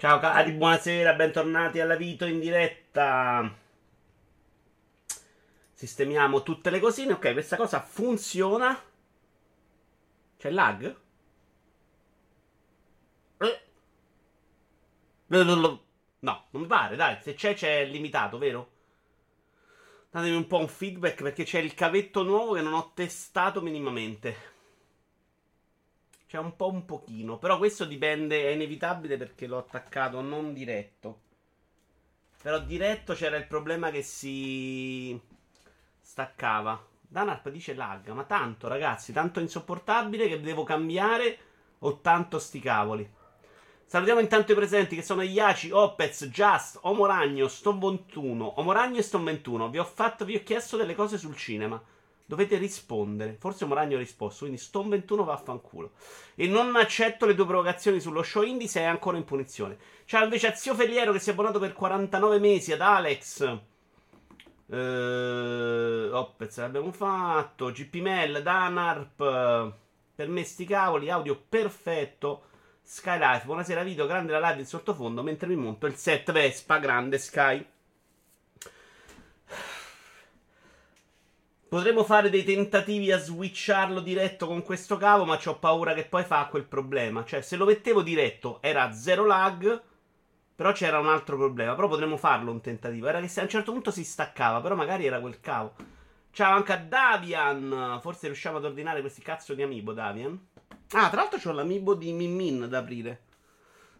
Ciao cari, buonasera, bentornati alla Vito in diretta. Sistemiamo tutte le cosine. Ok, questa cosa funziona. C'è lag? No, non mi pare, dai. Se c'è, c'è limitato, vero? Datemi un po' un feedback, perché c'è il cavetto nuovo che non ho testato minimamente. C'è un po' un pochino, però questo dipende, è inevitabile perché l'ho attaccato non diretto. Però diretto c'era il problema che si staccava. Danarp dice lag, ma tanto ragazzi, tanto insopportabile che devo cambiare o tanto sti cavoli. Salutiamo intanto i presenti che sono Iaci, Opez, Just, Omoragno, Ston21, Omoragno e Ston21. Vi ho chiesto delle cose sul cinema. Dovete rispondere. Forse Moragno ha risposto, quindi Ston21 vaffanculo. E non accetto le tue provocazioni sullo show indie se è ancora in punizione. Ciao invece a Zio Feliero che si è abbonato per 49 mesi, ad Alex. Opez l'abbiamo fatto, GP Mel, Danarp. Per me sti cavoli, audio perfetto. Skylife, buonasera Vito, grande la live in sottofondo mentre mi monto il set Vespa, grande Sky. Potremmo fare dei tentativi a switcharlo diretto con questo cavo, ma c'ho paura che poi fa quel problema. Cioè, se lo mettevo diretto era zero lag, però c'era un altro problema. Però potremmo farlo un tentativo. Era che a un certo punto si staccava, però magari era quel cavo. Ciao anche a Davian. Forse riusciamo ad ordinare questi cazzo di amiibo, Davian. Ah, tra l'altro c'ho l'amiibo di Min Min da aprire,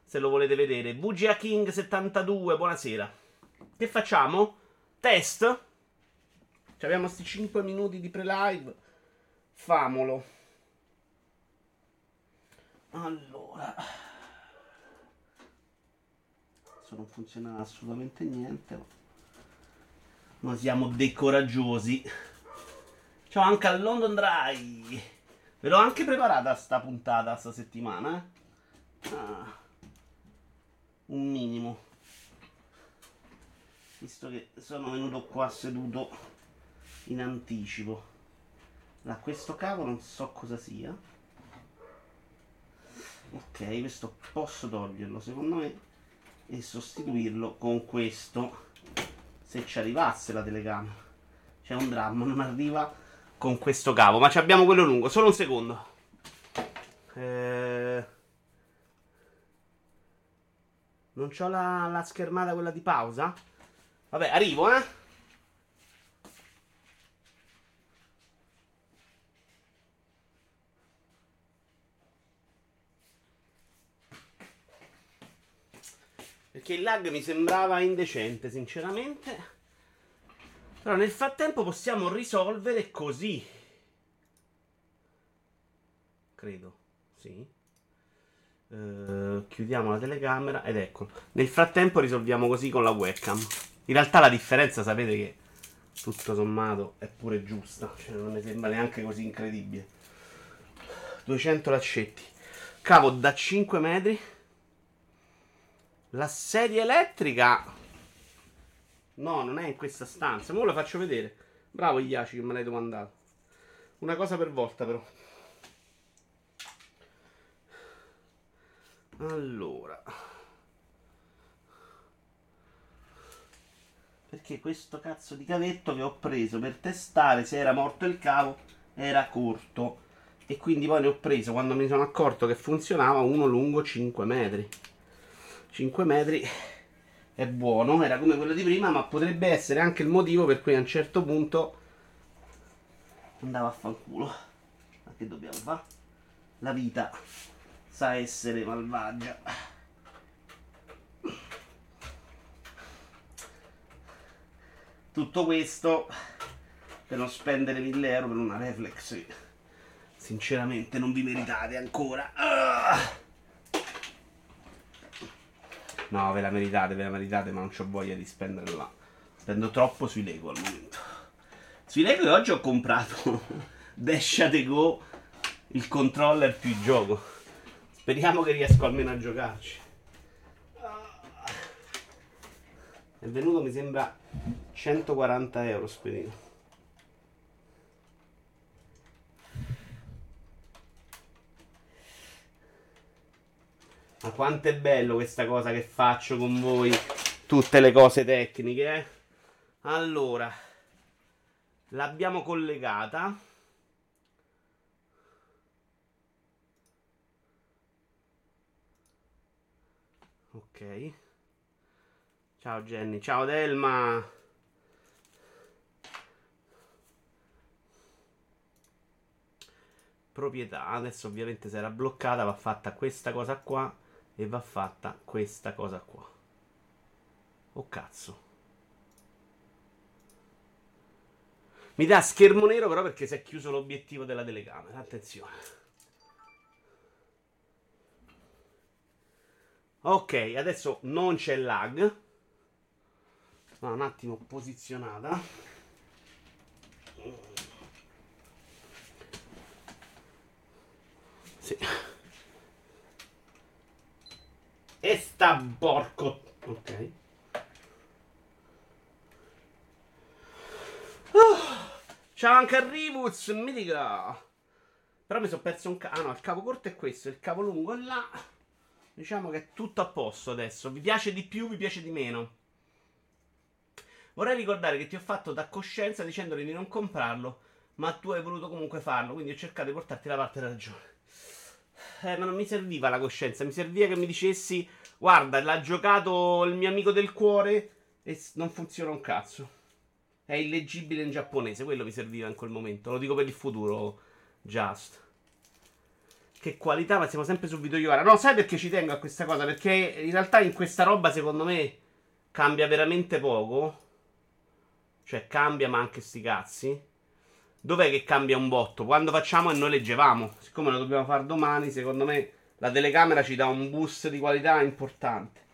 se lo volete vedere. VGA King 72, buonasera. Che facciamo? Test? Abbiamo sti 5 minuti di pre-live. Famolo. Allora, adesso non funziona assolutamente niente. Ma siamo dei coraggiosi. Ciao anche a London Dry. Ve l'ho anche preparata sta puntata, sta settimana, eh? Ah, un minimo, visto che sono venuto qua seduto in anticipo. Da questo cavo non so cosa sia. Ok, questo posso toglierlo secondo me e sostituirlo con questo, se ci arrivasse la telecamera. C'è un dramma, non arriva con questo cavo, ma abbiamo quello lungo. Solo un secondo. Non c'ho la schermata quella di pausa. Vabbè, arrivo, eh. Perché il lag mi sembrava indecente, sinceramente. Però nel frattempo possiamo risolvere così. Credo, sì. Chiudiamo la telecamera ed eccolo. Nel frattempo risolviamo così con la webcam. In realtà la differenza, sapete che tutto sommato è pure giusta. Cioè non mi sembra neanche così incredibile. 200 laccetti. Cavo da 5 metri. La sedia elettrica no, non è in questa stanza. Mo' la faccio vedere. Bravo Iaci che me l'hai domandato. Una cosa per volta però. Allora, perché questo cazzo di cavetto che ho preso per testare se era morto il cavo era corto, e quindi poi ne ho preso, quando mi sono accorto che funzionava, uno lungo 5 metri. 5 metri è buono, era come quello di prima, ma potrebbe essere anche il motivo per cui a un certo punto andava a fanculo. Ma che dobbiamo fare? La vita sa essere malvagia. Tutto questo per non spendere 1000 euro per una reflex. Sinceramente non vi meritate ancora. No, ve la meritate, ma non c'ho voglia di spenderla. Spendo troppo sui Lego al momento. Sui Lego che oggi ho comprato Dash to Go, il controller più il gioco. Speriamo che riesco almeno a giocarci. È venuto, mi sembra, 140 euro, spedito. Ma quanto è bello questa cosa che faccio con voi, tutte le cose tecniche, eh? Allora, l'abbiamo collegata. Ok. Ciao Jenny, ciao Delma. Proprietà, adesso ovviamente se era bloccata va fatta questa cosa qua e va fatta questa cosa qua. Oh cazzo, mi dà schermo nero però perché si è chiuso l'obiettivo della telecamera, attenzione. Ok, adesso non c'è lag, ma un attimo posizionata. Sì. E sta porco. Ok. Ciao anche a Rivuz, mi dica. Però mi sono perso un Ah no, il cavo corto è questo, il cavo lungo è là. Diciamo che è tutto a posto adesso. Vi piace di più, vi piace di meno. Vorrei ricordare che ti ho fatto da coscienza dicendoli di non comprarlo, ma tu hai voluto comunque farlo, quindi ho cercato di portarti la parte della ragione. Ma non mi serviva la coscienza, mi serviva che mi dicessi: guarda, l'ha giocato il mio amico del cuore e non funziona un cazzo, è illeggibile in giapponese. Quello mi serviva in quel momento, lo dico per il futuro. Just, che qualità, ma siamo sempre su Vitoiora. No, sai perché ci tengo a questa cosa? Perché in realtà in questa roba secondo me cambia veramente poco. Cioè cambia, ma anche sti cazzi. Dov'è che cambia un botto? Quando facciamo e noi leggevamo. Siccome lo dobbiamo fare domani, secondo me la telecamera ci dà un boost di qualità importante.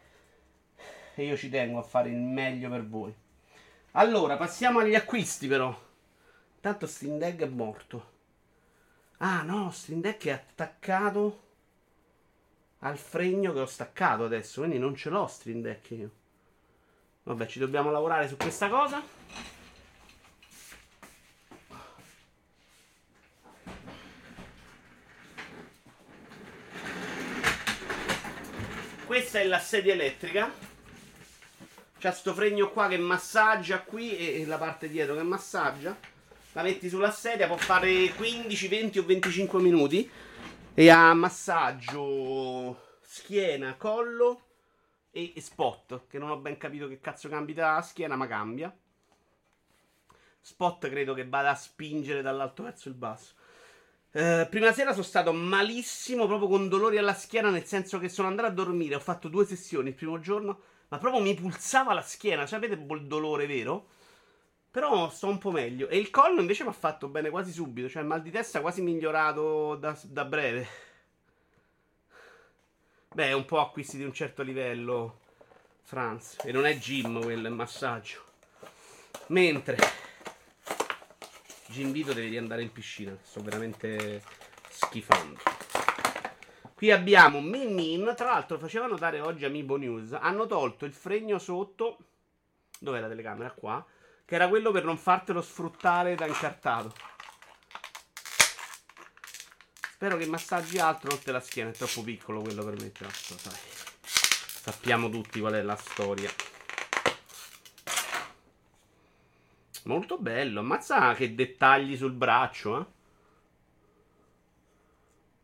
E io ci tengo a fare il meglio per voi. Allora, passiamo agli acquisti però. Intanto Steam Deck è morto. Ah no, Steam Deck è attaccato al fregno che ho staccato adesso. Quindi non ce l'ho Steam Deck io. Vabbè, ci dobbiamo lavorare su questa cosa. Questa è la sedia elettrica. C'ha sto fregno qua che massaggia qui e la parte dietro che massaggia. La metti sulla sedia, può fare 15, 20 o 25 minuti. E ha massaggio schiena, collo e spot. Che non ho ben capito che cazzo cambi da schiena, ma cambia. Spot credo che vada a spingere dall'alto verso il basso. Prima sera sono stato malissimo, proprio con dolori alla schiena, nel senso che sono andato a dormire, ho fatto 2 sessioni il primo giorno, ma proprio mi pulsava la schiena, sapete il dolore vero? Però sto un po' meglio, e il collo invece mi ha fatto bene quasi subito, cioè il mal di testa quasi migliorato da breve. Beh, è un po' acquisti di un certo livello, Franz, e non è gym quello, è massaggio. Mentre Invito devi andare in piscina, sto veramente schifando. Qui abbiamo Minin, tra l'altro faceva notare oggi Amiibo News, hanno tolto il fregno sotto, dov'è la telecamera? Qua, che era quello per non fartelo sfruttare da incartato. Spero che massaggi altro, non te la schiena, è troppo piccolo quello per me. Sappiamo tutti qual è la storia. Molto bello, ammazza che dettagli sul braccio, eh?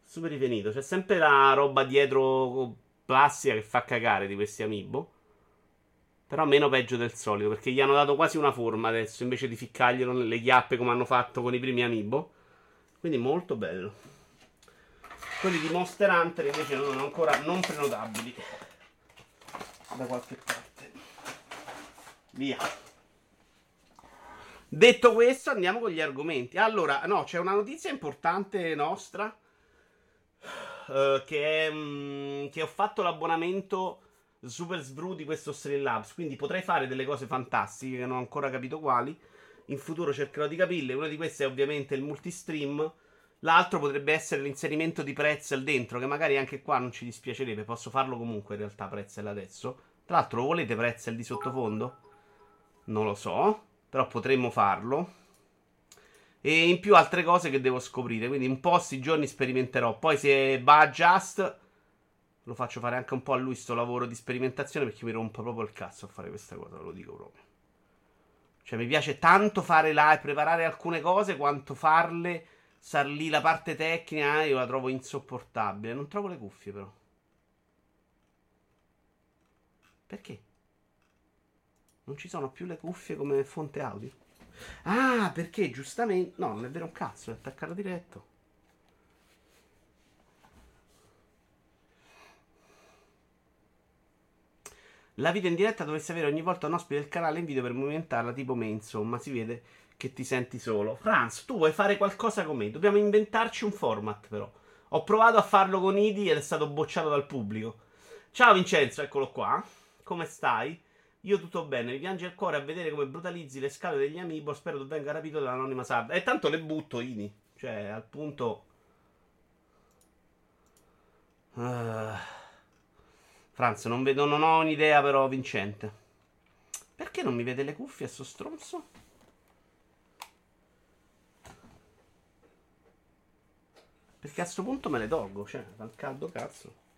Super rifinito, c'è sempre la roba dietro plastica che fa cagare di questi amiibo. Però meno peggio del solito, perché gli hanno dato quasi una forma adesso, invece di ficcarglielo nelle chiappe come hanno fatto con i primi amiibo. Quindi molto bello. Quelli di Monster Hunter invece sono ancora non prenotabili da qualche parte. Via. Detto questo, andiamo con gli argomenti. Allora, no, c'è una notizia importante nostra, che ho fatto l'abbonamento Super Sbru di questo Stream Labs, quindi potrei fare delle cose fantastiche che non ho ancora capito quali. In futuro cercherò di capirle. Una di queste è ovviamente il multistream. L'altro potrebbe essere l'inserimento di Pretzel dentro, che magari anche qua non ci dispiacerebbe. Posso farlo comunque in realtà Pretzel adesso. Tra l'altro, lo volete Pretzel di sottofondo? Non lo so, però potremmo farlo. E in più altre cose che devo scoprire, quindi un po' sti giorni sperimenterò. Poi se va a Just Lo faccio fare anche un po' a lui sto lavoro di sperimentazione, perché mi rompo proprio il cazzo a fare questa cosa, ve lo dico proprio. Cioè mi piace tanto fare là e preparare alcune cose quanto farle, star lì la parte tecnica, io la trovo insopportabile. Non trovo le cuffie però. Perché? Non ci sono più le cuffie come fonte audio? Ah, perché giustamente... No, non è vero un cazzo, è attaccato diretto. La video in diretta dovresti avere ogni volta un ospite del canale in video per movimentarla, tipo me, insomma, si vede che ti senti solo. Franz, tu vuoi fare qualcosa con me? Dobbiamo inventarci un format però. Ho provato a farlo con Indie ed è stato bocciato dal pubblico. Ciao Vincenzo, eccolo qua. Come stai? Io tutto bene, mi piange il cuore a vedere come brutalizzi le scale degli amiibo. Spero tu venga rapito dall'anonima sarda. E tanto le butto, Ini. Cioè, al punto... Franz, non vedo, non ho un'idea però vincente. Perché non mi vede le cuffie a sto stronzo? Perché a sto punto me le tolgo, cioè, dal caldo cazzo.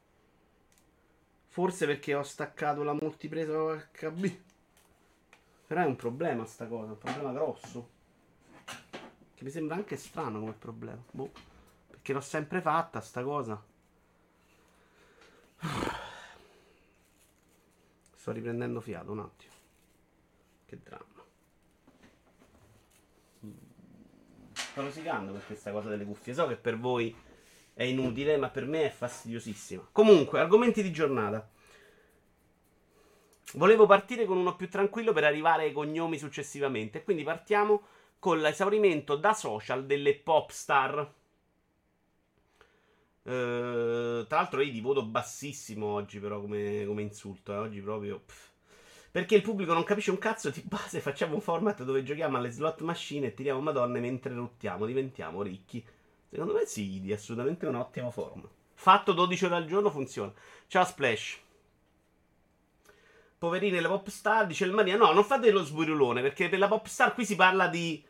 Forse perché ho staccato la multipresa HB. Però è un problema sta cosa, un problema grosso. Che mi sembra anche strano come problema. Boh. Perché l'ho sempre fatta sta cosa. Sto riprendendo fiato un attimo. Che dramma. Sto rosicando per questa cosa delle cuffie. So che per voi... è inutile, ma per me è fastidiosissima. Comunque, argomenti di giornata. Volevo partire con uno più tranquillo per arrivare ai cognomi successivamente. Quindi partiamo con l'esaurimento da social delle pop star. Tra l'altro io di voto bassissimo oggi però come insulto. Oggi proprio... Perché il pubblico non capisce un cazzo, di base facciamo un format dove giochiamo alle slot machine e tiriamo madonne mentre rottiamo, diventiamo ricchi. Secondo me sì, di assolutamente un'ottima forma. Fatto 12 ore al giorno funziona. Ciao Splash. Poverine le pop star, dice il Maria. No, non fate lo sburilone, perché per la pop star qui si parla di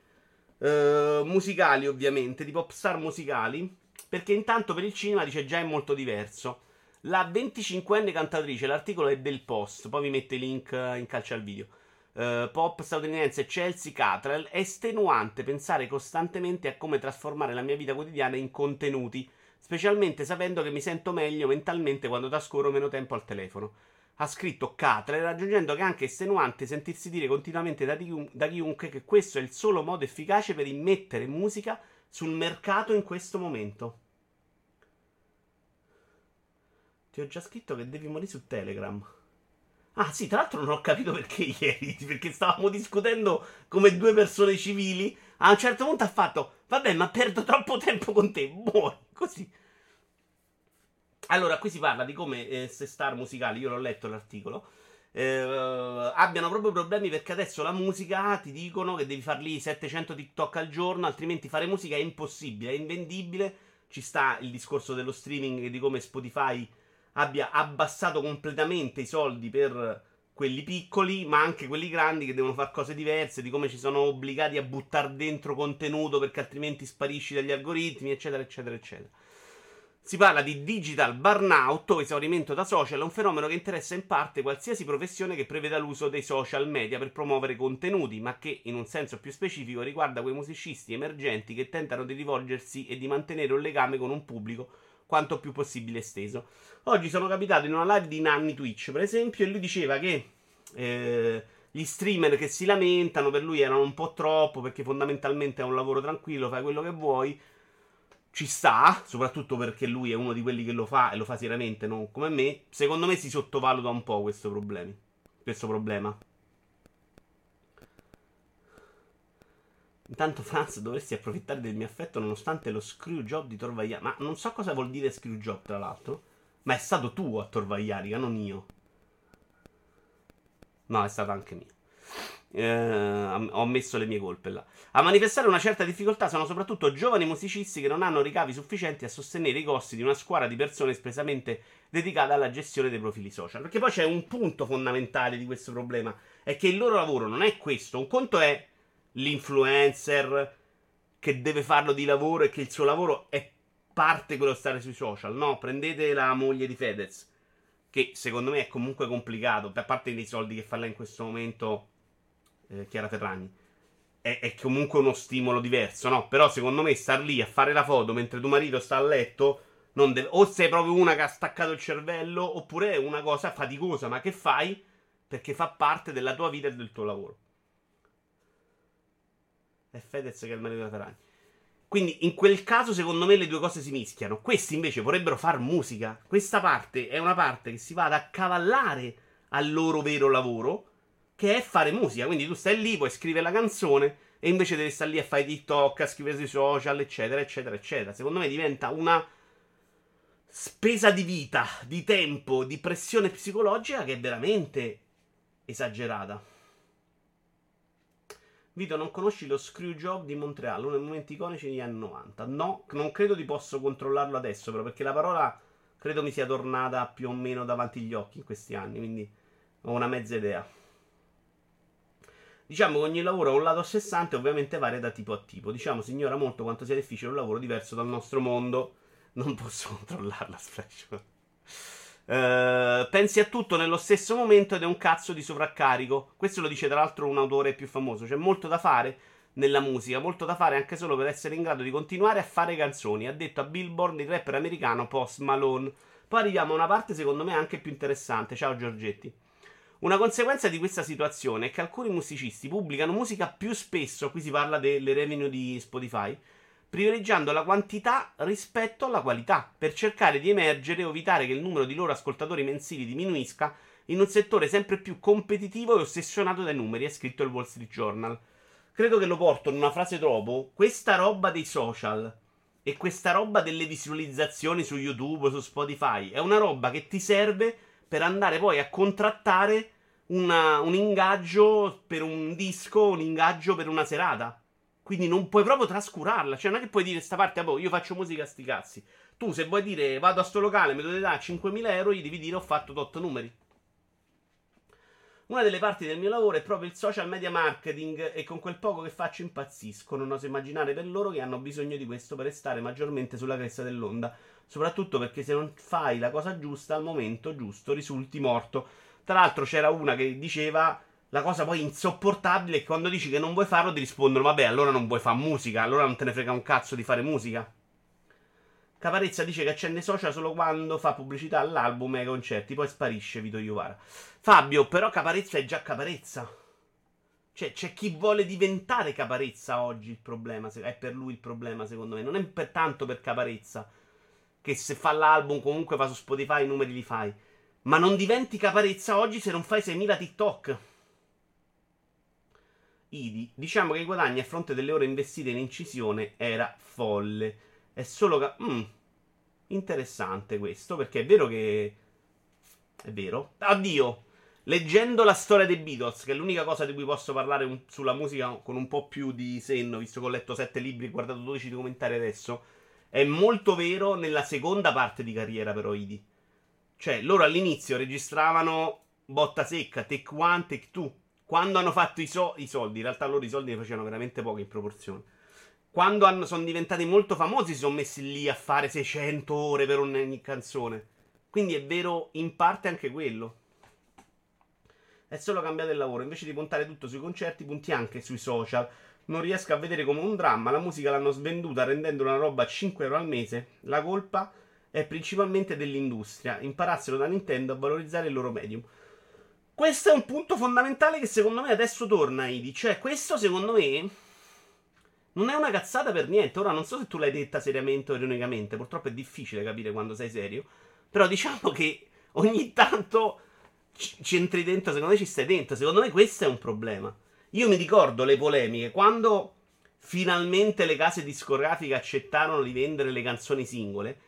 musicali ovviamente, di pop star musicali, perché intanto per il cinema dice già è molto diverso. La 25enne cantatrice, l'articolo è del Post, poi vi metto i link in calcio al video. Pop statunitense Chelsea Catrel. È estenuante pensare costantemente a come trasformare la mia vita quotidiana in contenuti, specialmente sapendo che mi sento meglio mentalmente quando trascorro meno tempo al telefono. Ha scritto Catrel, raggiungendo che è anche estenuante sentirsi dire continuamente da chiunque che questo è il solo modo efficace per immettere musica sul mercato in questo momento. Ti ho già scritto che devi morire su Telegram. Ah sì, tra l'altro non ho capito perché ieri, perché stavamo discutendo come due persone civili. A un certo punto ha fatto, vabbè ma perdo troppo tempo con te, muori, così. Allora, qui si parla di come se star musicali, io l'ho letto l'articolo, abbiano proprio problemi perché adesso la musica ti dicono che devi far lì 700 TikTok al giorno, altrimenti fare musica è impossibile, è invendibile. Ci sta il discorso dello streaming e di come Spotify... abbia abbassato completamente i soldi per quelli piccoli, ma anche quelli grandi che devono fare cose diverse, di come ci sono obbligati a buttare dentro contenuto perché altrimenti sparisci dagli algoritmi, eccetera, eccetera, eccetera. Si parla di digital burnout o esaurimento da social, un fenomeno che interessa in parte qualsiasi professione che preveda l'uso dei social media per promuovere contenuti, ma che in un senso più specifico riguarda quei musicisti emergenti che tentano di rivolgersi e di mantenere un legame con un pubblico quanto più possibile esteso. Oggi sono capitato in una live di Nanni Twitch, per esempio, e lui diceva che gli streamer che si lamentano per lui erano un po' troppo, perché fondamentalmente è un lavoro tranquillo, fai quello che vuoi, ci sta, soprattutto perché lui è uno di quelli che lo fa e lo fa seriamente, non come me. Secondo me si sottovaluta un po' questo problema. Intanto, Franz, dovresti approfittare del mio affetto nonostante lo screw job di Torvagliarica. Ma non so cosa vuol dire screw job, tra l'altro. Ma è stato tuo a Torvagliarica, non io. No, è stato anche mio. Ho messo le mie colpe là. A manifestare una certa difficoltà sono soprattutto giovani musicisti che non hanno ricavi sufficienti a sostenere i costi di una squadra di persone espressamente dedicata alla gestione dei profili social. Perché poi c'è un punto fondamentale di questo problema. È che il loro lavoro non è questo. Un conto è... l'influencer che deve farlo di lavoro e che il suo lavoro è parte quello stare sui social, no? Prendete la moglie di Fedez, che secondo me è comunque complicato, a parte dei soldi che fa lei in questo momento, Chiara Ferragni, è comunque uno stimolo diverso, no? Però secondo me star lì a fare la foto mentre tuo marito sta a letto, non deve, o sei proprio una che ha staccato il cervello, oppure è una cosa faticosa, ma che fai perché fa parte della tua vita e del tuo lavoro. È Fedez che è il marito della Ferragni. Quindi in quel caso secondo me le due cose si mischiano. Questi invece vorrebbero far musica. Questa parte è una parte che si va ad accavallare al loro vero lavoro, che è fare musica, quindi tu stai lì, puoi scrivere la canzone e invece devi stare lì a fare TikTok, a scrivere sui social, eccetera, eccetera, eccetera. Secondo me diventa una spesa di vita, di tempo, di pressione psicologica che è veramente esagerata. Vito, non conosci lo screw job di Montreal, uno dei momenti iconici degli anni 90? No, non credo di posso controllarlo adesso però, perché la parola credo mi sia tornata più o meno davanti agli occhi in questi anni, quindi ho una mezza idea. Diciamo che ogni lavoro ha un lato a sé stante, ovviamente varia da tipo a tipo. Diciamo, signora, molto quanto sia difficile un lavoro diverso dal nostro mondo. Non posso controllarla, Splash. Pensi a tutto nello stesso momento ed è un cazzo di sovraccarico. Questo lo dice tra l'altro un autore più famoso. C'è molto da fare nella musica, molto da fare anche solo per essere in grado di continuare a fare canzoni. Ha detto a Billboard il rapper americano Post Malone. Poi arriviamo a una parte secondo me anche più interessante. Ciao Giorgetti. Una conseguenza di questa situazione è che alcuni musicisti pubblicano musica più spesso, qui si parla delle revenue di Spotify, privilegiando la quantità rispetto alla qualità, per cercare di emergere o evitare che il numero di loro ascoltatori mensili diminuisca in un settore sempre più competitivo e ossessionato dai numeri, è scritto il Wall Street Journal. Credo che lo porto in una frase dopo, questa roba dei social e questa roba delle visualizzazioni su YouTube, su Spotify, è una roba che ti serve per andare poi a contrattare un ingaggio per un disco, un ingaggio per una serata. Quindi non puoi proprio trascurarla. Cioè non è che puoi dire sta parte, ah boh, io faccio musica a sti cazzi. Tu se vuoi dire vado a sto locale, mi dovete dare 5.000 euro, gli devi dire ho fatto 8 numeri. Una delle parti del mio lavoro è proprio il social media marketing e con quel poco che faccio impazzisco. Non oso immaginare per loro che hanno bisogno di questo per restare maggiormente sulla cresta dell'onda. Soprattutto perché se non fai la cosa giusta al momento giusto risulti morto. Tra l'altro c'era una che diceva la cosa poi insopportabile è quando dici che non vuoi farlo ti rispondono vabbè allora non vuoi fare musica, allora non te ne frega un cazzo di fare musica. Caparezza dice che accende social solo quando fa pubblicità all'album e ai concerti, poi sparisce Vito Iovara. Fabio, però Caparezza è già Caparezza. Cioè c'è chi vuole diventare Caparezza oggi, il problema è per lui il problema secondo me, non è per tanto per Caparezza. Che se fa l'album comunque va su Spotify, i numeri li fai. Ma non diventi Caparezza oggi se non fai 6.000 TikTok. Idi, diciamo che i guadagni a fronte delle ore investite in incisione era folle. È solo che... interessante questo, perché è vero che... È vero. Addio! Leggendo la storia dei Beatles, che è l'unica cosa di cui posso parlare sulla musica con un po' più di senno, visto che ho letto 7 libri e guardato 12 documentari adesso... È molto vero nella seconda parte di carriera però Idi. Cioè loro all'inizio registravano botta secca, take one, take two. Quando hanno fatto i soldi, in realtà loro i soldi ne facevano veramente pochi in proporzione. Quando sono diventati molto famosi si sono messi lì a fare 600 ore per ogni canzone. Quindi è vero in parte anche quello. È solo cambiato il lavoro, invece di puntare tutto sui concerti punti anche sui social. Non riesco a vedere come un dramma. La musica l'hanno svenduta rendendo una roba a 5 euro al mese. La colpa è principalmente dell'industria. Imparassero da Nintendo a valorizzare il loro medium. Questo è un punto fondamentale che secondo me adesso torna, Idi. Cioè, questo secondo me non è una cazzata per niente. Ora non so se tu l'hai detta seriamente o ironicamente. Purtroppo è difficile capire quando sei serio. Però diciamo che ogni tanto ci entri dentro. Secondo me ci stai dentro. Secondo me questo è un problema. Io mi ricordo le polemiche, quando finalmente le case discografiche accettarono di vendere le canzoni singole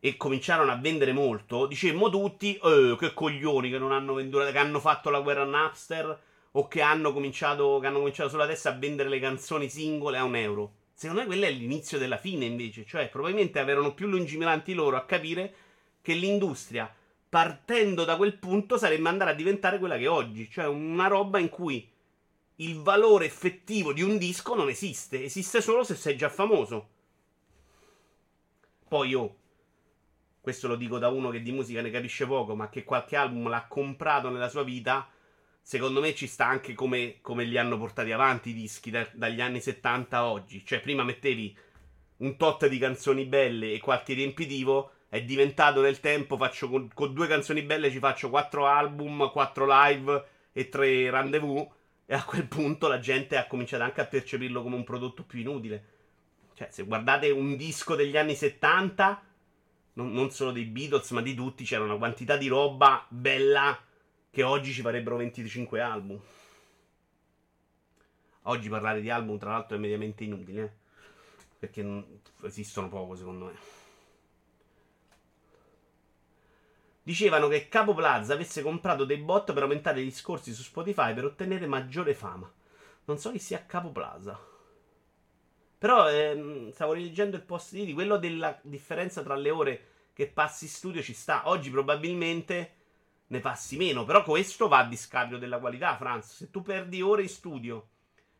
e cominciarono a vendere molto, dicemmo tutti, che coglioni che non hanno venduto, che hanno fatto la guerra a Napster o che hanno cominciato solo adesso a vendere le canzoni singole a €1. Secondo me quello è l'inizio della fine invece, cioè probabilmente erano più lungimiranti loro a capire che l'industria, partendo da quel punto, sarebbe andata a diventare quella che è oggi, cioè una roba in cui... il valore effettivo di un disco non esiste, esiste solo se sei già famoso. poi questo lo dico da uno che di musica ne capisce poco, ma che qualche album l'ha comprato nella sua vita. Secondo me ci sta anche come li hanno portati avanti i dischi dagli anni 70 a oggi. Cioè, prima mettevi un tot di canzoni belle e qualche riempitivo. È diventato nel tempo, faccio con due canzoni belle ci faccio 4 album, 4 live e 3 rendezvous. E a quel punto la gente ha cominciato anche a percepirlo come un prodotto più inutile. Cioè, se guardate un disco degli anni 70, non solo dei Beatles ma di tutti, c'era una quantità di roba bella che oggi ci farebbero 25 album. Oggi parlare di album, tra l'altro, è mediamente inutile, perché esistono poco, secondo me. Dicevano che Capo Plaza avesse comprato dei bot per aumentare gli scorsi su Spotify per ottenere maggiore fama. Non so chi sia Capo Plaza. Però stavo rileggendo il post di quello della differenza tra le ore che passi in studio ci sta. Oggi probabilmente ne passi meno, però questo va a discapito della qualità, Franz. Se tu perdi ore in studio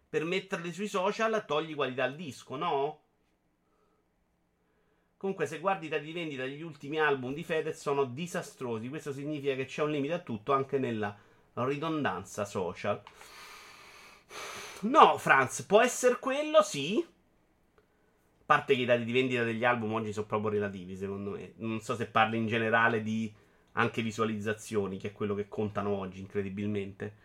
per metterle sui social, togli qualità al disco, no? Comunque, se guardi i dati di vendita degli ultimi album di Fedez, sono disastrosi. Questo significa che c'è un limite a tutto, anche nella ridondanza social. No, Franz, può essere quello, sì. A parte che i dati di vendita degli album oggi sono proprio relativi, secondo me. Non so se parli in generale di anche visualizzazioni, che è quello che contano oggi, incredibilmente.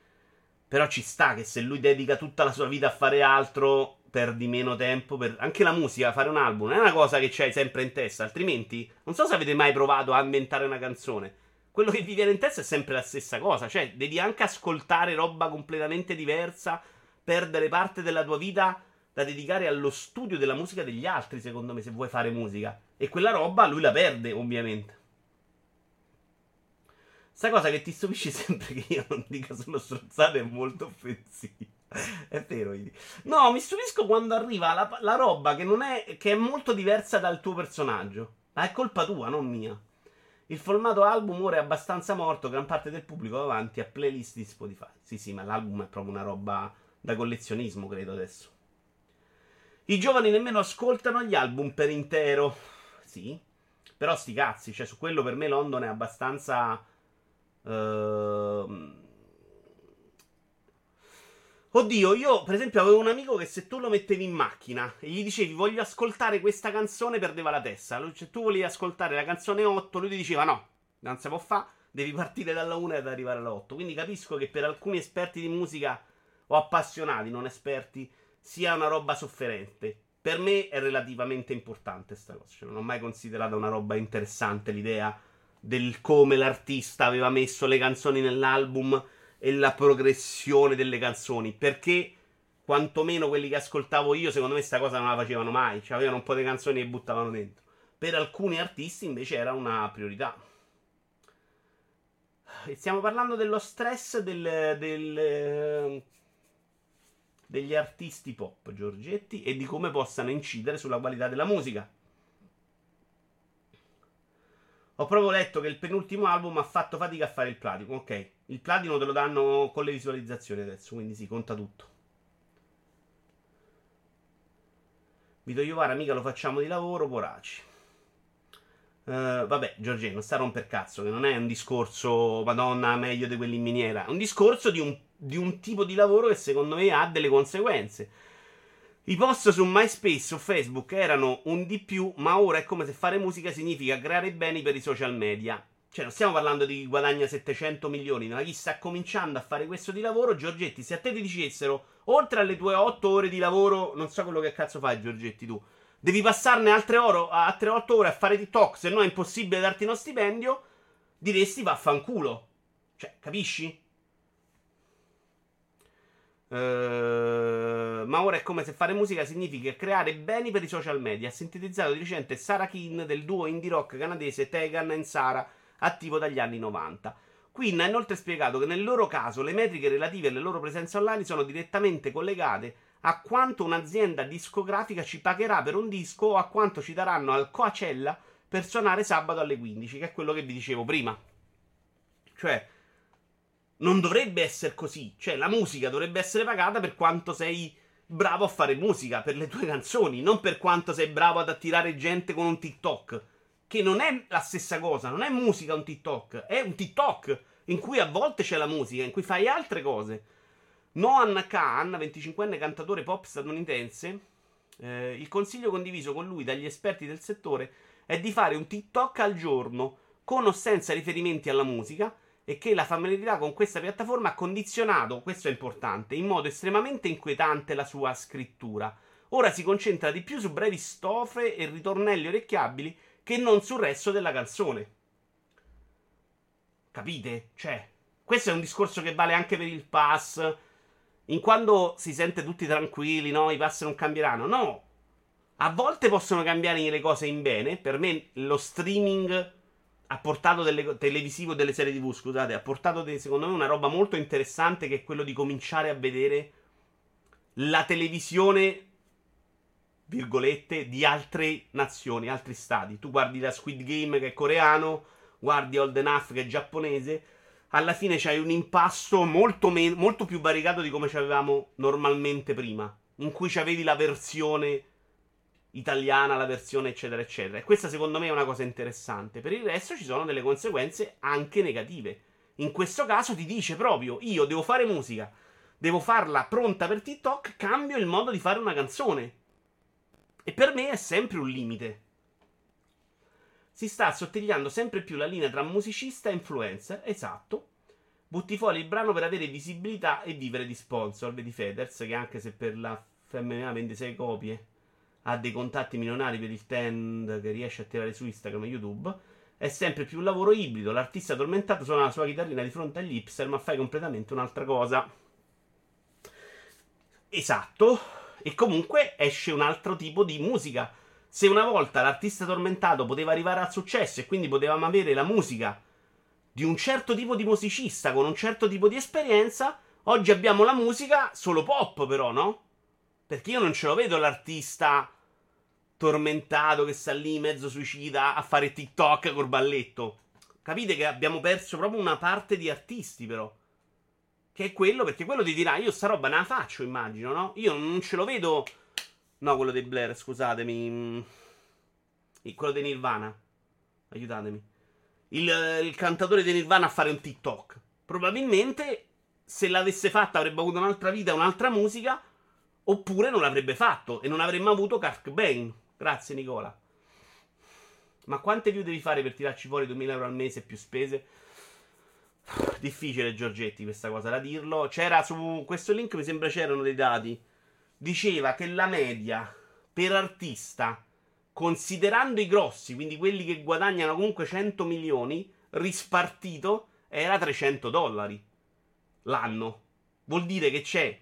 Però ci sta che se lui dedica tutta la sua vita a fare altro, perdi meno tempo per anche la musica. Fare un album è una cosa che c'hai sempre in testa, altrimenti non so se avete mai provato a inventare una canzone. Quello che vi viene in testa è sempre la stessa cosa. Cioè, devi anche ascoltare roba completamente diversa, perdere parte della tua vita da dedicare allo studio della musica degli altri, secondo me, se vuoi fare musica. E quella roba lui la perde, ovviamente. Sta cosa che ti stupisce sempre che io non dica sono strozzate è molto offensiva. È vero, Idi. No, mi stupisco quando arriva la roba che non è, che è molto diversa dal tuo personaggio. Ma è colpa tua, non mia. Il formato album ora è abbastanza morto, gran parte del pubblico va avanti a playlist di Spotify. Sì, ma l'album è proprio una roba da collezionismo, credo, adesso. I giovani nemmeno ascoltano gli album per intero. Sì. Però sti cazzi, cioè su quello per me London è abbastanza... Oddio, io per esempio avevo un amico che se tu lo mettevi in macchina e gli dicevi voglio ascoltare questa canzone, perdeva la testa. Cioè, tu volevi ascoltare la canzone 8, lui ti diceva no, non si può fare, devi partire dalla 1 ed arrivare alla 8. Quindi capisco che per alcuni esperti di musica o appassionati non esperti sia una roba sofferente. Per me è relativamente importante sta cosa, cioè, non ho mai considerato una roba interessante l'idea del come l'artista aveva messo le canzoni nell'album e la progressione delle canzoni, perché quantomeno quelli che ascoltavo io, secondo me sta cosa non la facevano mai. Cioè, avevano un po' di canzoni e buttavano dentro. Per alcuni artisti invece era una priorità. E stiamo parlando dello stress degli artisti pop, Giorgetti, e di come possano incidere sulla qualità della musica. Ho proprio letto che il penultimo album ha fatto fatica a fare il platino. Ok, il platino te lo danno con le visualizzazioni adesso, quindi sì, conta tutto. Vito Iovara, mica lo facciamo di lavoro, poraci. Vabbè, Giorgè, non sta a romper cazzo, che non è un discorso, madonna, meglio di quelli in miniera. È un discorso di un tipo di lavoro che secondo me ha delle conseguenze. I post su MySpace o Facebook erano un di più, ma ora è come se fare musica significa creare beni per i social media. Cioè, non stiamo parlando di chi guadagna 700 milioni, ma chi sta cominciando a fare questo di lavoro. Giorgetti, se a te ti dicessero, oltre alle tue 8 ore di lavoro, non so quello che cazzo fai, Giorgetti, tu, devi passarne altre 8 ore a fare TikTok, se no è impossibile darti uno stipendio, diresti vaffanculo. Cioè, capisci? Ma ora è come se fare musica significa creare beni per i social media. Ha sintetizzato di recente Sarah Keane del duo indie rock canadese Tegan e Sarah, attivo dagli anni 90. Quinn ha inoltre spiegato che nel loro caso le metriche relative alle loro presenze online sono direttamente collegate a quanto un'azienda discografica ci pagherà per un disco o a quanto ci daranno al Coachella per suonare sabato alle 15, che è quello che vi dicevo prima. Cioè, non dovrebbe essere così. Cioè, la musica dovrebbe essere pagata per quanto sei bravo a fare musica per le tue canzoni, non per quanto sei bravo ad attirare gente con un TikTok, che non è la stessa cosa, non è musica un TikTok, è un TikTok in cui a volte c'è la musica, in cui fai altre cose. Noam Khan, 25enne cantatore pop statunitense, il consiglio condiviso con lui dagli esperti del settore è di fare un TikTok al giorno, con o senza riferimenti alla musica, e che la familiarità con questa piattaforma ha condizionato, questo è importante, in modo estremamente inquietante la sua scrittura. Ora si concentra di più su brevi strofe e ritornelli orecchiabili che non sul resto della canzone. Capite? Cioè, questo è un discorso che vale anche per il pass, in quando si sente tutti tranquilli, no, i pass non cambieranno. No, a volte possono cambiare le cose in bene. Per me lo streaming ha portato televisivo delle serie TV, scusate, ha portato secondo me una roba molto interessante, che è quello di cominciare a vedere la televisione, virgolette, di altre nazioni, altri stati. Tu guardi la Squid Game, che è coreano, guardi Old Enough, che è giapponese. Alla fine c'hai un impasto molto più variegato di come ci avevamo normalmente prima, in cui c'avevi la versione italiana, la versione eccetera eccetera. E questa secondo me è una cosa interessante. Per il resto ci sono delle conseguenze anche negative. In questo caso ti dice proprio: io devo fare musica, devo farla pronta per TikTok, cambio il modo di fare una canzone. E per me è sempre un limite. Si sta assottigliando sempre più la linea tra musicista e influencer. Esatto. Butti fuori il brano per avere visibilità e vivere di sponsor. Vedi Fedez, che anche se per la FMA vende 6 copie, ha dei contatti milionari per il trend che riesce a tirare su Instagram e YouTube. È sempre più un lavoro ibrido. L'artista tormentato suona la sua chitarrina di fronte agli hipster, ma fai completamente un'altra cosa. Esatto. E comunque esce un altro tipo di musica. Se una volta l'artista tormentato poteva arrivare al successo e quindi potevamo avere la musica di un certo tipo di musicista con un certo tipo di esperienza, oggi abbiamo la musica solo pop, però, no? Perché io non ce lo vedo l'artista tormentato che sta lì mezzo suicida a fare TikTok col balletto. Capite che abbiamo perso proprio una parte di artisti, però, che è quello, perché quello ti dirà: io sta roba ne la faccio, immagino, no? Io non ce lo vedo. No, quello dei Blair, scusatemi. Quello dei Nirvana. Aiutatemi. Il cantatore dei Nirvana a fare un TikTok. Probabilmente, se l'avesse fatta, avrebbe avuto un'altra vita, un'altra musica. Oppure non l'avrebbe fatto. E non avremmo avuto Kurt Cobain. Grazie, Nicola. Ma quante view devi fare per tirarci fuori 2000 euro al mese più spese? Difficile, Giorgetti, questa cosa da dirlo. C'era su questo link, mi sembra c'erano dei dati. Diceva che la media per artista, considerando i grossi, quindi quelli che guadagnano comunque 100 milioni, rispartito, era $300 l'anno. Vuol dire che c'è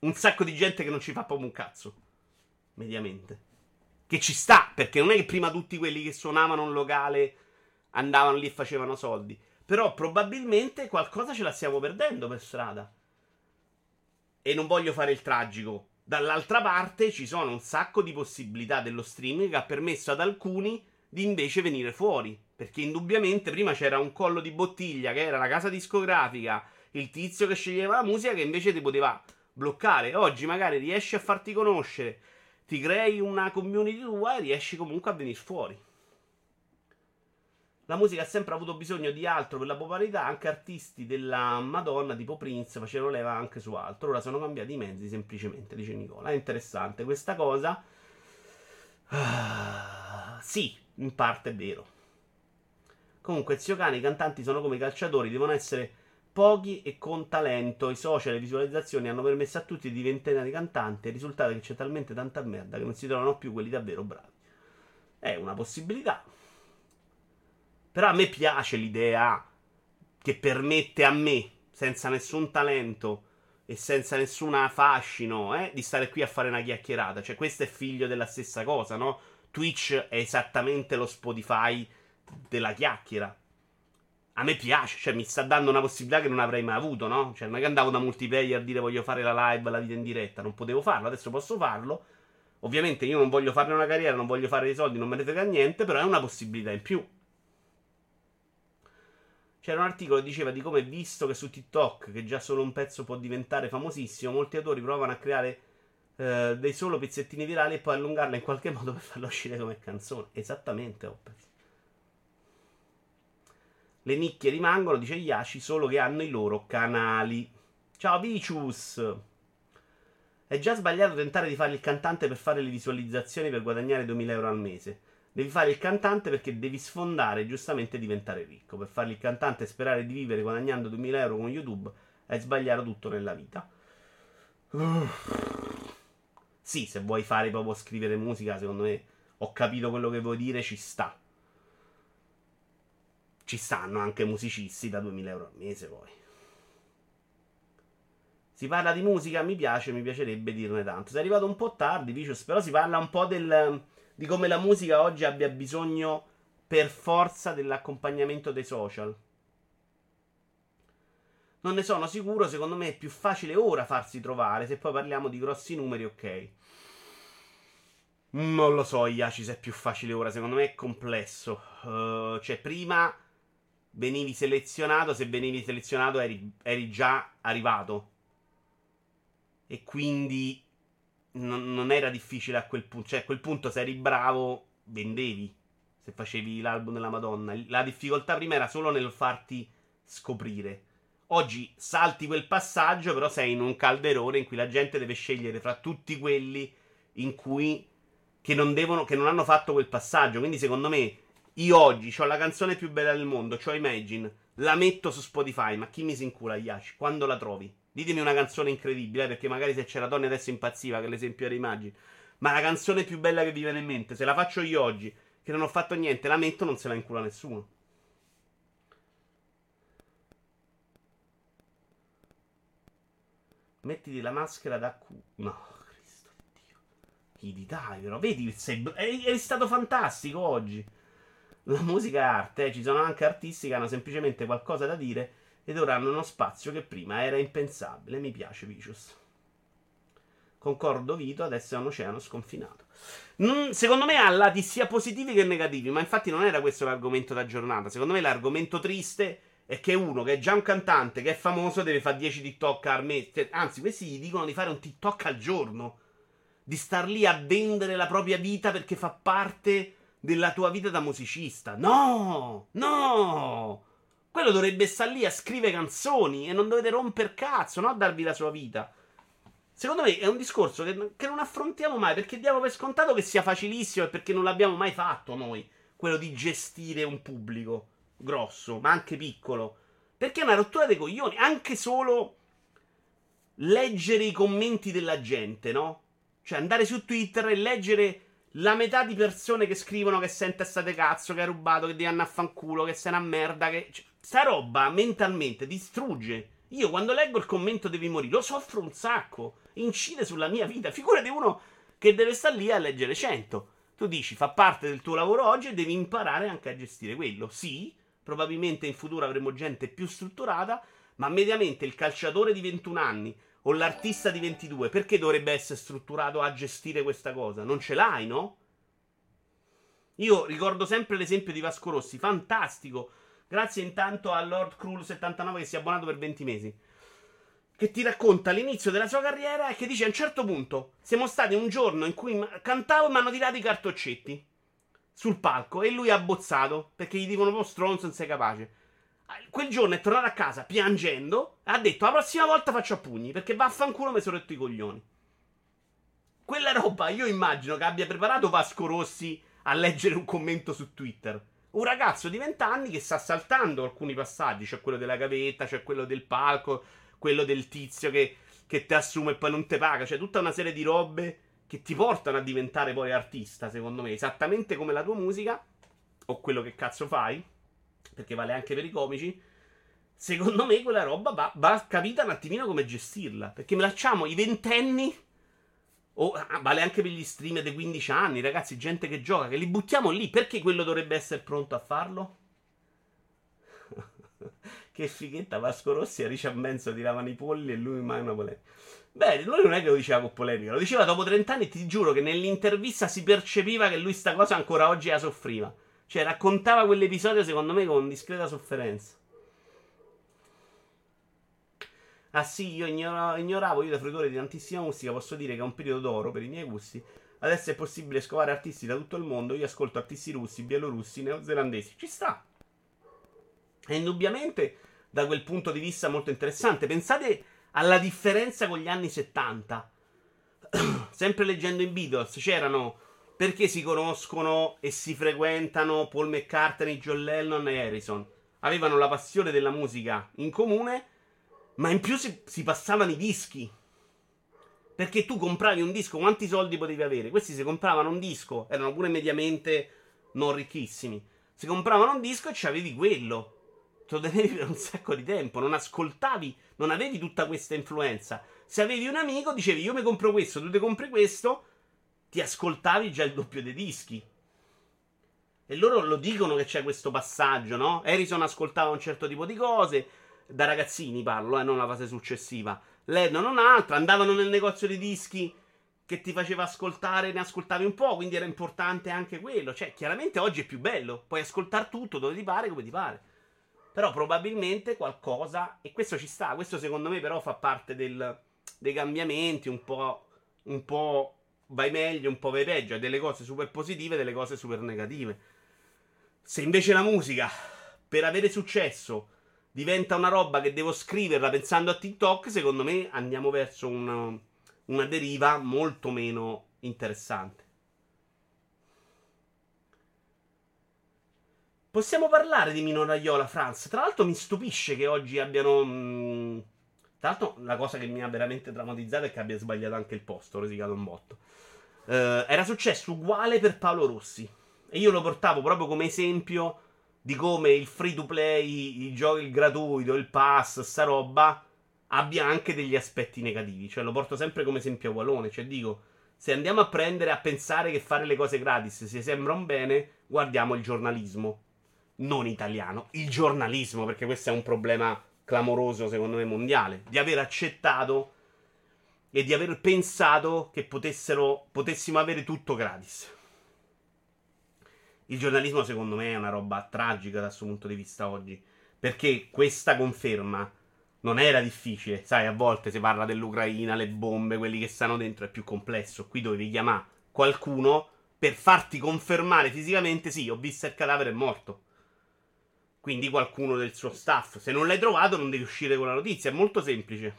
un sacco di gente che non ci fa proprio un cazzo, mediamente. Che ci sta, perché non è che prima tutti quelli che suonavano un locale andavano lì e facevano soldi. Però probabilmente qualcosa ce la stiamo perdendo per strada. E non voglio fare il tragico. Dall'altra parte ci sono un sacco di possibilità dello streaming che ha permesso ad alcuni di invece venire fuori. Perché indubbiamente prima c'era un collo di bottiglia, che era la casa discografica, il tizio che sceglieva la musica, che invece ti poteva bloccare. Oggi magari riesci a farti conoscere, ti crei una community tua e riesci comunque a venire fuori. La musica ha sempre avuto bisogno di altro per la popolarità, anche artisti della Madonna tipo Prince facevano leva anche su altro, ora sono cambiati i mezzi semplicemente, dice Nicola. È interessante questa cosa. Sì, in parte è vero. Comunque, zio cane, i cantanti sono come i calciatori, devono essere pochi e con talento. I social e le visualizzazioni hanno permesso a tutti di diventare cantanti, e il risultato è che c'è talmente tanta merda che non si trovano più quelli davvero bravi. È una possibilità. Però a me piace l'idea che permette a me, senza nessun talento e senza nessun fascino, di stare qui a fare una chiacchierata. Cioè, questo è figlio della stessa cosa, no? Twitch è esattamente lo Spotify della chiacchiera. A me piace, cioè mi sta dando una possibilità che non avrei mai avuto, no? Cioè, non è che andavo da Multiplayer a dire voglio fare la live, la vita in diretta. Non potevo farlo, adesso posso farlo. Ovviamente io non voglio farne una carriera, non voglio fare dei soldi, non me ne frega niente, però è una possibilità in più. C'era un articolo che diceva di come, visto che su TikTok, che già solo un pezzo può diventare famosissimo, molti autori provano a creare dei solo pezzettini virali e poi allungarla in qualche modo per farla uscire come canzone. Esattamente, Opez. Le nicchie rimangono, dice Yashi, solo che hanno i loro canali. Ciao Vicious! È già sbagliato tentare di fare il cantante per fare le visualizzazioni per guadagnare 2000 euro al mese. Devi fare il cantante perché devi sfondare e giustamente diventare ricco. Per fare il cantante e sperare di vivere guadagnando 2000 euro con YouTube è sbagliato tutto nella vita. Sì, se vuoi fare proprio scrivere musica, secondo me, ho capito quello che vuoi dire, ci sta. Ci stanno anche musicisti da 2000 euro al mese, poi. Si parla di musica, mi piace, mi piacerebbe dirne tanto. Sei arrivato un po' tardi, Vicious, però si parla un po' di come la musica oggi abbia bisogno per forza dell'accompagnamento dei social. Non ne sono sicuro, secondo me è più facile ora farsi trovare, se poi parliamo di grossi numeri, ok. Non lo so, Iaci, se è più facile ora, secondo me è complesso. Cioè, prima venivi selezionato, se venivi selezionato eri già arrivato. E quindi non era difficile a quel punto. Cioè, a quel punto se eri bravo, vendevi. Se facevi l'album della Madonna. La difficoltà prima era solo nel farti scoprire. Oggi salti quel passaggio, però sei in un calderone in cui la gente deve scegliere fra tutti quelli in cui che non hanno fatto quel passaggio. Quindi secondo me, io oggi ho la canzone più bella del mondo, ho Imagine, la metto su Spotify, ma chi mi si incula, Iaci? Quando la trovi? Ditemi una canzone incredibile, perché magari se c'è la donna adesso impazziva, che l'esempio era Imagine, ma la canzone più bella che vi viene in mente, se la faccio io oggi, che non ho fatto niente, la metto, non se la incula nessuno. Mettiti la maschera da culo. No, Cristo Dio. Chi di dai, però? Vedi, è stato fantastico oggi. La musica è arte, eh. Ci sono anche artisti che hanno semplicemente qualcosa da dire ed ora hanno uno spazio che prima era impensabile. Mi piace, Vicious. Concordo, Vito, adesso è un oceano sconfinato. Secondo me ha lati sia positivi che negativi, ma infatti non era questo l'argomento da giornata. Secondo me l'argomento triste è che uno che è già un cantante, che è famoso, deve fare 10 TikTok al mese. Anzi, questi gli dicono di fare un TikTok al giorno, di star lì a vendere la propria vita perché fa parte della tua vita da musicista. No! No! Quello dovrebbe star lì a scrivere canzoni e non dovete romper cazzo, no? A darvi la sua vita. Secondo me è un discorso che non affrontiamo mai, perché diamo per scontato che sia facilissimo e perché non l'abbiamo mai fatto noi, quello di gestire un pubblico grosso, ma anche piccolo, perché è una rottura dei coglioni, anche solo leggere i commenti della gente, no? Cioè andare su Twitter e leggere la metà di persone che scrivono che sei in testa de cazzo, che hai rubato, che devi andare a fanculo, che sei una merda, che... Cioè, sta roba mentalmente distrugge. Io quando leggo il commento devi morire, lo soffro un sacco, incide sulla mia vita, figurati uno che deve stare lì a leggere 100. Tu dici, fa parte del tuo lavoro oggi e devi imparare anche a gestire quello, sì. Probabilmente in futuro avremo gente più strutturata, ma mediamente il calciatore di 21 anni o l'artista di 22, perché dovrebbe essere strutturato a gestire questa cosa? Non ce l'hai, no? Io ricordo sempre l'esempio di Vasco Rossi, fantastico. Grazie intanto a Lord Cruel 79 che si è abbonato per 20 mesi. Che ti racconta l'inizio della sua carriera e che dice a un certo punto siamo stati un giorno in cui cantavo e mi hanno tirato i cartoccetti sul palco e lui ha abbozzato perché gli dicono po' stronzo, non sei capace. Quel giorno è tornato a casa piangendo, ha detto la prossima volta faccio a pugni perché vaffanculo mi sono rotto i coglioni. Quella roba io immagino che abbia preparato Vasco Rossi a leggere un commento su Twitter. Un ragazzo di 20 anni che sta saltando alcuni passaggi, cioè quello della gavetta, cioè quello del palco, quello del tizio che ti assume e poi non te paga, cioè tutta una serie di robe che ti portano a diventare poi artista, secondo me, esattamente come la tua musica, o quello che cazzo fai, perché vale anche per i comici. Secondo me quella roba va capita un attimino come gestirla, perché me lasciamo i ventenni, o vale anche per gli streamer dei 15 anni, ragazzi, gente che gioca, che li buttiamo lì, perché quello dovrebbe essere pronto a farlo? Che fighetta, Vasco Rossi a Richard Manson tiravano i polli e lui mai una polemica. Beh, lui non è che lo diceva con polemica, lo diceva dopo 30 anni e ti giuro che nell'intervista si percepiva che lui sta cosa ancora oggi la soffriva. Cioè raccontava quell'episodio secondo me con discreta sofferenza. Ah sì, io ignoravo la fruitore di tantissima musica, posso dire che è un periodo d'oro per i miei gusti. Adesso è possibile scovare artisti da tutto il mondo, io ascolto artisti russi, bielorussi, neozelandesi. Ci sta! E indubbiamente, da quel punto di vista, molto interessante. Pensate alla differenza con gli anni 70. Sempre leggendo i Beatles, c'erano perché si conoscono e si frequentano Paul McCartney, John Lennon e Harrison. Avevano la passione della musica in comune, ma in più si passavano i dischi. Perché tu compravi un disco, quanti soldi potevi avere? Questi se compravano un disco, erano pure mediamente non ricchissimi. Se compravano un disco e c'avevi quello. Te lo tenevi per un sacco di tempo, non ascoltavi, non avevi tutta questa influenza. Se avevi un amico, dicevi io mi compro questo, tu te compri questo, ti ascoltavi già il doppio dei dischi. E loro lo dicono che c'è questo passaggio, no? Harrison ascoltava un certo tipo di cose, da ragazzini parlo, non la fase successiva. Lennon un'altra, andavano nel negozio di dischi che ti faceva ascoltare, ne ascoltavi un po', quindi era importante anche quello. Cioè, chiaramente oggi è più bello, puoi ascoltare tutto dove ti pare, come ti pare. Però probabilmente qualcosa, e questo ci sta, questo secondo me però fa parte dei cambiamenti, un po' vai meglio, un po' vai peggio, delle cose super positive, delle cose super negative. Se invece la musica, per avere successo, diventa una roba che devo scriverla pensando a TikTok, secondo me andiamo verso una deriva molto meno interessante. Possiamo parlare di Mino Raiola, Franz? Tra l'altro mi stupisce che oggi abbiano... Tra l'altro la cosa che mi ha veramente traumatizzato è che abbia sbagliato anche il posto, ho risicato un botto. Era successo uguale per Paolo Rossi. E io lo portavo proprio come esempio di come il free to play, i giochi, il gratuito, il pass, sta roba abbia anche degli aspetti negativi. Cioè lo porto sempre come esempio a Walone, cioè dico, se andiamo a prendere a pensare che fare le cose gratis si sembra un bene, guardiamo il giornalismo non italiano, il giornalismo, perché questo è un problema clamoroso secondo me mondiale, di aver accettato e di aver pensato che potessimo avere tutto gratis. Il giornalismo secondo me è una roba tragica dal suo punto di vista oggi, perché questa conferma non era difficile, sai, a volte si parla dell'Ucraina, le bombe, quelli che stanno dentro, è più complesso, qui dovevi chiamare qualcuno per farti confermare fisicamente, sì, ho visto il cadavere, è morto, quindi qualcuno del suo staff, se non l'hai trovato non devi uscire con la notizia, è molto semplice,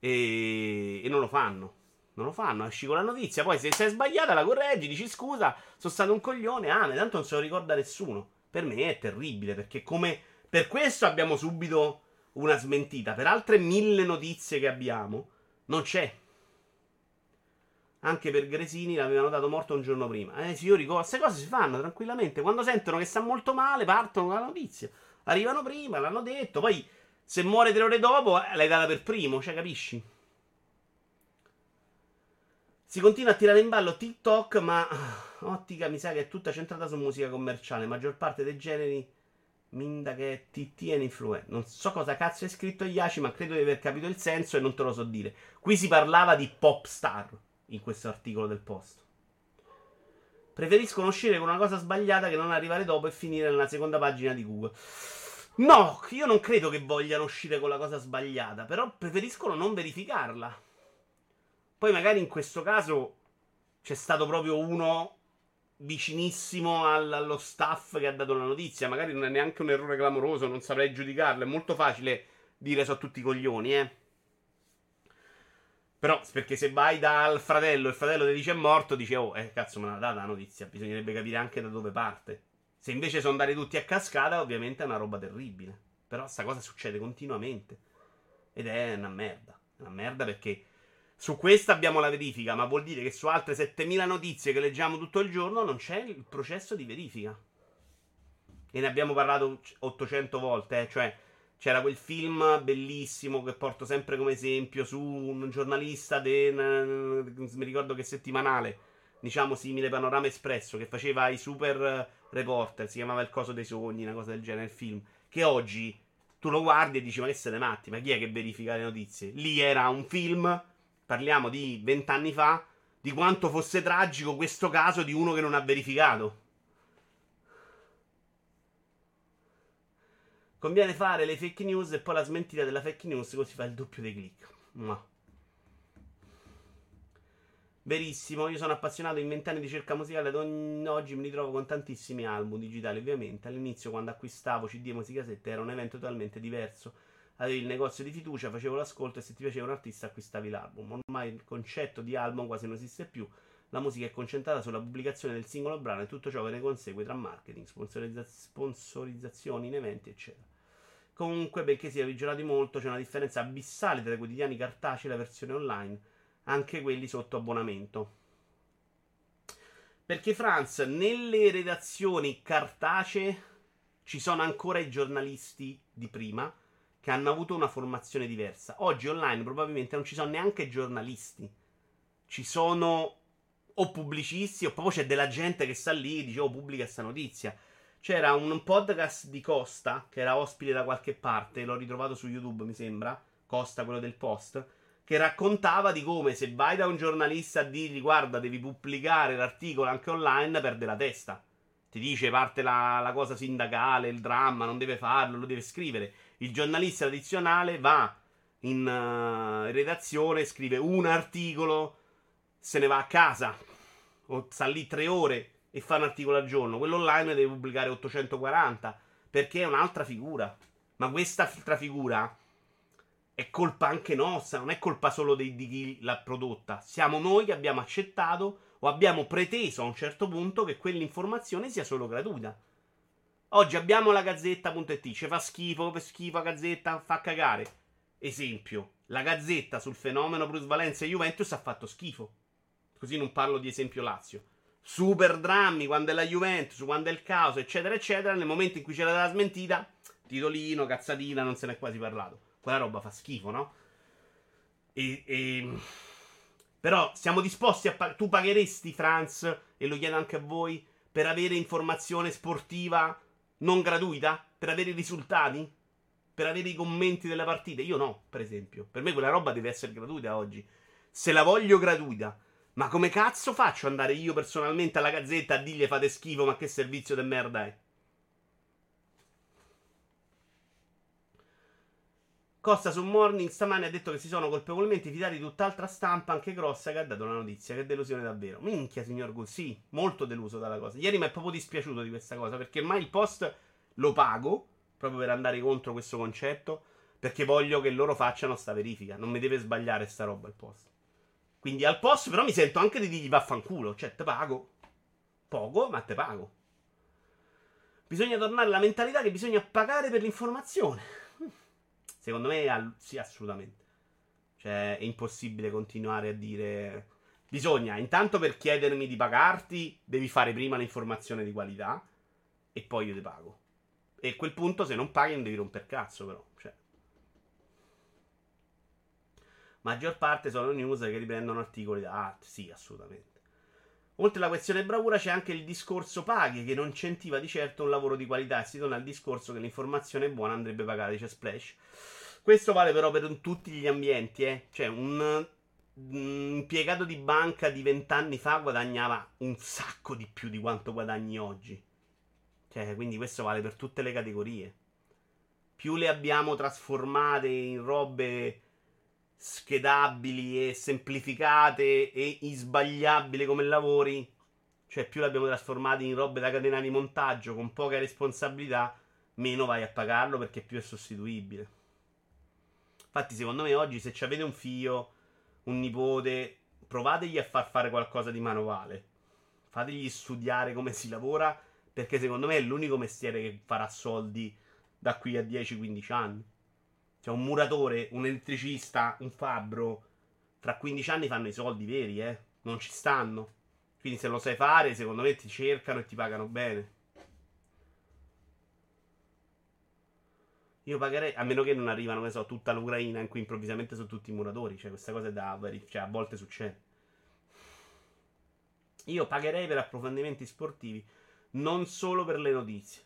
e non lo fanno. Non lo fanno, esci con la notizia, poi se sei sbagliata la correggi, dici scusa, sono stato un coglione, ma tanto non se lo ricorda nessuno. Per me è terribile, perché come per questo abbiamo subito una smentita, per altre 1000 notizie che abbiamo non c'è. Anche per Gresini l'avevano dato morto un giorno prima. Sì, io ricordo, queste cose si fanno tranquillamente, quando sentono che sta molto male partono con la notizia, arrivano prima, l'hanno detto, poi se muore 3 ore dopo l'hai data per primo, cioè capisci? Si continua a tirare in ballo TikTok, ma ottica mi sa che è tutta centrata su musica commerciale. Maggior parte dei generi minda che TT e influenza. Non so cosa cazzo è scritto Iaci, ma credo di aver capito il senso e non te lo so dire. Qui si parlava di pop star in questo articolo del Post. Preferisco uscire con una cosa sbagliata che non arrivare dopo e finire nella seconda pagina di Google. No, io non credo che vogliano uscire con la cosa sbagliata, però preferiscono non verificarla. Poi magari in questo caso c'è stato proprio uno vicinissimo allo staff che ha dato la notizia. Magari non è neanche un errore clamoroso, non saprei giudicarlo. È molto facile dire so tutti i coglioni, Però, perché se vai dal fratello, il fratello ti dice è morto, dice cazzo me l'ha data la notizia. Bisognerebbe capire anche da dove parte. Se invece sono andati tutti a cascata, ovviamente è una roba terribile. Però sta cosa succede continuamente. Ed è una merda. Una merda perché... Su questa abbiamo la verifica, ma vuol dire che su altre 7000 notizie che leggiamo tutto il giorno non c'è il processo di verifica. E ne abbiamo parlato 800 volte, cioè c'era quel film bellissimo che porto sempre come esempio su un giornalista mi ricordo che settimanale, diciamo simile Panorama Espresso, che faceva i super reporter, si chiamava Il coso dei sogni, una cosa del genere, il film, che oggi tu lo guardi e dici ma che siete matti, ma chi è che verifica le notizie? Lì era un film... Parliamo di 20 anni fa, di quanto fosse tragico questo caso di uno che non ha verificato. Conviene fare le fake news e poi la smentita della fake news, così fa il doppio dei click. Ma verissimo, io sono appassionato, in 20 anni di ricerca musicale ad oggi mi ritrovo con tantissimi album digitali, ovviamente. All'inizio, quando acquistavo CD e musicasette, era un evento totalmente diverso. Avevi il negozio di fiducia, facevo l'ascolto e se ti piaceva un artista acquistavi l'album. Ormai il concetto di album quasi non esiste più. La musica è concentrata sulla pubblicazione del singolo brano e tutto ciò che ne consegue tra marketing, sponsorizzazioni in eventi, eccetera. Comunque, benché sia migliorati molto, c'è una differenza abissale tra i quotidiani cartacei e la versione online, anche quelli sotto abbonamento. Perché Franz, nelle redazioni cartacee ci sono ancora i giornalisti di prima che hanno avuto una formazione diversa. Oggi online probabilmente non ci sono neanche giornalisti. Ci sono o pubblicisti o proprio c'è della gente che sta lì e dice "oh, pubblica sta notizia". C'era un podcast di Costa che era ospite da qualche parte, l'ho ritrovato su YouTube, mi sembra, Costa, quello del Post, che raccontava di come se vai da un giornalista a dirgli "guarda, devi pubblicare l'articolo anche online", perde la testa. Ti dice, parte la cosa sindacale, il dramma, non deve farlo, lo deve scrivere. Il giornalista tradizionale va in redazione, scrive un articolo, se ne va a casa, o sta lì 3 ore e fa un articolo al giorno. Quello online deve pubblicare 840, perché è un'altra figura. Ma questa figura è colpa anche nostra, non è colpa solo di chi l'ha prodotta. Siamo noi che abbiamo accettato o abbiamo preteso a un certo punto che quell'informazione sia solo gratuita. Oggi abbiamo la Gazzetta.it, ci fa schifo, la Gazzetta fa cagare. Esempio, la Gazzetta sul fenomeno plusvalenza e Juventus ha fatto schifo. Così non parlo di esempio Lazio. Super drammi, quando è la Juventus, quando è il caso, eccetera, eccetera. Nel momento in cui c'era la smentita, titolino, cazzatina, non se ne è quasi parlato. Quella roba fa schifo, no? Però siamo disposti a tu pagheresti, Franz, e lo chiedo anche a voi, per avere informazione sportiva non gratuita? Per avere i risultati? Per avere i commenti delle partite? Io no, per esempio. Per me quella roba deve essere gratuita oggi. Se la voglio gratuita, ma come cazzo faccio andare io personalmente alla Gazzetta a dirgli fate schifo, ma che servizio di merda è? Costa su Morning stamane ha detto che si sono colpevolmente fidati di tutt'altra stampa, anche grossa, che ha dato la notizia. Che delusione davvero. Minchia, signor Gul, sì, molto deluso dalla cosa. Ieri mi è proprio dispiaciuto di questa cosa, perché ormai il Post lo pago, proprio per andare contro questo concetto, perché voglio che loro facciano sta verifica. Non mi deve sbagliare sta roba il Post. Quindi al Post però mi sento anche di dirgli vaffanculo, cioè te pago. Poco, ma te pago. Bisogna tornare alla mentalità che bisogna pagare per l'informazione. Secondo me sì, assolutamente. Cioè, è impossibile continuare a dire... Bisogna, intanto per chiedermi di pagarti, devi fare prima l'informazione di qualità e poi io ti pago. E a quel punto, se non paghi, non devi romper cazzo, però. Cioè. Maggior parte sono news che riprendono articoli da art. Sì, assolutamente. Oltre alla questione bravura c'è anche il discorso paghi, che non incentiva di certo un lavoro di qualità, e si torna al discorso che l'informazione buona andrebbe pagata, dice Splash. Questo vale però per tutti gli ambienti, eh. Cioè, un impiegato di banca di 20 anni fa guadagnava un sacco di più di quanto guadagni oggi. Cioè, quindi questo vale per tutte le categorie. Più le abbiamo trasformate in robe schedabili e semplificate e insbagliabili come lavori, cioè più l'abbiamo trasformato in robe da catena di montaggio con poca responsabilità, meno vai a pagarlo perché più è sostituibile. Infatti secondo me oggi, se avete un figlio, un nipote, provategli a far fare qualcosa di manuale, fategli studiare come si lavora, perché secondo me è l'unico mestiere che farà soldi da qui a 10-15 anni. Cioè, un muratore, un elettricista, un fabbro, fra 15 anni fanno i soldi veri, eh? Non ci stanno. Quindi se lo sai fare, secondo me ti cercano e ti pagano bene. Io pagherei, a meno che non arrivano, ne so, tutta l'Ucraina in cui improvvisamente sono tutti i muratori. Cioè, questa cosa è a volte succede. Io pagherei per approfondimenti sportivi, non solo per le notizie.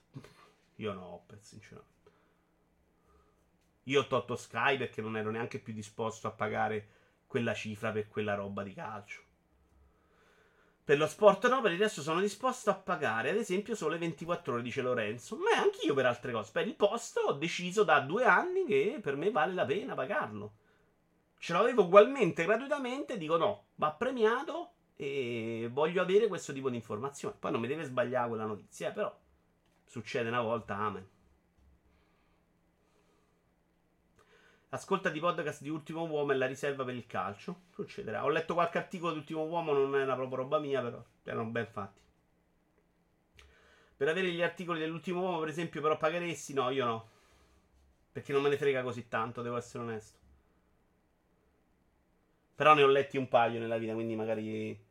Io no, per sinceramente. Io ho tolto Sky perché non ero neanche più disposto a pagare quella cifra per quella roba di calcio. Per lo sport no, per il resto sono disposto a pagare, ad esempio, solo le 24 ore, dice Lorenzo. Ma anch'io per altre cose. Per il post ho deciso da 2 anni che per me vale la pena pagarlo. Ce l'avevo ugualmente, gratuitamente, dico no, va premiato e voglio avere questo tipo di informazione. Poi non mi deve sbagliare quella notizia, però succede una volta, amen. Ascolta di podcast di Ultimo Uomo e la riserva per il calcio. Succederà. Ho letto qualche articolo di Ultimo Uomo, non era proprio roba mia, però erano ben fatti. Per avere gli articoli dell'Ultimo Uomo, per esempio, però pagheresti? No, io no. Perché non me ne frega così tanto, devo essere onesto. Però ne ho letti un paio nella vita, quindi magari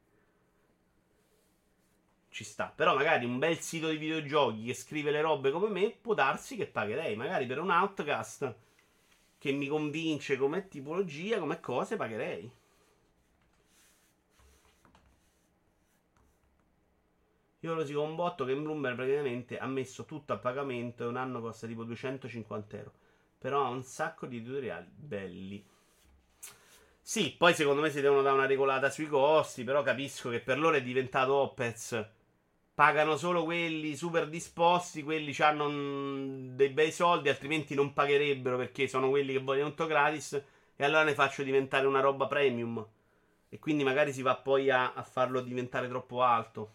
ci sta. Però magari un bel sito di videogiochi che scrive le robe come me, può darsi che pagherei. Magari per un Outcast che mi convince come tipologia, come cose, pagherei. Io lo sigo un botto che in Bloomberg praticamente ha messo tutto a pagamento e un anno costa tipo 250€. Però ha un sacco di tutorial belli. Sì, poi secondo me si devono dare una regolata sui costi, però capisco che per loro è diventato OPEX. Pagano solo quelli super disposti, quelli che hanno dei bei soldi, altrimenti non pagherebbero perché sono quelli che vogliono tutto gratis, e allora ne faccio diventare una roba premium. E quindi magari si va poi a farlo diventare troppo alto.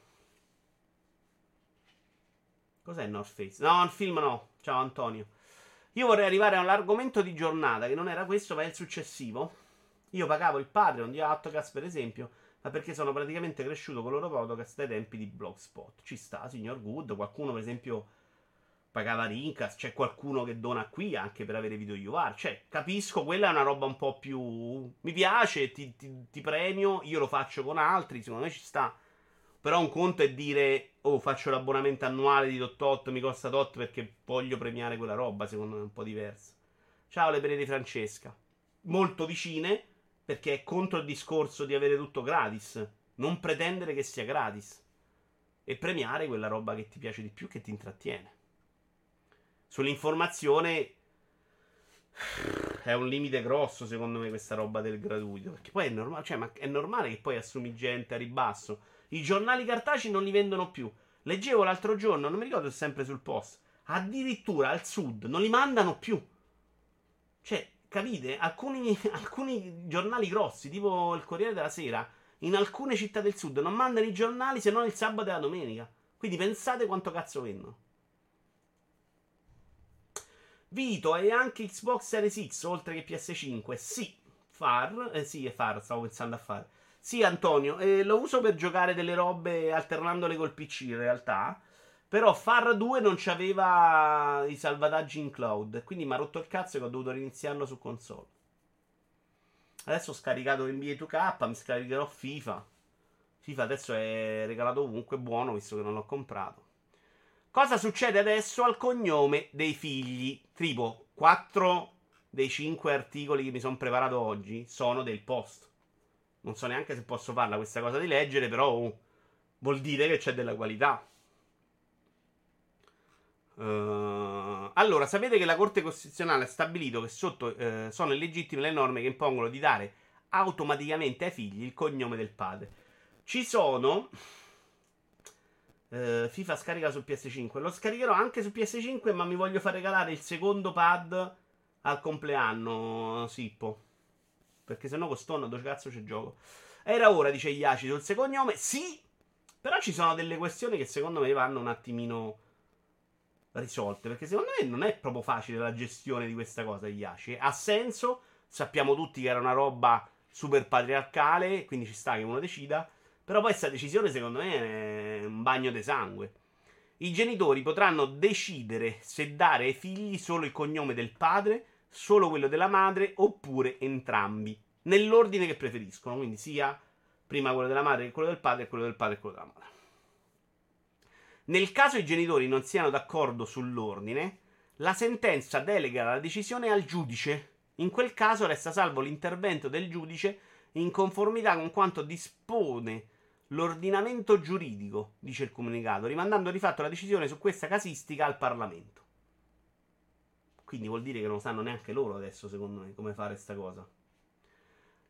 Cos'è North Face? No, il film no. Ciao Antonio. Io vorrei arrivare all'argomento di giornata, che non era questo ma è il successivo. Io pagavo il Patreon di Outcast, per esempio, ma perché sono praticamente cresciuto con loro podcast dai tempi di Blogspot. Ci sta, signor Good. Qualcuno, per esempio, pagava Rincast. C'è qualcuno che dona qui anche per avere video UR. Cioè, capisco, quella è una roba un po' più... mi piace, ti premio, io lo faccio con altri, secondo me ci sta. Però un conto è dire, oh, faccio l'abbonamento annuale di Tot, mi costa Tot perché voglio premiare quella roba, secondo me è un po' diverso. Ciao, le pere di Francesca. Molto vicine, perché è contro il discorso di avere tutto gratis, non pretendere che sia gratis e premiare quella roba che ti piace di più, che ti intrattiene. Sull'informazione è un limite grosso secondo me questa roba del gratuito, perché poi è normale, cioè, ma è normale che poi assumi gente a ribasso. I giornali cartacei non li vendono più. Leggevo l'altro giorno, non mi ricordo, sempre sul Post, addirittura al sud non li mandano più. Cioè, capite? Alcuni giornali grossi, tipo il Corriere della Sera, in alcune città del sud non mandano i giornali se non il sabato e la domenica. Quindi pensate quanto cazzo vendono. Vito, e anche Xbox Series X, oltre che PS5. Sì, stavo pensando a far. Sì, Antonio, lo uso per giocare delle robe alternandole col PC in realtà. Però Far 2 non c'aveva i salvataggi in cloud, quindi mi ha rotto il cazzo che ho dovuto riniziarlo su console. Adesso ho scaricato NBA 2K, mi scaricherò FIFA. FIFA adesso è regalato ovunque, buono, visto che non l'ho comprato. Cosa succede adesso al cognome dei figli? Tipo, 4 dei 5 articoli che mi sono preparato oggi sono del Post. Non so neanche se posso farla questa cosa di leggere, però vuol dire che c'è della qualità. Allora, sapete che la Corte Costituzionale ha stabilito che sono illegittime le norme che impongono di dare automaticamente ai figli il cognome del padre. Ci sono FIFA scarica su PS5. Lo scaricherò anche su PS5, ma mi voglio far regalare il secondo pad al compleanno, Sippo, perché sennò costonno, dove cazzo c'è gioco. Era ora, dice Iaci, sul cognome. Sì, però ci sono delle questioni che secondo me vanno un attimino risolte, perché secondo me non è proprio facile la gestione di questa cosa. Iaci ha senso, sappiamo tutti che era una roba super patriarcale, quindi ci sta che uno decida, però poi questa decisione secondo me è un bagno di sangue. I genitori potranno decidere se dare ai figli solo il cognome del padre, solo quello della madre, oppure entrambi, nell'ordine che preferiscono, quindi sia prima quello della madre che quello del padre, e quello del padre e quello della madre. Nel caso i genitori non siano d'accordo sull'ordine, la sentenza delega la decisione al giudice. In quel caso resta salvo l'intervento del giudice in conformità con quanto dispone l'ordinamento giuridico, dice il comunicato, rimandando di fatto la decisione su questa casistica al Parlamento. Quindi vuol dire che non sanno neanche loro adesso, secondo me, come fare sta cosa.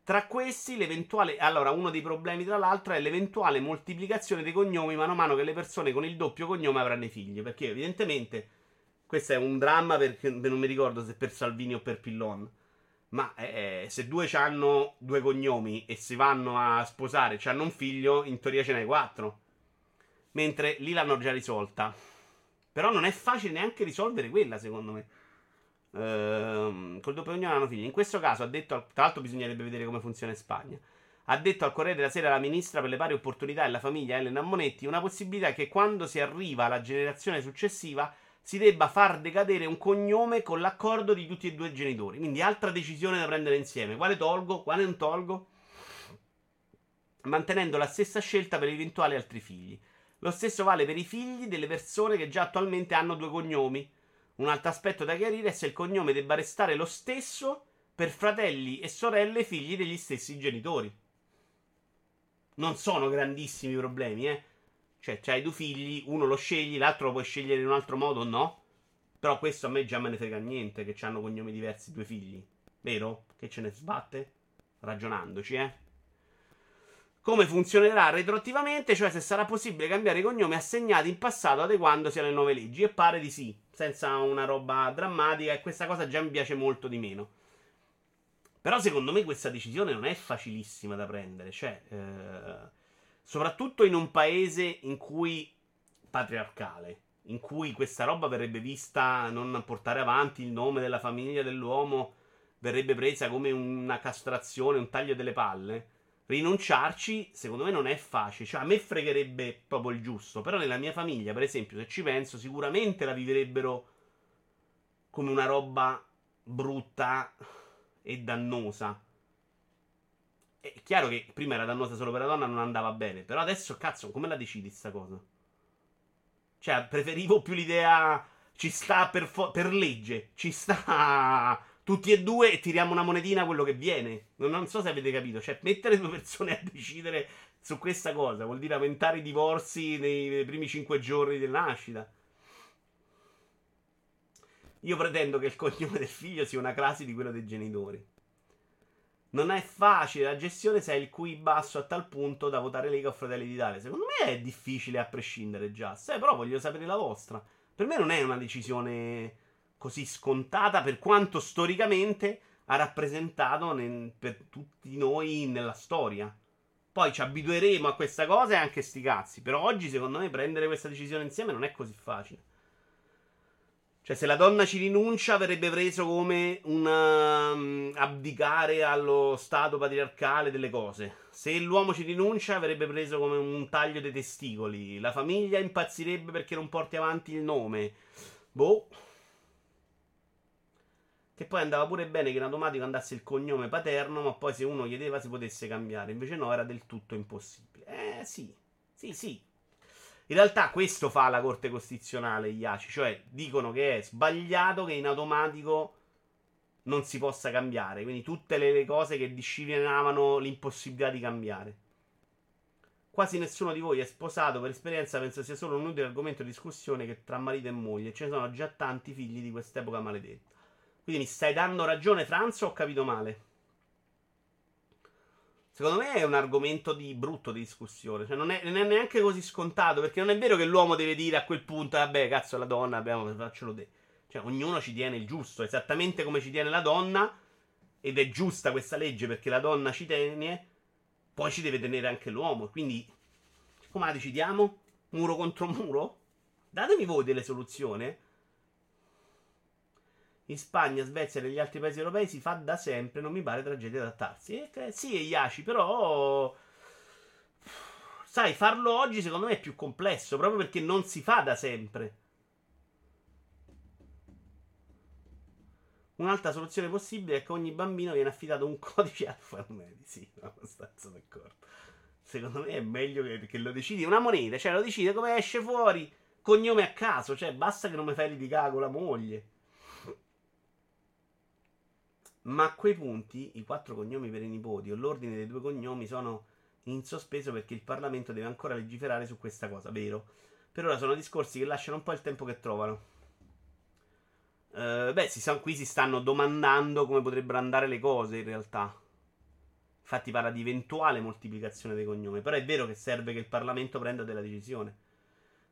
Tra questi l'eventuale... Allora, uno dei problemi tra l'altro è l'eventuale moltiplicazione dei cognomi mano a mano che le persone con il doppio cognome avranno i figli, perché evidentemente questo è un dramma, perché non mi ricordo se per Salvini o per Pillon, ma se due hanno due cognomi e si vanno a sposare, hanno un figlio, in teoria ce n'è quattro, mentre lì l'hanno già risolta. Però non è facile neanche risolvere quella, secondo me. Col doppio cognome hanno figli. In questo caso ha detto, tra l'altro bisognerebbe vedere come funziona in Spagna, ha detto al Corriere della Sera la ministra per le pari opportunità e la famiglia Elena Monetti, una possibilità è che quando si arriva alla generazione successiva si debba far decadere un cognome con l'accordo di tutti e due i genitori. Quindi altra decisione da prendere insieme, quale tolgo, quale non tolgo, mantenendo la stessa scelta per eventuali altri figli. Lo stesso vale per i figli delle persone che già attualmente hanno due cognomi. Un altro aspetto da chiarire è se il cognome debba restare lo stesso per fratelli e sorelle figli degli stessi genitori. Non sono grandissimi problemi, eh? Cioè, c'hai due figli, uno lo scegli, l'altro lo puoi scegliere in un altro modo o no? Però questo a me già me ne frega niente, che hanno cognomi diversi due figli. Vero? Che ce ne sbatte? Ragionandoci, eh? Come funzionerà retroattivamente, cioè se sarà possibile cambiare i cognomi assegnati in passato adeguandosi alle nuove leggi, e pare di sì, senza una roba drammatica, e questa cosa già mi piace molto di meno. Però secondo me questa decisione non è facilissima da prendere, cioè soprattutto in un paese in cui patriarcale, in cui questa roba verrebbe vista, non portare avanti il nome della famiglia dell'uomo verrebbe presa come una castrazione, un taglio delle palle. Rinunciarci, secondo me, non è facile. Cioè, a me fregherebbe proprio il giusto. Però nella mia famiglia, per esempio, se ci penso, sicuramente la viverebbero come una roba brutta e dannosa. È chiaro che prima era dannosa solo per la donna, non andava bene. Però adesso, cazzo, come la decidi sta cosa? Cioè, preferivo più l'idea ci sta per legge, ci sta... tutti e due e tiriamo una monetina a quello che viene. Non so se avete capito. Cioè, mettere due persone a decidere su questa cosa vuol dire aumentare i divorzi nei primi 5 giorni della nascita. Io pretendo che il cognome del figlio sia una crasi di quello dei genitori. Non è facile la gestione se hai il QI basso a tal punto da votare Lega o Fratelli d'Italia. Secondo me è difficile a prescindere già. Però voglio sapere la vostra. Per me non è una decisione... così scontata, per quanto storicamente ha rappresentato per tutti noi nella storia. Poi ci abitueremo a questa cosa e anche sti cazzi. Però oggi secondo me prendere questa decisione insieme non è così facile. Cioè se la donna ci rinuncia verrebbe preso come un abdicare allo stato patriarcale delle cose. Se l'uomo ci rinuncia verrebbe preso come un taglio dei testicoli. La famiglia impazzirebbe perché non porti avanti il nome. Boh... Che poi andava pure bene che in automatico andasse il cognome paterno, ma poi se uno chiedeva si potesse cambiare. Invece no, era del tutto impossibile. Sì. In realtà questo fa la Corte Costituzionale, gli ACI. Cioè, dicono che è sbagliato che in automatico non si possa cambiare. Quindi tutte le cose che disciplinavano l'impossibilità di cambiare. Quasi nessuno di voi è sposato, per esperienza penso sia solo un utile argomento di discussione che tra marito e moglie. Ce ne sono già tanti figli di quest'epoca maledetta. Quindi mi stai dando ragione, Franz, o ho capito male? Secondo me è un argomento di brutto di discussione. Cioè non è neanche così scontato, perché non è vero che l'uomo deve dire a quel punto vabbè, cazzo, la donna, faccelo te. Cioè, ognuno ci tiene il giusto, esattamente come ci tiene la donna, ed è giusta questa legge perché la donna ci tiene, poi ci deve tenere anche l'uomo. Quindi, come la decidiamo? Muro contro muro? Datemi voi delle soluzioni. In Spagna, Svezia e negli altri paesi europei si fa da sempre, non mi pare tragedia adattarsi. Sì, e Iaci, però... sai, farlo oggi secondo me è più complesso, proprio perché non si fa da sempre. Un'altra soluzione possibile è che ogni bambino viene affidato un codice alfanumerico. Sì, sono abbastanza d'accordo. Secondo me è meglio che lo decidi una moneta, cioè lo decide come esce fuori, cognome a caso, cioè basta che non mi fai litigare con la moglie. Ma a quei punti i 4 cognomi per i nipoti o l'ordine dei 2 cognomi sono in sospeso perché il Parlamento deve ancora legiferare su questa cosa, vero? Per ora sono discorsi che lasciano un po' il tempo che trovano. Qui si stanno domandando come potrebbero andare le cose in realtà. Infatti parla di eventuale moltiplicazione dei cognomi. Però è vero che serve che il Parlamento prenda della decisione.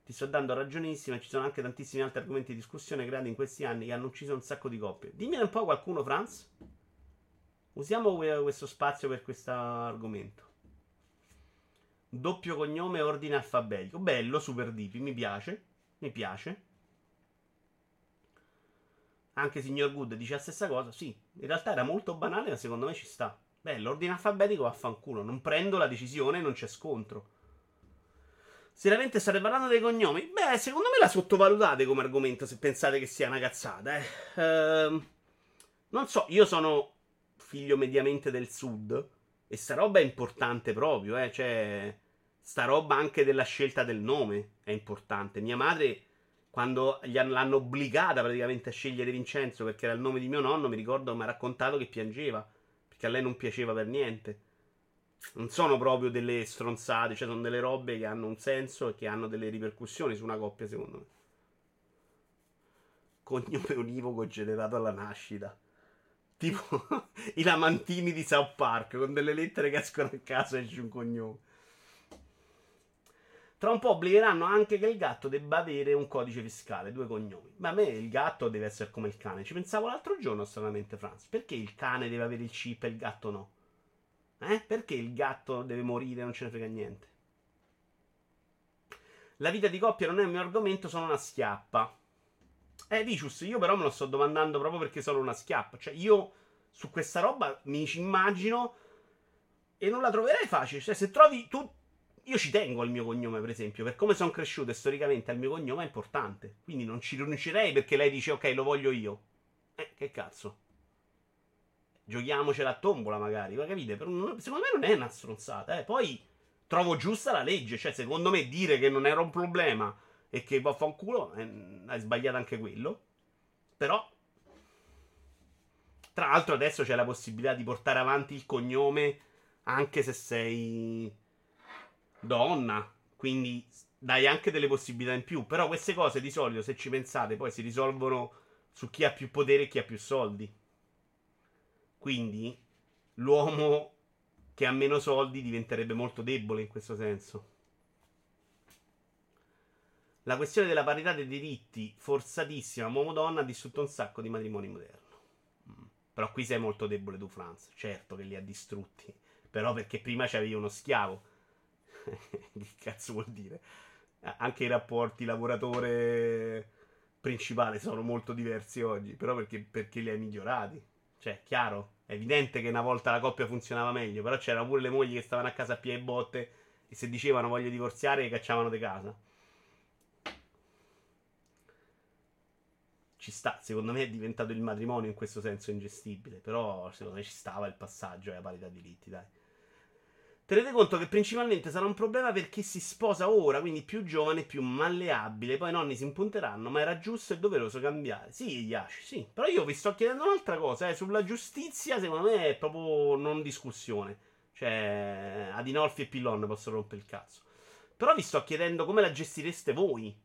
Ti sto dando ragionissima. Ci sono anche tantissimi altri argomenti di discussione creati in questi anni che hanno ucciso un sacco di coppie. Dimmene un po' qualcuno, Franz. Usiamo questo spazio per questo argomento. Doppio cognome, ordine alfabetico. Bello, super dipi, mi piace. Mi piace. Anche signor Good dice la stessa cosa. Sì, in realtà era molto banale, ma secondo me ci sta. Beh, l'ordine alfabetico vaffanculo. Non prendo la decisione, non c'è scontro. Seriamente state parlando dei cognomi? Beh, secondo me la sottovalutate come argomento, se pensate che sia una cazzata, non so, io sono figlio mediamente del sud e sta roba è importante proprio, cioè, sta roba anche della scelta del nome è importante. Mia madre, quando l'hanno obbligata praticamente a scegliere Vincenzo, perché era il nome di mio nonno, mi ricordo mi ha raccontato che piangeva, perché a lei non piaceva per niente. Non sono proprio delle stronzate, cioè sono delle robe che hanno un senso e che hanno delle ripercussioni su una coppia, secondo me. Cognome univoco generato alla nascita. Tipo i lamantini di South Park, con delle lettere che escono a caso e esce un cognome. Tra un po' obbligheranno anche che il gatto debba avere un codice fiscale, 2 cognomi. Ma a me il gatto deve essere come il cane. Ci pensavo l'altro giorno, stranamente, Franz. Perché il cane deve avere il chip e il gatto no? Perché il gatto deve morire, non ce ne frega niente. La vita di coppia non è un mio argomento, sono una schiappa. Vicious, io però me lo sto domandando proprio perché sono una schiappa. Cioè io su questa roba mi ci immagino e non la troverei facile. Cioè se trovi tu... Io ci tengo al mio cognome, per esempio, per come sono cresciuto e storicamente al mio cognome è importante. Quindi non ci riuscirei perché lei dice ok, lo voglio io. Che cazzo. Giochiamocela a tombola magari, ma capite? Secondo me non è una stronzata, Poi trovo giusta la legge, cioè secondo me dire che non era un problema e che vaffanculo è sbagliato anche quello. Però tra l'altro adesso c'è la possibilità di portare avanti il cognome anche se sei donna, quindi dai anche delle possibilità in più. Però queste cose di solito, se ci pensate, poi si risolvono su chi ha più potere e chi ha più soldi. Quindi l'uomo che ha meno soldi diventerebbe molto debole in questo senso. La questione della parità dei diritti, forzatissima, uomo-donna, ha distrutto un sacco di matrimoni moderni. Però qui sei molto debole tu, Franz. Certo che li ha distrutti. Però perché prima c'avevi uno schiavo. Che cazzo vuol dire? Anche i rapporti lavoratore principale sono molto diversi oggi. Però perché li hai migliorati. Cioè, chiaro, è evidente che una volta la coppia funzionava meglio, però c'era pure le mogli che stavano a casa a piedi e botte e se dicevano voglio divorziare le cacciavano di casa. Ci sta, secondo me è diventato il matrimonio in questo senso ingestibile, però secondo me ci stava il passaggio alla parità di diritti, dai. Tenete conto che principalmente sarà un problema per chi si sposa ora, quindi più giovane e più malleabile. Poi i nonni si impunteranno, ma era giusto e doveroso cambiare. Sì, Iaci, sì. Però io vi sto chiedendo un'altra cosa, sulla giustizia secondo me è proprio non discussione. Cioè, Adinolfi e Pillon possono rompere il cazzo. Però vi sto chiedendo come la gestireste voi.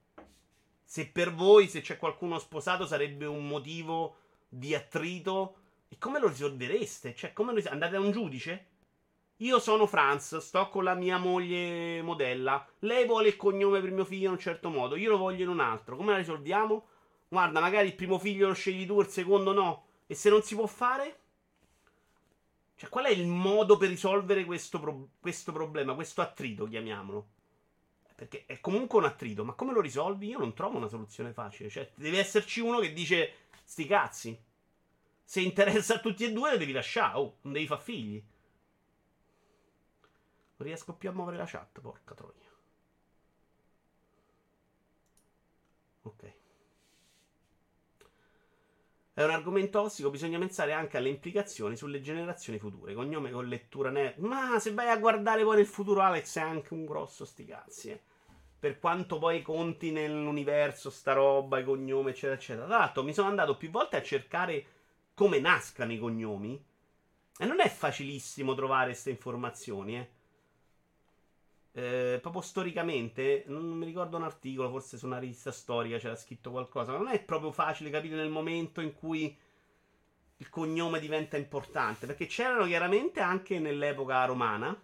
Se per voi, se c'è qualcuno sposato, sarebbe un motivo di attrito. E come lo risolvereste? Cioè, come lo... andate a un giudice? Io sono Franz, sto con la mia moglie modella. Lei vuole il cognome per mio figlio in un certo modo, io lo voglio in un altro. Come la risolviamo? Guarda, magari il primo figlio lo scegli tu, il secondo no. E se non si può fare? Cioè, qual è il modo per risolvere questo problema, questo attrito, chiamiamolo? Perché è comunque un attrito, ma come lo risolvi? Io non trovo una soluzione facile. Cioè, deve esserci uno che dice, sti cazzi. Se interessa a tutti e due, lo devi lasciare, non devi far figli. Non riesco più a muovere la chat, porca troia. Ok. È un argomento ossico, bisogna pensare anche alle implicazioni sulle generazioni future. Cognome con lettura ma se vai a guardare poi nel futuro, Alex, è anche un grosso sti cazzi, Per quanto poi conti nell'universo, sta roba, i cognomi, eccetera, eccetera. Tra l'altro mi sono andato più volte a cercare come nascano i cognomi. E non è facilissimo trovare queste informazioni, proprio storicamente non mi ricordo un articolo, forse su una rivista storica c'era scritto qualcosa, ma non è proprio facile capire nel momento in cui il cognome diventa importante, perché c'erano chiaramente anche nell'epoca romana,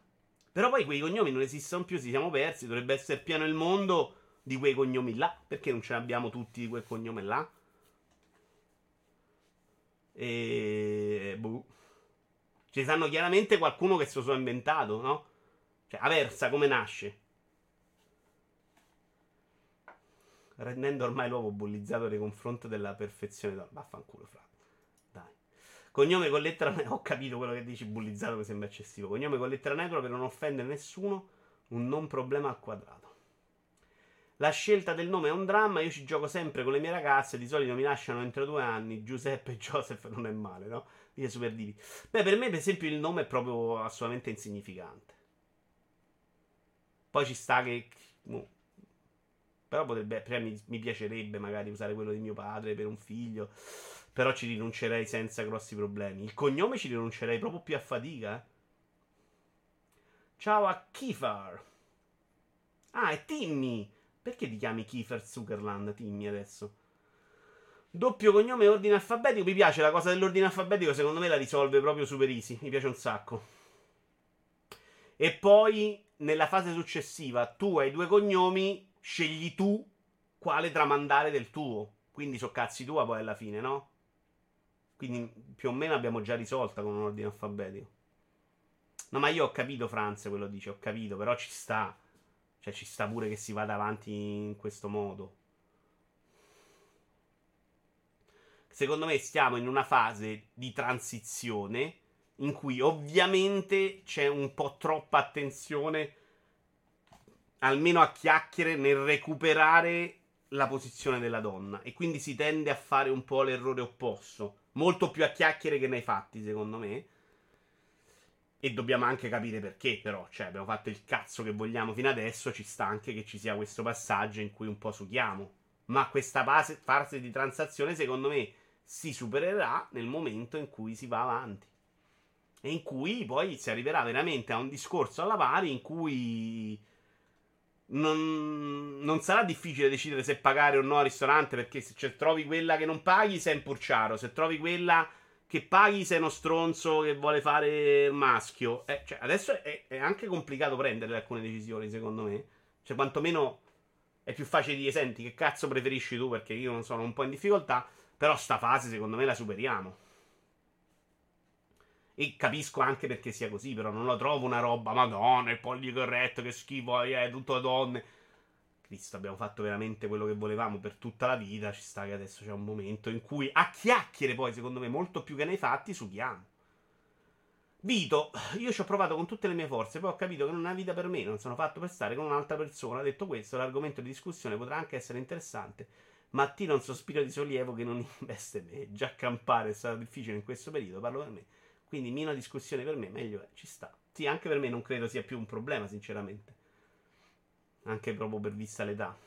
però poi quei cognomi non esistono più, si siamo persi, dovrebbe essere pieno il mondo di quei cognomi là, perché non ce l'abbiamo tutti di quel cognome là? E... boh. Ci sanno chiaramente qualcuno che se lo sono inventato, no? Cioè, Aversa come nasce? Rendendo ormai l'uovo bullizzato nei confronti della perfezione. Vaffanculo, fra. Dai. Cognome con lettera... Ho capito quello che dici, bullizzato, che sembra eccessivo. Cognome con lettera negra per non offendere nessuno, un non problema al quadrato. La scelta del nome è un dramma, io ci gioco sempre con le mie ragazze, di solito mi lasciano entro 2 anni, Giuseppe e Joseph non è male, no? Io super divi. Beh, per me, per esempio, il nome è proprio assolutamente insignificante. Poi ci sta che... no. Però potrebbe, mi piacerebbe magari usare quello di mio padre per un figlio, però ci rinuncerei senza grossi problemi. Il cognome ci rinuncerei proprio più a fatica, eh? Ciao a Kifar. Ah, è Timmy. Perché ti chiami Kiefer Zuckerland, Timmy, adesso? Doppio cognome e ordine alfabetico. Mi piace la cosa dell'ordine alfabetico, secondo me la risolve proprio super easy. Mi piace un sacco. E poi, nella fase successiva, tu hai 2 cognomi, scegli tu quale tramandare del tuo. Quindi so cazzi tua poi alla fine, no? Quindi più o meno abbiamo già risolta con un ordine alfabetico. No, ma io ho capito, Franz, quello dice, ho capito, però ci sta... cioè ci sta pure che si vada avanti in questo modo. Secondo me stiamo in una fase di transizione in cui ovviamente c'è un po' troppa attenzione, almeno a chiacchiere, nel recuperare la posizione della donna, e quindi si tende a fare un po' l'errore opposto, molto più a chiacchiere che nei fatti, secondo me. E dobbiamo anche capire perché, però, cioè, abbiamo fatto il cazzo che vogliamo fino adesso, ci sta anche che ci sia questo passaggio in cui un po' suchiamo. Ma questa fase di transazione, secondo me, si supererà nel momento in cui si va avanti. E in cui poi si arriverà veramente a un discorso alla pari in cui non sarà difficile decidere se pagare o no al ristorante, perché se trovi quella che non paghi sei un purciaro, se trovi quella... che paghi sei uno stronzo che vuole fare maschio. Cioè, adesso è anche complicato prendere alcune decisioni, secondo me. Cioè, quantomeno è più facile dire, senti, che cazzo preferisci tu, perché io non sono un po' in difficoltà. Però sta fase, secondo me, la superiamo. E capisco anche perché sia così, però non lo trovo una roba, madonna, il policorretto, che schifo, è tutto a donne. Cristo, abbiamo fatto veramente quello che volevamo per tutta la vita, ci sta che adesso c'è un momento in cui a chiacchiere poi, secondo me, molto più che nei fatti, sughiamo. Vito, io ci ho provato con tutte le mie forze, poi ho capito che non è una vita per me, non sono fatto per stare con un'altra persona. Detto questo, l'argomento di discussione potrà anche essere interessante, ma attira un sospiro di sollievo che non investe me. Già campare è stato difficile in questo periodo, parlo per me. Quindi meno discussione per me, meglio è, ci sta. Sì, anche per me non credo sia più un problema, sinceramente. Anche proprio per vista l'età.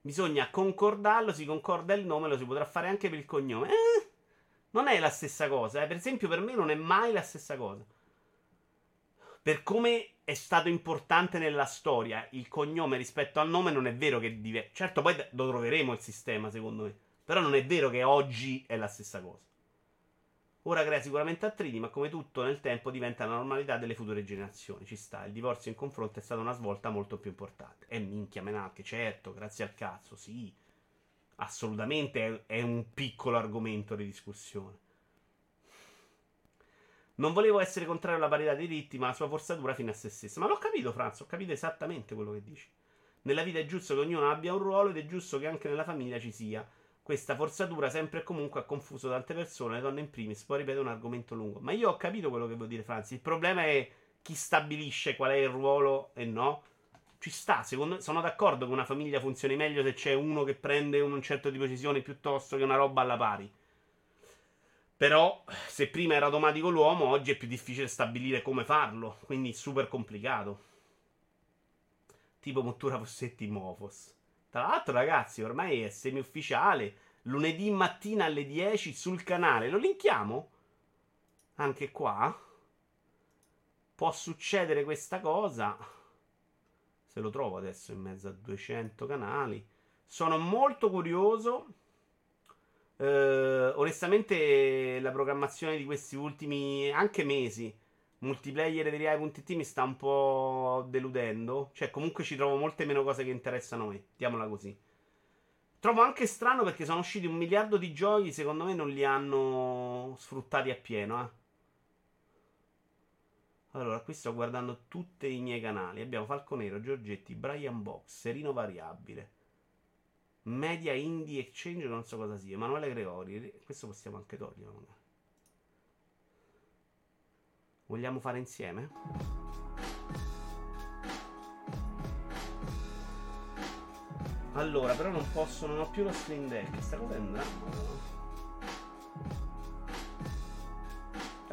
Bisogna concordarlo, si concorda il nome, lo si potrà fare anche per il cognome. Non è la stessa cosa, eh. Per esempio per me non è mai la stessa cosa. Per come è stato importante nella storia il cognome rispetto al nome, non è vero che è diverso. Certo, poi lo troveremo il sistema, secondo me. Però non è vero che oggi è la stessa cosa. Ora crea sicuramente attriti, ma come tutto nel tempo diventa la normalità delle future generazioni. Ci sta, il divorzio in confronto è stata una svolta molto più importante. E minchia, menacche, certo, grazie al cazzo, sì. Assolutamente è un piccolo argomento di discussione. Non volevo essere contrario alla parità dei diritti, ma la sua forzatura fino a se stessa. Ma l'ho capito, Franz, ho capito esattamente quello che dici. Nella vita è giusto che ognuno abbia un ruolo ed è giusto che anche nella famiglia ci sia. Questa forzatura sempre e comunque ha confuso tante persone, le donne in primis. Poi ripeto, un argomento lungo. Ma io ho capito quello che vuol dire, Franzi. Il problema è chi stabilisce qual è il ruolo e no. Ci sta, secondo... sono d'accordo che una famiglia funzioni meglio se c'è uno che prende un certo tipo di decisione piuttosto che una roba alla pari. Però se prima era automatico l'uomo, oggi è più difficile stabilire come farlo. Quindi super complicato. Tipo Mottura, Fossetti, Mofos. Tra l'altro, ragazzi, ormai è semi-ufficiale. Lunedì mattina alle 10 sul canale. Lo linkiamo? Anche qua? Può succedere questa cosa. Se lo trovo adesso in mezzo a 200 canali. Sono molto curioso Onestamente la programmazione di questi ultimi anche mesi, Multiplayer di Rai.it, mi sta un po' deludendo. Cioè comunque ci trovo molte meno cose che interessano a me, diamola così. Trovo anche strano perché sono usciti 1 miliardo di giochi, secondo me non li hanno sfruttati appieno, eh. Allora, qui sto guardando tutti i miei canali. Abbiamo Falco Nero, Giorgetti, Brian Box, Serino Variabile, Media Indie Exchange, non so cosa sia, Emanuele Gregori. Questo possiamo anche toglierlo, magari. Vogliamo fare insieme? Allora, però non posso, non ho più lo Stream Deck. Questa cosa è un dramma.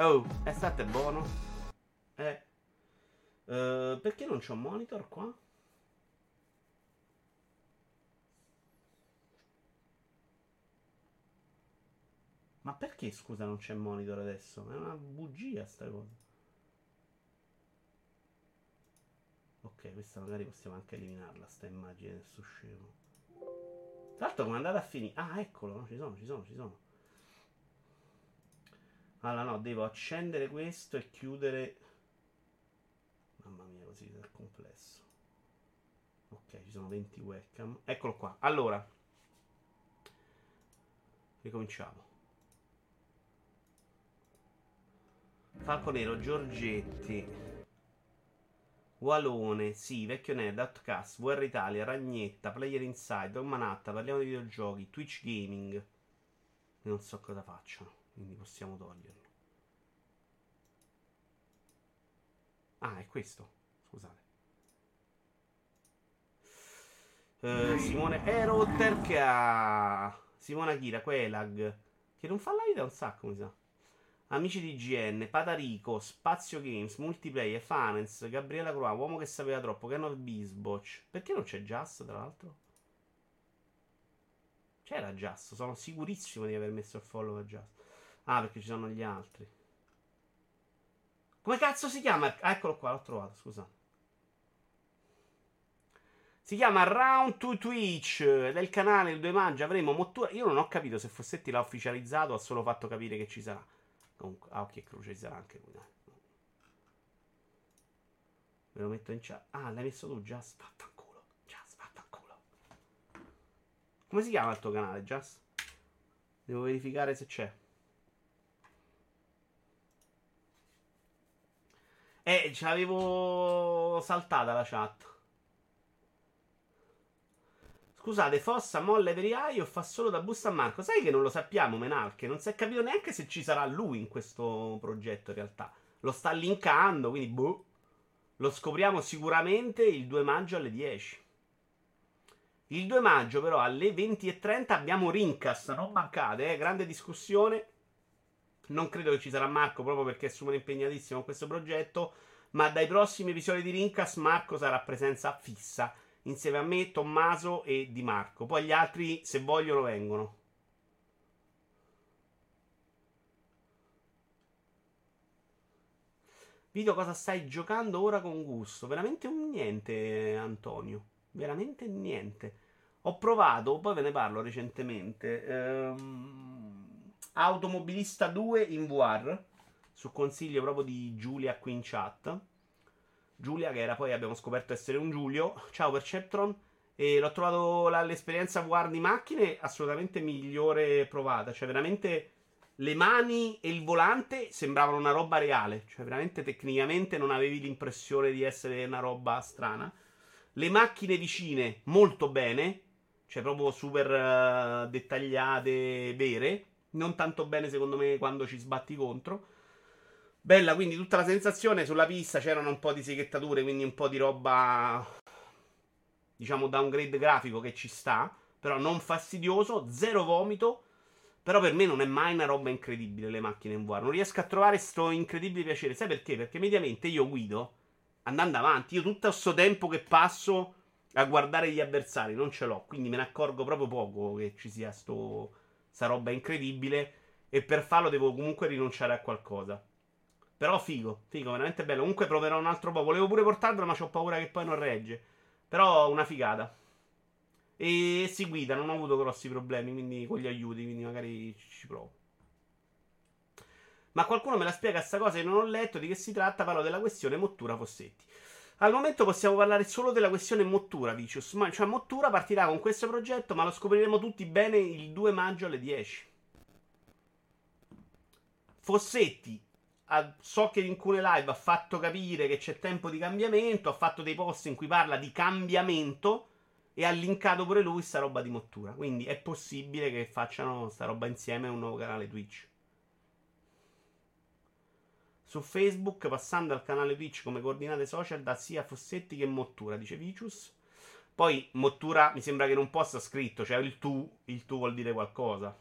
Oh, è stato buono. Perché non c'ho monitor qua? Ma perché, scusa, non c'è monitor adesso? È una bugia sta cosa. Ok, questa magari possiamo anche eliminarla, sta immagine del suo scemo. Tra l'altro come è andata a finire? Ah, eccolo, no? Ci sono. Allora no, devo accendere questo e chiudere. Mamma mia, così è complesso. Ok, ci sono 20 webcam. Eccolo qua. Allora, ricominciamo. Falco Nero, Giorgetti, Walone, sì, Vecchio Nerd, Outcast, VR Italia, Ragnetta, Player Inside, Don Manatta, parliamo di videogiochi, Twitch Gaming. E non so cosa facciano, quindi possiamo toglierlo. Ah, è questo, scusate. Simone Eroterca, Simona Ghira, Quelag, che non fa live da un sacco, mi sa. Amici di GN, Patarico, Spazio Games, Multiplayer, Finance, Gabriela Croa, Uomo che sapeva troppo, Ken of Bisboch. Perché non c'è Just, tra l'altro? C'era Just, sono sicurissimo di aver messo il follow per Just. Ah, perché ci sono gli altri. Come cazzo si chiama? Ah, eccolo qua, l'ho trovato, scusate. Si chiama Round to Twitch ed è il canale il 2 maggio, avremo Mottura. Io non ho capito se Fossetti l'ha ufficializzato o ha solo fatto capire che ci sarà. Comunque, a occhio e croce sarà anche lui. Ve lo metto in chat. Ah, l'hai messo tu, Just, vaffanculo. Just, vaffanculo. Come si chiama il tuo canale, Just? Devo verificare se c'è. Ce l'avevo saltata la chat. Scusate, Fossa molle per i AI o fa solo da busta a Marco? Sai che non lo sappiamo, Menal, che non si è capito neanche se ci sarà lui in questo progetto in realtà. Lo sta linkando, quindi boh. Lo scopriamo sicuramente il 2 maggio alle 10. Il 2 maggio però alle 20:30 abbiamo Rincast, non mancate, grande discussione. Non credo che ci sarà Marco proprio perché è super impegnatissimo con questo progetto, ma dai prossimi episodi di Rincast Marco sarà presenza fissa. Insieme a me, Tommaso e Di Marco. Poi gli altri, se vogliono, vengono. Vito, cosa stai giocando ora con gusto? Veramente un niente, Antonio. Veramente niente. Ho provato, poi ve ne parlo recentemente, Automobilista 2 in VR, su consiglio proprio di Giulia qui in chat. Giulia, che era, poi abbiamo scoperto essere un Giulio. Ciao Perceptron. E l'ho trovato l'esperienza VR di macchine assolutamente migliore provata. Cioè veramente le mani e il volante sembravano una roba reale. Cioè veramente tecnicamente non avevi l'impressione di essere una roba strana. Le macchine vicine molto bene, cioè proprio super dettagliate, vere. Non tanto bene secondo me quando ci sbatti contro. Bella, quindi tutta la sensazione sulla pista, c'erano un po' di seghettature, quindi un po' di roba, diciamo, downgrade grafico che ci sta, però non fastidioso, zero vomito, però per me non è mai una roba incredibile le macchine in VR, non riesco a trovare sto incredibile piacere, sai perché? Perché mediamente io guido, andando avanti, io tutto questo tempo che passo a guardare gli avversari non ce l'ho, quindi me ne accorgo proprio poco che ci sia sta roba incredibile e per farlo devo comunque rinunciare a qualcosa. Però figo, veramente bello. Comunque proverò un altro po'. Volevo pure portarlo, ma ho paura che poi non regge. Però una figata. E seguita, non ho avuto grossi problemi, quindi con gli aiuti, quindi magari ci provo. Ma qualcuno me la spiega sta cosa che non ho letto, di che si tratta? Parlo della questione Mottura Fossetti. Al momento possiamo parlare solo della questione Mottura, Vicious. Cioè Mottura partirà con questo progetto, ma lo scopriremo tutti bene il 2 maggio alle 10. Fossetti, so che in alcune live ha fatto capire che c'è tempo di cambiamento, ha fatto dei post in cui parla di cambiamento e ha linkato pure lui sta roba di Mottura. Quindi è possibile che facciano sta roba insieme a un nuovo canale Twitch. Su Facebook, passando al canale Twitch come coordinate social, dà sia Fossetti che Mottura, dice Vicious. Poi Mottura mi sembra che non possa scritto, cioè il tu vuol dire qualcosa.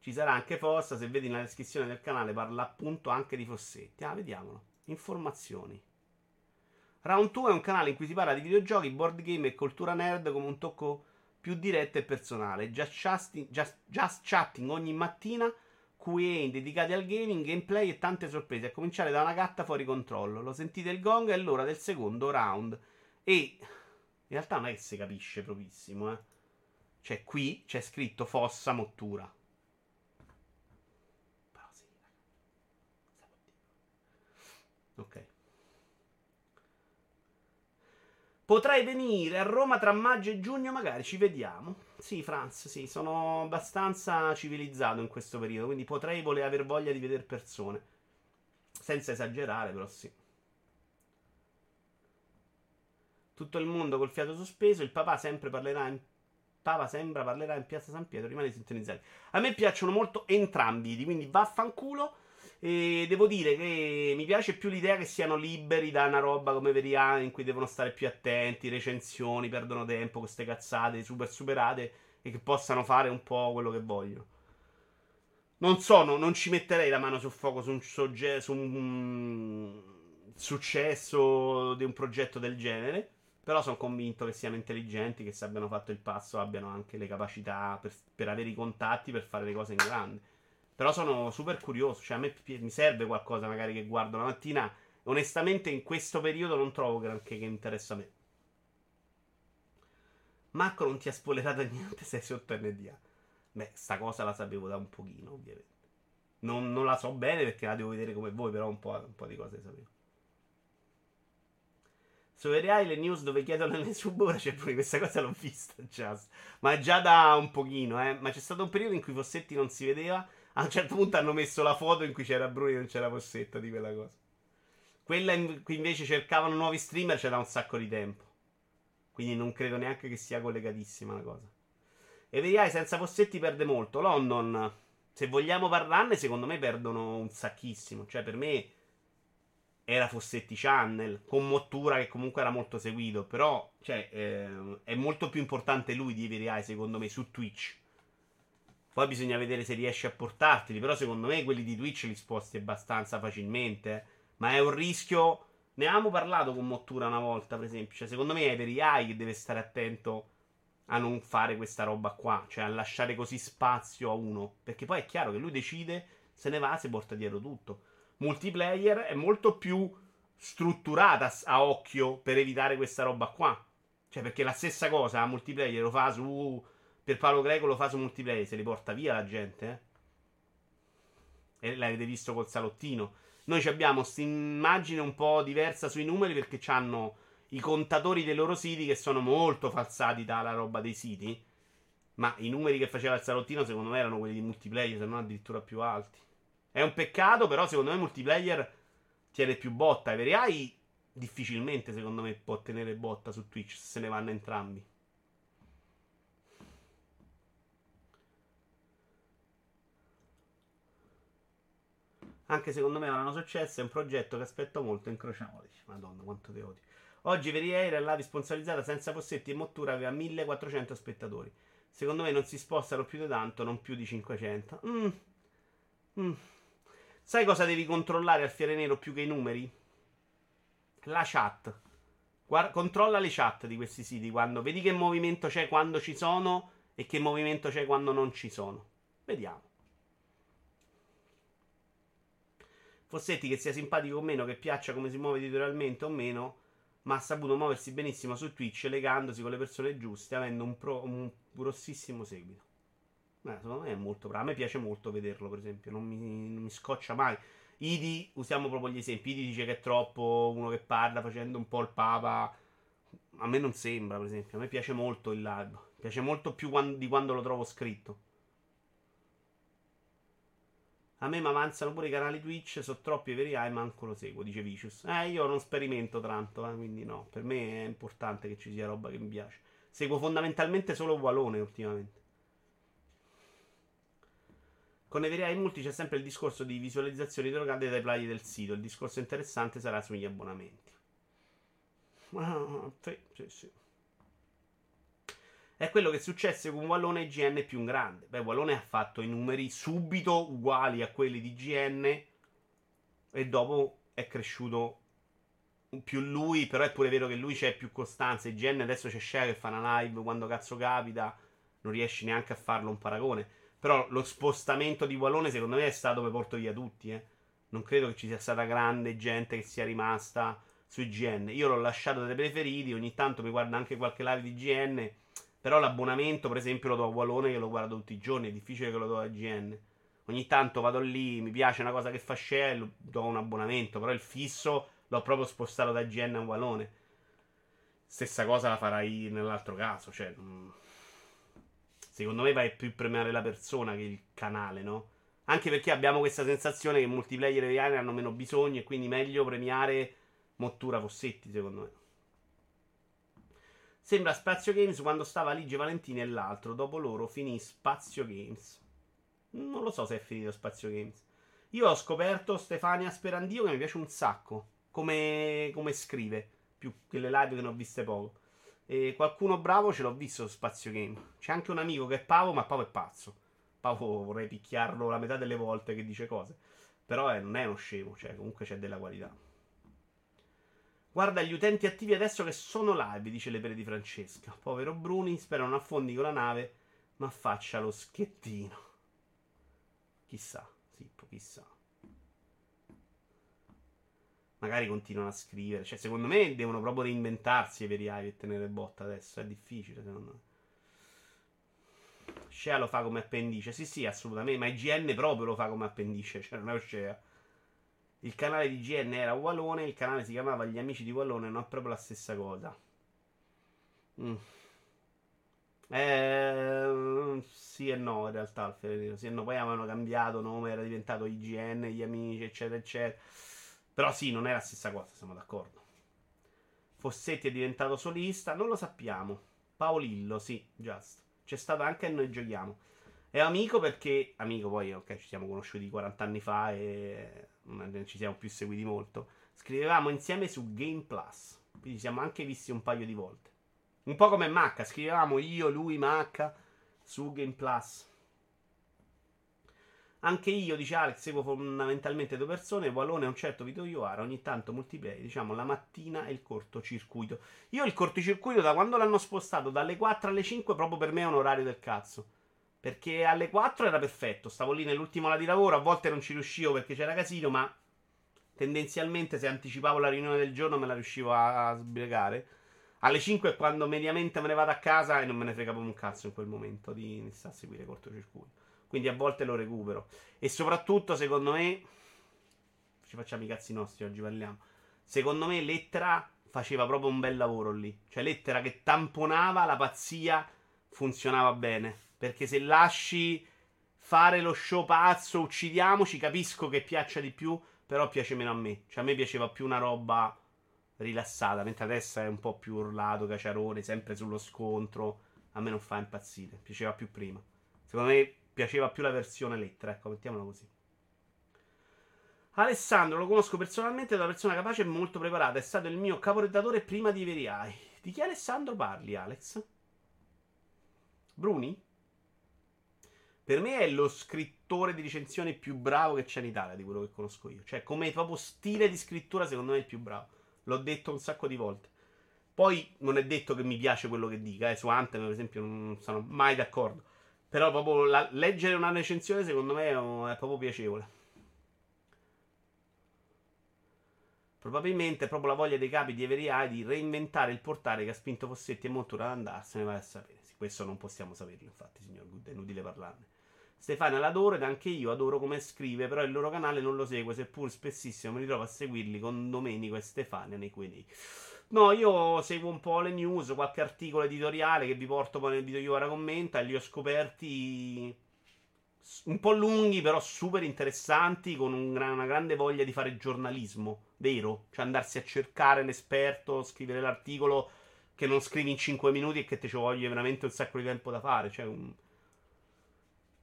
Ci sarà anche Post, se vedi nella descrizione del canale parla appunto anche di Fossetti. Ah, vediamolo. Informazioni. Round 2 è un canale in cui si parla di videogiochi, board game e cultura nerd come un tocco più diretto e personale. Just chatting ogni mattina. QA dedicati al gaming, gameplay e tante sorprese, a cominciare da una gatta fuori controllo. Lo sentite il gong, è l'ora del secondo round. E in realtà non è che si capisce proprio. Cioè qui c'è scritto Fossa Mottura. Però sì, ok. Potrai venire a Roma tra maggio e giugno, magari ci vediamo. Sì, Franz, sì, sono abbastanza civilizzato in questo periodo, quindi potrei voler aver voglia di vedere persone. Senza esagerare, però sì. Tutto il mondo col fiato sospeso, il papà sempre parlerà in... Papa sembra parlerà in Piazza San Pietro, rimane sintonizzati. A me piacciono molto entrambi, quindi vaffanculo. E devo dire che mi piace più l'idea che siano liberi da una roba come Veria, in cui devono stare più attenti, recensioni, perdono tempo, queste cazzate super superate, e che possano fare un po' quello che vogliono. Non ci metterei la mano sul fuoco su un successo di un progetto del genere, però sono convinto che siano intelligenti, che se abbiano fatto il passo abbiano anche le capacità per avere i contatti, per fare le cose in grande. Però sono super curioso, cioè a me mi serve qualcosa magari che guardo la mattina. Onestamente in questo periodo non trovo granché che interessa a me. Marco non ti ha spoilerato niente, sei sotto NDA. Beh, sta cosa la sapevo da un pochino, ovviamente. Non la so bene perché la devo vedere come voi, però un po' di cose sapevo. Sovereai le news dove chiedono le sub, ora c'è pure questa cosa, l'ho vista già. Ma già da un pochino, ma c'è stato un periodo in cui Fossetti non si vedeva. A un certo punto hanno messo la foto in cui c'era Bruni e non c'era Fossetta di quella cosa. Quella in cui invece cercavano nuovi streamer c'era un sacco di tempo. Quindi non credo neanche che sia collegatissima la cosa. E vediamo, senza Fossetti perde molto. London, se vogliamo parlarne, secondo me perdono un sacchissimo. Cioè per me era Fossetti Channel, con Mottura che comunque era molto seguito. Però cioè, è molto più importante lui di Everai, secondo me, su Twitch. Poi bisogna vedere se riesce a portarteli, però secondo me quelli di Twitch li sposti abbastanza facilmente. Ma è un rischio. Ne avevamo parlato con Mottura una volta, per esempio. Cioè, secondo me è per AI che deve stare attento a non fare questa roba qua, cioè a lasciare così spazio a uno. Perché poi è chiaro che lui decide, se ne va, si porta dietro tutto. Multiplayer è molto più strutturata a occhio per evitare questa roba qua. Cioè, perché la stessa cosa, Multiplayer lo fa su... Per Paolo Greco lo fa su Multiplayer, se li porta via la gente, eh? E l'avete visto col salottino. Noi abbiamo quest'immagine un po' diversa sui numeri perché hanno i contatori dei loro siti che sono molto falsati dalla roba dei siti. Ma i numeri che faceva il salottino secondo me erano quelli di Multiplayer, se non addirittura più alti. È un peccato, però secondo me Multiplayer tiene più botta. E Verai difficilmente secondo me può tenere botta su Twitch se ne vanno entrambi. Anche secondo me avranno successo, è un progetto che aspetto molto, incrociamo. Madonna, quanto ti odio. Oggi Veria era live sponsorizzata senza Fossetti e Mottura, aveva 1400 spettatori. Secondo me non si spostano più di tanto, non più di 500. Sai cosa devi controllare al Fiere Nero più che i numeri? La chat. Controlla le chat di questi siti, quando vedi che movimento c'è quando ci sono e che movimento c'è quando non ci sono. Vediamo. Fossetti, che sia simpatico o meno, che piaccia come si muove editorialmente o meno, ma ha saputo muoversi benissimo su Twitch, legandosi con le persone giuste, avendo un grossissimo seguito. Secondo me è molto bravo. A me piace molto vederlo, per esempio. Non mi scoccia mai. Idi, usiamo proprio gli esempi. Idi dice che è troppo uno che parla facendo un po' il papa. A me non sembra, per esempio. A me piace molto il live. Piace molto più di quando lo trovo scritto. A me mi avanzano pure i canali Twitch, sono troppi i veri AI, manco lo seguo, dice Vicious. Io non sperimento tanto, quindi no. Per me è importante che ci sia roba che mi piace. Seguo fondamentalmente solo Walone ultimamente. Con i veri AI multi c'è sempre il discorso di visualizzazioni derogate dai plugin del sito. Il discorso interessante sarà sugli abbonamenti. Sì. È quello che successe con Walone e GN più in grande. Walone ha fatto i numeri subito uguali a quelli di GN e dopo è cresciuto più lui, però è pure vero che lui c'è più costanza. E GN adesso c'è Shea che fa una live quando cazzo capita, non riesci neanche a farlo un paragone. Però lo spostamento di Walone secondo me è stato per porto via tutti, Non credo che ci sia stata grande gente che sia rimasta su GN. Io l'ho lasciato dai preferiti, ogni tanto mi guarda anche qualche live di GN. Però l'abbonamento, per esempio, lo do a Walone che lo guardo tutti i giorni, è difficile che lo do a GN. Ogni tanto vado lì, mi piace una cosa che fa Shea e do un abbonamento, però il fisso l'ho proprio spostato da GN a Walone. Stessa cosa la farai nell'altro caso, cioè... Secondo me vai più a premiare la persona che il canale, no? Anche perché abbiamo questa sensazione che multiplayer e AI hanno meno bisogno e quindi meglio premiare Mottura, Fossetti, secondo me. Sembra Spazio Games quando stava Lige Valentini e l'altro. Dopo loro finì Spazio Games. Non lo so se è finito Spazio Games. Io ho scoperto Stefania Sperandio che mi piace un sacco. Come scrive. Più che le live che ne ho viste poco. E qualcuno bravo ce l'ho visto su Spazio Game. C'è anche un amico che è Pavo, ma Pavo è pazzo. Pavo vorrei picchiarlo la metà delle volte che dice cose. Però non è uno scemo, cioè comunque c'è della qualità. Guarda gli utenti attivi adesso che sono live, dice Lepere di Francesca. Povero Bruni, spero non affondi con la nave, ma faccia lo schettino. Chissà, Sippo, chissà. Magari continuano a scrivere. Cioè, secondo me devono proprio reinventarsi i veri AI e tenere botta adesso. È difficile, secondo me. Shea lo fa come appendice. Sì, assolutamente. Ma IGN proprio lo fa come appendice. Cioè, non è Shea. Il canale di GN era Walone, il canale si chiamava Gli Amici di Walone, non è proprio la stessa cosa. Sì e no, in realtà, Alfredo. Sì e no, poi avevano cambiato nome, era diventato IGN, Gli Amici, eccetera, eccetera. Però sì, non è la stessa cosa, siamo d'accordo. Fossetti è diventato solista, non lo sappiamo. Paolillo, sì, Just. C'è stato anche Noi Giochiamo. È amico perché... Amico poi, ok, ci siamo conosciuti 40 anni fa e... non ci siamo più seguiti molto. Scrivevamo insieme su Game Plus, quindi ci siamo anche visti un paio di volte. Un po' come Macca, scrivevamo io, lui, Macca su Game Plus. Anche io, dice Alex, seguo fondamentalmente due persone, Walone e un certo Vito Ioara, ogni tanto Multiplayer, diciamo la mattina e il Cortocircuito. Io il Cortocircuito da quando l'hanno spostato dalle 4 alle 5 proprio per me è un orario del cazzo. Perché alle 4 era perfetto, stavo lì nell'ultima ora di lavoro, a volte non ci riuscivo perché c'era casino, ma tendenzialmente se anticipavo la riunione del giorno me la riuscivo a sbrigare. Alle 5 è quando mediamente me ne vado a casa e non me ne frega proprio un cazzo in quel momento di iniziare a seguire Cortocircuito. Quindi a volte lo recupero. E soprattutto, secondo me, ci facciamo i cazzi nostri, oggi parliamo. Secondo me Lettera faceva proprio un bel lavoro lì. Cioè Lettera che tamponava la pazzia funzionava bene. Perché se lasci fare lo show pazzo, uccidiamoci, capisco che piaccia di più, però piace meno a me. Cioè a me piaceva più una roba rilassata, mentre adesso è un po' più urlato, caciarone, sempre sullo scontro. A me non fa impazzire, piaceva più prima. Secondo me piaceva più la versione Lettera, ecco, mettiamola così. Alessandro, lo conosco personalmente, è una persona capace e molto preparata, è stato il mio caporedatore prima di Veri AI. Di chi Alessandro parli, Alex? Bruni? Per me è lo scrittore di recensioni più bravo che c'è in Italia, di quello che conosco io. Cioè, come proprio stile di scrittura, secondo me è il più bravo. L'ho detto un sacco di volte. Poi, non è detto che mi piace quello che dica. Su Anthem, per esempio, non sono mai d'accordo. Però, proprio, leggere una recensione, secondo me, è proprio piacevole. Probabilmente è proprio la voglia dei capi di Everyeye di reinventare il portale che ha spinto Fossetti e Mottura ad andarsene, vai a sapere. Sì, questo non possiamo saperlo, infatti, signor Good, è inutile parlarne. Stefania l'adoro ed anche io adoro come scrive, però il loro canale non lo seguo, seppur spessissimo mi ritrovo a seguirli con Domenico e Stefania nei quei. No, io seguo un po' le news, qualche articolo editoriale che vi porto poi nel video che ora commenta, e li ho scoperti un po' lunghi, però super interessanti, con una grande voglia di fare giornalismo vero, cioè andarsi a cercare l'esperto, scrivere l'articolo che non scrivi in 5 minuti e che te ci voglia veramente un sacco di tempo da fare, cioè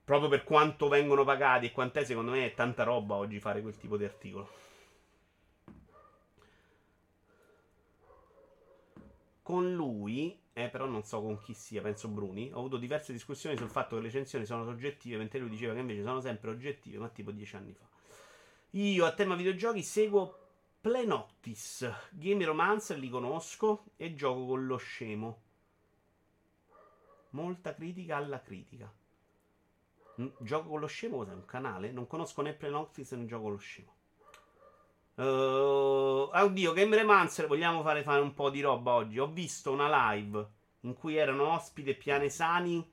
proprio per quanto vengono pagati e quant'è, secondo me è tanta roba oggi fare quel tipo di articolo. Con lui, però non so con chi sia, penso Bruni, ho avuto diverse discussioni sul fatto che le recensioni sono soggettive, mentre lui diceva che invece sono sempre oggettive, ma tipo 10 anni fa. Io a tema videogiochi seguo Plenoctis, Game Romance, li conosco, e gioco con lo scemo. Molta critica alla critica. Gioco con lo scemo cos'è? Un canale? Non conosco né Plenoctis né Gioco con lo scemo. Oddio, Game Romancer, vogliamo fare un po' di roba oggi. Ho visto una live in cui erano ospite Pianesani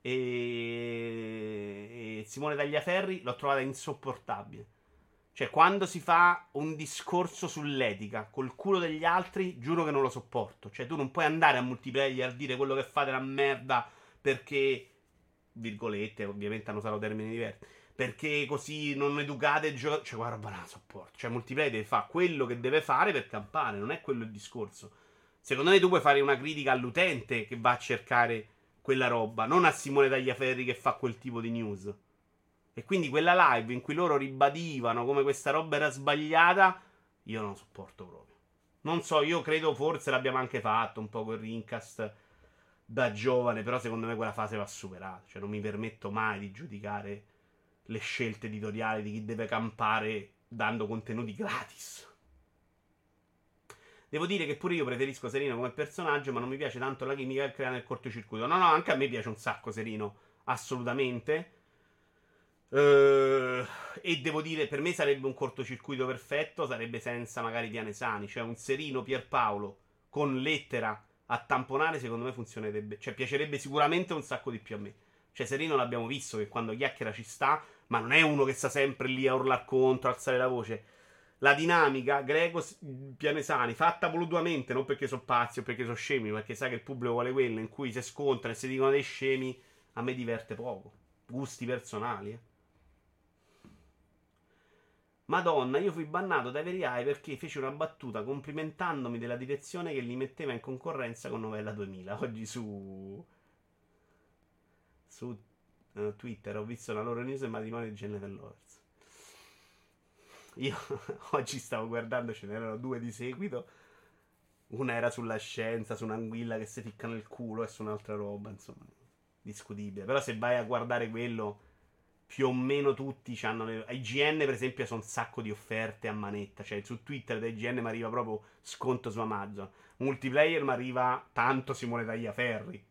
e Simone Tagliaferri. L'ho trovata insopportabile. Cioè, quando si fa un discorso sull'etica col culo degli altri, giuro che non lo sopporto. Cioè, tu non puoi andare a Multiplayer a dire quello che fate la merda perché, virgolette, ovviamente hanno usato termini diversi, perché così non educate cioè guarda, non sopporto. Cioè Multiplayer deve fare quello che deve fare per campare, non è quello il discorso. Secondo me tu puoi fare una critica all'utente che va a cercare quella roba, non a Simone Tagliaferri che fa quel tipo di news. E quindi quella live in cui loro ribadivano come questa roba era sbagliata, io non sopporto proprio. Non so, io credo forse l'abbiamo anche fatto un po' con Rincast da giovane, però secondo me quella fase va superata. Cioè non mi permetto mai di giudicare le scelte editoriali di chi deve campare dando contenuti gratis. Devo dire che pure io preferisco Serino come personaggio, ma non mi piace tanto la chimica che crea nel cortocircuito. No, anche a me piace un sacco Serino, assolutamente. E devo dire, per me sarebbe un cortocircuito perfetto, sarebbe senza magari Pianesani, cioè un Serino Pierpaolo con Lettera a tamponare, secondo me funzionerebbe, cioè piacerebbe sicuramente un sacco di più a me. Cioè Serino l'abbiamo visto che quando chiacchiera ci sta, ma non è uno che sta sempre lì a urlar contro, alzare la voce. La dinamica Greco Pianesani fatta volutuamente, non perché sono pazzi o perché sono scemi, ma perché sa che il pubblico vuole quello, in cui si scontrano e si dicono dei scemi, a me diverte poco. Gusti personali, eh. Madonna, io fui bannato da Everyeye perché feci una battuta complimentandomi della direzione che li metteva in concorrenza con Novella 2000. Oggi su Twitter ho visto la loro news del matrimonio di Jennifer Lawrence. Io oggi stavo guardando, ce n'erano 2 di seguito. Una era sulla scienza, su un'anguilla che si ficca nel culo, e su un'altra roba, insomma, discutibile. Però se vai a guardare quello, più o meno tutti hanno ai GN, per esempio, sono un sacco di offerte a manetta. Cioè su Twitter da IGN mi arriva proprio sconto su Amazon. Multiplayer mi arriva tanto Simone Tagliaferri,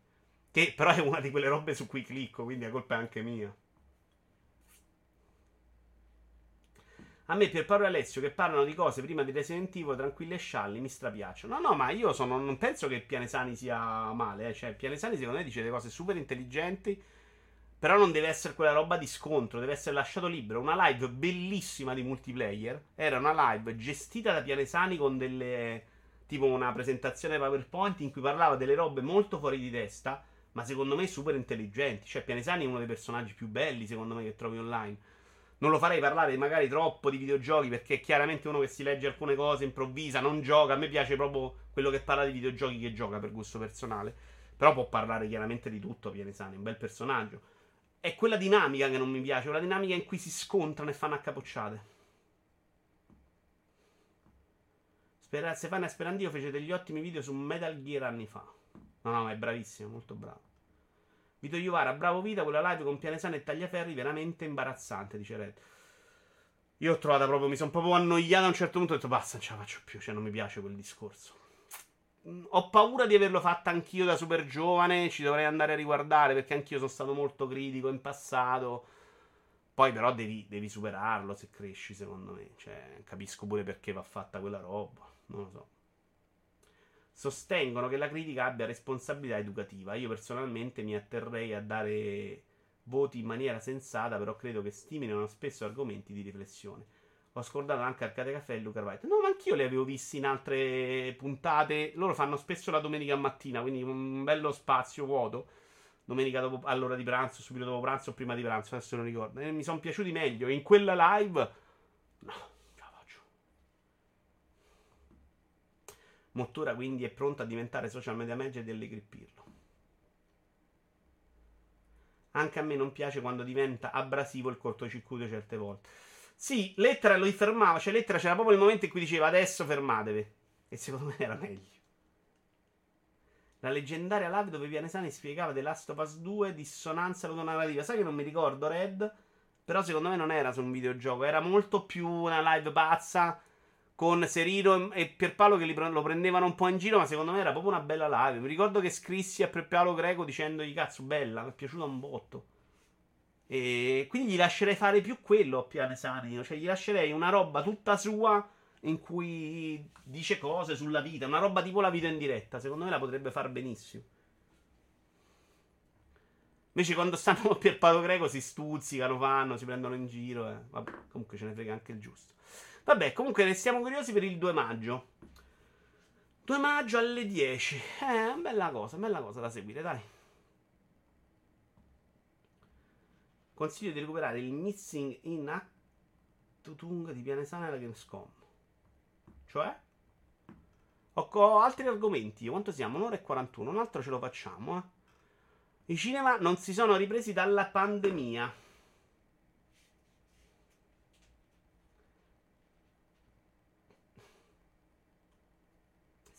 che però è una di quelle robe su cui clicco, quindi la colpa è anche mia. A me Pierpaolo e Alessio che parlano di cose prima di Resident Evil, tranquilli e scialli, mi strapiacciono. No, ma io non penso che Pianesani sia male, eh. Cioè Pianesani secondo me dice delle cose super intelligenti, però non deve essere quella roba di scontro, deve essere lasciato libero. Una live bellissima di Multiplayer era una live gestita da Pianesani con delle, tipo una presentazione PowerPoint in cui parlava delle robe molto fuori di testa, ma secondo me super intelligenti. Cioè Pianesani è uno dei personaggi più belli, secondo me, che trovi online. Non lo farei parlare magari troppo di videogiochi, perché è chiaramente uno che si legge alcune cose, improvvisa, non gioca. A me piace proprio quello che parla di videogiochi, che gioca per gusto personale. Però può parlare chiaramente di tutto Pianesani, è un bel personaggio. È quella dinamica che non mi piace, quella dinamica in cui si scontrano e fanno accapocciate. Stefania Sperandio fece degli ottimi video su Metal Gear anni fa. No, ma è bravissimo, molto bravo. Vito Iovara, bravo Vita, quella live con Pianesani e Tagliaferri veramente imbarazzante, dice Red. Io ho trovato proprio, mi sono proprio annoiato a un certo punto, ho detto basta, non ce la faccio più, cioè non mi piace quel discorso. Ho paura di averlo fatta anch'io da super giovane, ci dovrei andare a riguardare perché anch'io sono stato molto critico in passato. Poi però devi superarlo se cresci, secondo me. Cioè, capisco pure perché va fatta quella roba, non lo so. Sostengono che la critica abbia responsabilità educativa. Io personalmente mi atterrei a dare voti in maniera sensata, però credo che stimolino spesso argomenti di riflessione. Ho scordato anche Arcade Caffè e Luca White. No, ma anch'io li avevo visti in altre puntate. Loro fanno spesso la domenica mattina, quindi un bello spazio vuoto. Domenica dopo, all'ora di pranzo, subito dopo pranzo o prima di pranzo, adesso non ricordo. Mi sono piaciuti meglio. In quella live, no, ce la faccio. Mottura quindi è pronta a diventare social media manager delle Grippirlo. Anche a me non piace quando diventa abrasivo il cortocircuito certe volte. Sì, Lettera lo fermava, cioè Lettera c'era proprio il momento in cui diceva adesso fermatevi. E secondo me era meglio. La leggendaria live dove Pianesani spiegava The Last of Us 2, dissonanza ludonarrativa. Sai che non mi ricordo, Red? Però secondo me non era su un videogioco, era molto più una live pazza con Serino e Pierpaolo che lo prendevano un po' in giro, ma secondo me era proprio una bella live. Mi ricordo che scrissi a Pierpaolo Greco dicendogli cazzo bella, mi è piaciuta un botto. E quindi gli lascerei fare più quello a Pianesani, cioè gli lascerei una roba tutta sua in cui dice cose sulla vita, una roba tipo La Vita in Diretta, secondo me la potrebbe far benissimo. Invece quando stanno con Pierpaolo Greco si stuzzicano, fanno, si prendono in giro, eh. Vabbè, comunque ce ne frega anche il giusto. Vabbè, comunque ne stiamo curiosi per il 2 maggio. 2 maggio alle 10. Bella cosa da seguire, dai. Consiglio di recuperare il Missing in Actutung di Pianesana alla Gamescom. Cioè? Ho altri argomenti. Quanto siamo? Un'ora e 41. Un altro ce lo facciamo, eh. I cinema non si sono ripresi dalla pandemia.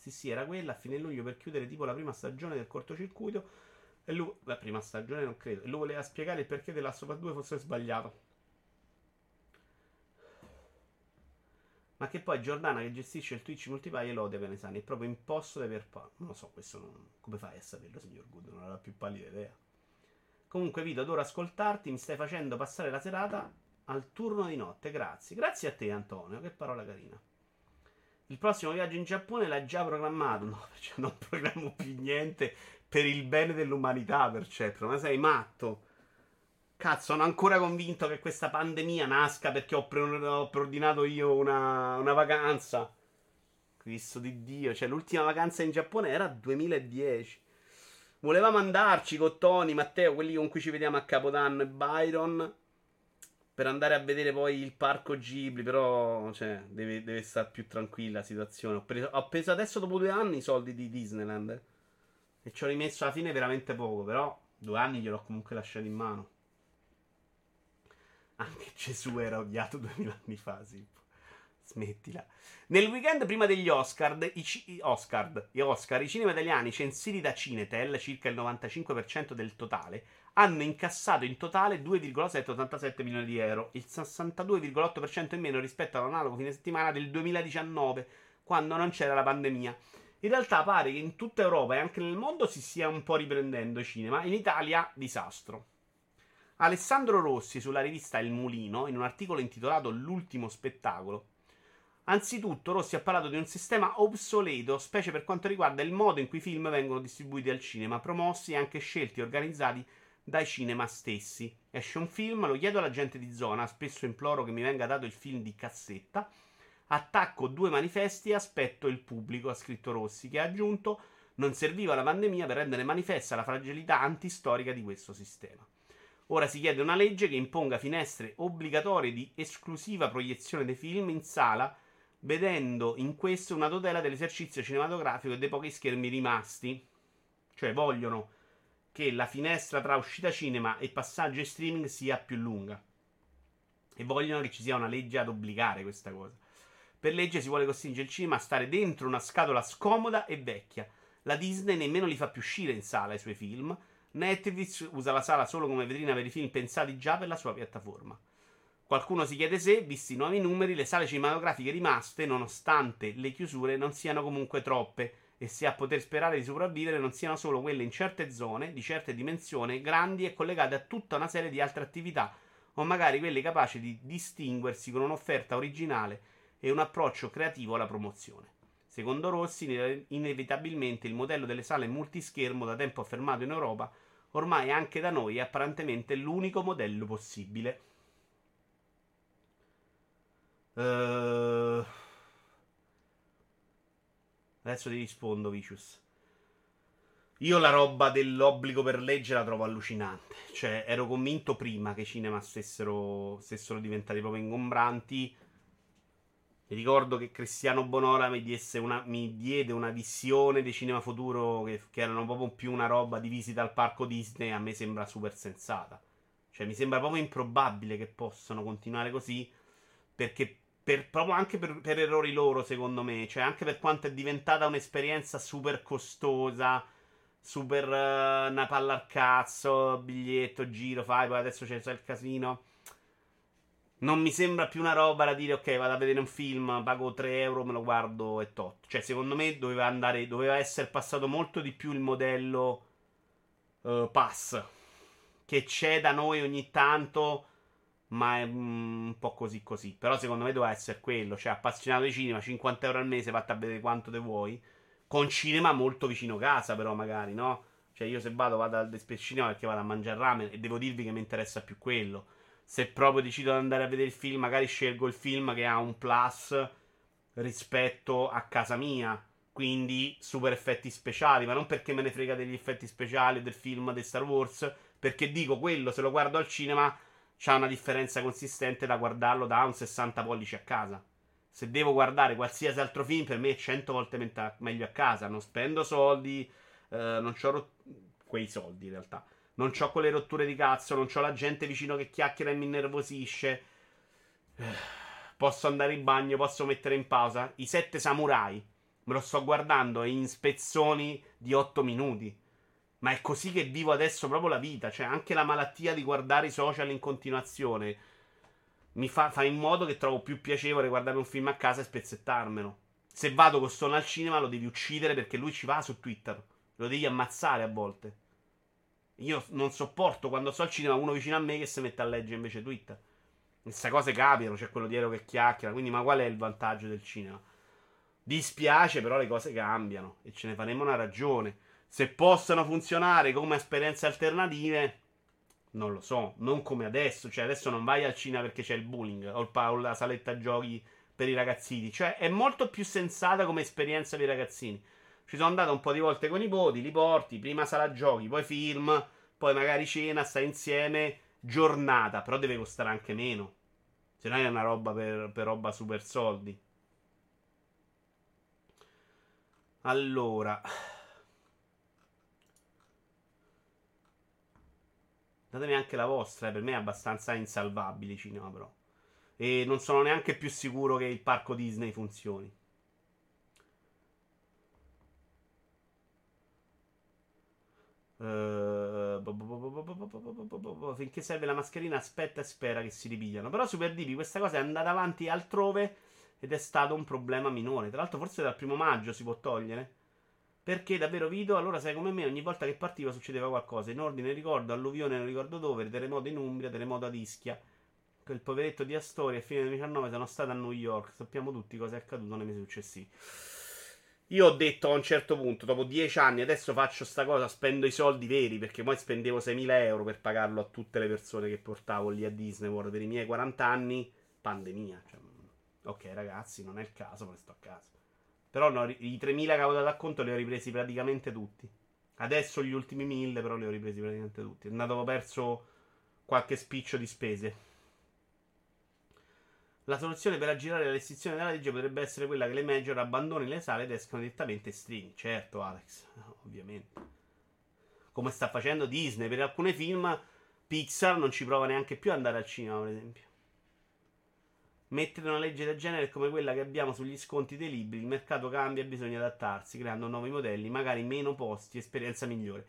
Sì, era quella a fine luglio per chiudere tipo la prima stagione del cortocircuito. E lui, la prima stagione non credo, e lui voleva spiegare il perché della Sopa 2 fosse sbagliata. Ma che poi Giordana che gestisce il Twitch Multiplayer lo odia Pianesani, è proprio imposto di aver paura. Non lo so, questo non... come fai a saperlo, signor Good? Non ho la più pallida idea. Comunque Vito, adoro ascoltarti, mi stai facendo passare la serata al turno di notte, grazie. Grazie a te Antonio, che parola carina. Il prossimo viaggio in Giappone l'ha già programmato. No, cioè non programmo più niente per il bene dell'umanità, per certo. Ma sei matto? Cazzo, sono ancora convinto che questa pandemia nasca perché ho preordinato io una vacanza. Cristo di Dio, cioè l'ultima vacanza in Giappone era 2010. Volevamo andarci con Tony, Matteo, quelli con cui ci vediamo a Capodanno e Byron, per andare a vedere poi il parco Ghibli, però cioè, deve stare più tranquilla la situazione. Ho preso adesso dopo 2 anni i soldi di Disneyland, eh? E ci ho rimesso alla fine veramente poco, però 2 anni gliel'ho comunque lasciato in mano. Anche Gesù era odiato 2000 anni fa, sì. Smettila. Nel weekend prima degli Oscar, i cinema italiani censiti da Cinetel, circa il 95% del totale, hanno incassato in totale 2,787 milioni di euro, il 62,8% in meno rispetto all'analogo fine settimana del 2019, quando non c'era la pandemia. In realtà pare che in tutta Europa e anche nel mondo si stia un po' riprendendo il cinema, in Italia disastro. Alessandro Rossi sulla rivista Il Mulino, in un articolo intitolato L'ultimo spettacolo. Anzitutto Rossi ha parlato di un sistema obsoleto, specie per quanto riguarda il modo in cui i film vengono distribuiti al cinema, promossi e anche scelti e organizzati dai cinema stessi. Esce un film, lo chiedo alla gente di zona, spesso imploro che mi venga dato il film di cassetta, attacco 2 manifesti e aspetto il pubblico, ha scritto Rossi, che ha aggiunto: non serviva la pandemia per rendere manifesta la fragilità antistorica di questo sistema. Ora si chiede una legge che imponga finestre obbligatorie di esclusiva proiezione dei film in sala, vedendo in questo una tutela dell'esercizio cinematografico e dei pochi schermi rimasti. Cioè vogliono che la finestra tra uscita cinema e passaggio in streaming sia più lunga. E vogliono che ci sia una legge ad obbligare questa cosa. Per legge si vuole costringere il cinema a stare dentro una scatola scomoda e vecchia. La Disney nemmeno li fa più uscire in sala i suoi film. Netflix usa la sala solo come vetrina per i film pensati già per la sua piattaforma. Qualcuno si chiede se, visti i nuovi numeri, le sale cinematografiche rimaste, nonostante le chiusure, non siano comunque troppe e se a poter sperare di sopravvivere non siano solo quelle in certe zone, di certe dimensioni, grandi e collegate a tutta una serie di altre attività o magari quelli capaci di distinguersi con un'offerta originale e un approccio creativo alla promozione. Secondo Rossi, inevitabilmente il modello delle sale multischermo da tempo affermato in Europa, ormai anche da noi, è apparentemente l'unico modello possibile. Adesso ti rispondo, Vicious. Io la roba dell'obbligo per legge la trovo allucinante. Cioè, ero convinto prima che i cinema stessero diventati proprio ingombranti. Mi ricordo che Cristiano Bonora mi diede una visione di cinema futuro che erano proprio più una roba di visita al parco Disney. A me sembra super sensata. Cioè, mi sembra proprio improbabile che possano continuare così, perché proprio anche per errori loro, secondo me. Cioè, anche per quanto è diventata un'esperienza super costosa, super una palla al cazzo, biglietto, giro, fai, poi adesso c'è il casino. Non mi sembra più una roba da dire ok, vado a vedere un film, pago 3 euro, me lo guardo e tot. Cioè, secondo me doveva essere passato molto di più il modello pass, che c'è da noi ogni tanto, ma è un po' così. Però secondo me doveva essere quello, cioè appassionato di cinema, 50 euro al mese, fatta a vedere quanto te vuoi, con cinema molto vicino casa però magari, no? Cioè io se vado al cinema perché vado a mangiare ramen e devo dirvi che mi interessa più quello. Se proprio decido di andare a vedere il film, magari scelgo il film che ha un plus rispetto a casa mia, quindi super effetti speciali, ma non perché me ne frega degli effetti speciali del film di Star Wars, perché dico quello, se lo guardo al cinema c'ha una differenza consistente da guardarlo da un 60 pollici a casa. Se devo guardare qualsiasi altro film, per me è 100 volte meglio a casa, non spendo soldi, non c'ho quei soldi in realtà. Non c'ho quelle rotture di cazzo, non c'ho la gente vicino che chiacchiera e mi innervosisce. Posso andare in bagno, posso mettere in pausa. I 7 samurai me lo sto guardando in spezzoni di 8 minuti. Ma è così che vivo adesso proprio la vita. Cioè anche la malattia di guardare i social in continuazione mi fa in modo che trovo più piacevole guardare un film a casa e spezzettarmelo. Se vado con Stone al cinema lo devi uccidere, perché lui ci va su Twitter, lo devi ammazzare a volte. Io non sopporto quando sto al cinema uno vicino a me che si mette a leggere invece Twitter. Queste cose capitano, c'è quello dietro che chiacchiera. Quindi ma qual è il vantaggio del cinema? Dispiace, però le cose cambiano e ce ne faremo una ragione. Se possano funzionare come esperienze alternative, non lo so, non come adesso. Cioè adesso non vai al cinema perché c'è il bowling o la saletta giochi per i ragazzini. Cioè è molto più sensata come esperienza per i ragazzini. Ci sono andato un po' di volte con i nipoti, li porti, prima sala giochi, poi film, poi magari cena, stai insieme, giornata, però deve costare anche meno. Se no è una roba per roba super soldi. Allora, datemi anche la vostra, per me è abbastanza insalvabile il cinema però. E non sono neanche più sicuro che il parco Disney funzioni. Finché serve la mascherina aspetta e spera che si ripigliano. Però Super Divi questa cosa è andata avanti altrove ed è stato un problema minore. Tra l'altro forse dal 1 maggio si può togliere. Perché davvero Vito? Allora sai come me, ogni volta che partiva succedeva qualcosa. In ordine ricordo alluvione non ricordo dove, terremoto in Umbria, terremoto ad Ischia, quel poveretto di Astoria, a fine del 2019 sono stato a New York. Sappiamo tutti cosa è accaduto nei mesi successivi. Io ho detto a un certo punto, dopo 10 anni, adesso faccio sta cosa, spendo i soldi veri, perché poi spendevo 6.000 euro per pagarlo a tutte le persone che portavo lì a Disney World per i miei 40 anni, pandemia. Cioè, ok ragazzi, non è il caso, me ne sto a casa. Però no, i 3.000 che avevo dato a conto li ho ripresi praticamente tutti. Adesso gli ultimi 1.000 però li ho ripresi praticamente tutti. È andato perso qualche spiccio di spese. La soluzione per aggirare la restrizione della legge potrebbe essere quella che le major abbandoni le sale ed escano direttamente streaming. Certo, Alex, ovviamente. Come sta facendo Disney. Per alcuni film, Pixar non ci prova neanche più ad andare al cinema, per esempio. Mettere una legge del genere come quella che abbiamo sugli sconti dei libri. Il mercato cambia e bisogna adattarsi, creando nuovi modelli, magari meno posti, esperienza migliore.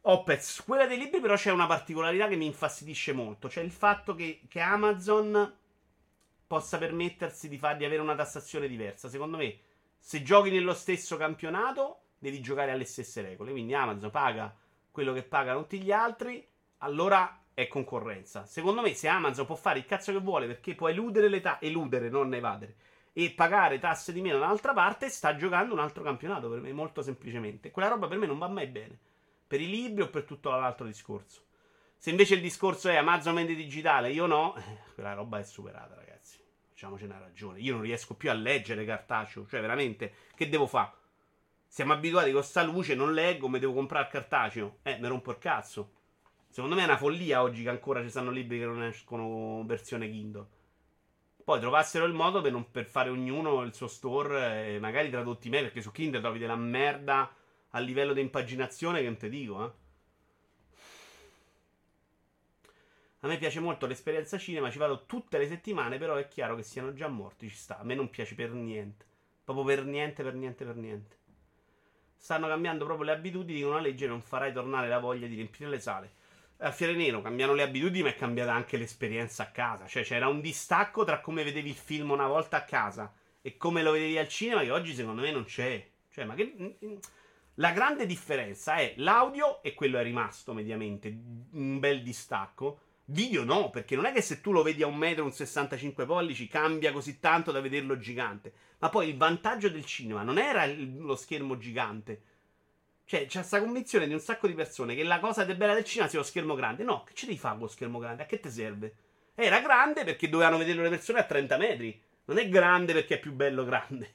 Opez, quella dei libri però c'è una particolarità che mi infastidisce molto. Cioè il fatto che Amazon possa permettersi di avere una tassazione diversa. Secondo me, se giochi nello stesso campionato, devi giocare alle stesse regole. Quindi Amazon paga quello che pagano tutti gli altri. Allora è concorrenza. Secondo me, se Amazon può fare il cazzo che vuole, perché può eludere le tasse, eludere, non evadere, e pagare tasse di meno dall'altra parte, sta giocando un altro campionato, per me, molto semplicemente. Quella roba per me non va mai bene, per i libri o per tutto l'altro discorso. Se invece il discorso è Amazon vende digitale, io no, quella roba è superata, ragazzi, facciamocene una ragione. Io non riesco più a leggere cartaceo, cioè veramente, che devo fare? Siamo abituati con sta luce, non leggo, mi devo comprare cartaceo, mi rompo il cazzo. Secondo me è una follia oggi che ancora ci stanno libri che non escono versione Kindle. Poi trovassero il modo per fare ognuno il suo store, magari tradotti meglio, perché su Kindle trovi della merda a livello di impaginazione che non te dico, A me piace molto l'esperienza cinema, ci vado tutte le settimane, però è chiaro che siano già morti, ci sta. A me non piace per niente, proprio per niente. Stanno cambiando proprio le abitudini, con una legge non farai tornare la voglia di riempire le sale. A Fiere Nero cambiano le abitudini, ma è cambiata anche l'esperienza a casa. Cioè c'era un distacco tra come vedevi il film una volta a casa e come lo vedevi al cinema, che oggi secondo me non c'è. Cioè, ma che... La grande differenza è l'audio, e quello è rimasto mediamente, un bel distacco. Video no, perché non è che se tu lo vedi a un metro, un 65 pollici, cambia così tanto da vederlo gigante. Ma poi il vantaggio del cinema non era lo schermo gigante. Cioè, c'è questa convinzione di un sacco di persone che la cosa bella del cinema sia lo schermo grande. No, che ci devi fare con lo schermo grande? A che te serve? Era grande perché dovevano vederlo le persone a 30 metri. Non è grande perché è più bello grande.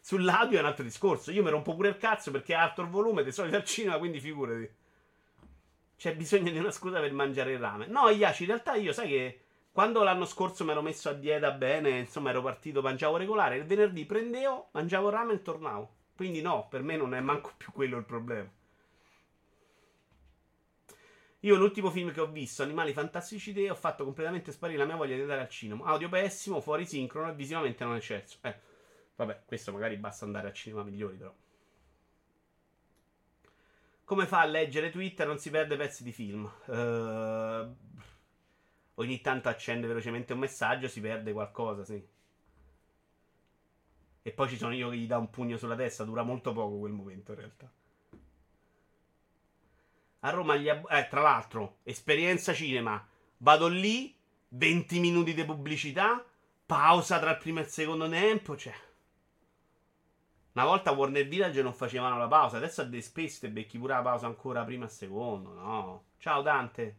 Sull'audio è un altro discorso. Io mi rompo pure il cazzo perché è alto il volume, te solito al cinema, quindi figurati. C'è bisogno di una scusa per mangiare il rame. No, Iaci, in realtà io, sai che quando l'anno scorso mi ero messo a dieta bene, insomma ero partito, mangiavo regolare, il venerdì prendevo, mangiavo rame e tornavo. Quindi no, per me non è manco più quello il problema. Io l'ultimo film che ho visto, Animali Fantastici 3, ho fatto completamente sparire la mia voglia di andare al cinema. Audio pessimo, fuori sincrono e visivamente non eccelso. Vabbè, questo magari basta andare al cinema migliori, però. Come fa a leggere Twitter? Non si perde pezzi di film. Ogni tanto accende velocemente un messaggio, si perde qualcosa, sì. E poi ci sono io che gli dà un pugno sulla testa. Dura molto poco quel momento, in realtà. A Roma tra l'altro, esperienza cinema. Vado lì, 20 minuti di pubblicità, pausa tra il primo e il secondo tempo, cioè. Una volta Warner Village non facevano la pausa. Adesso a De Space te becchi pure la pausa ancora prima e secondo, no? Ciao Dante.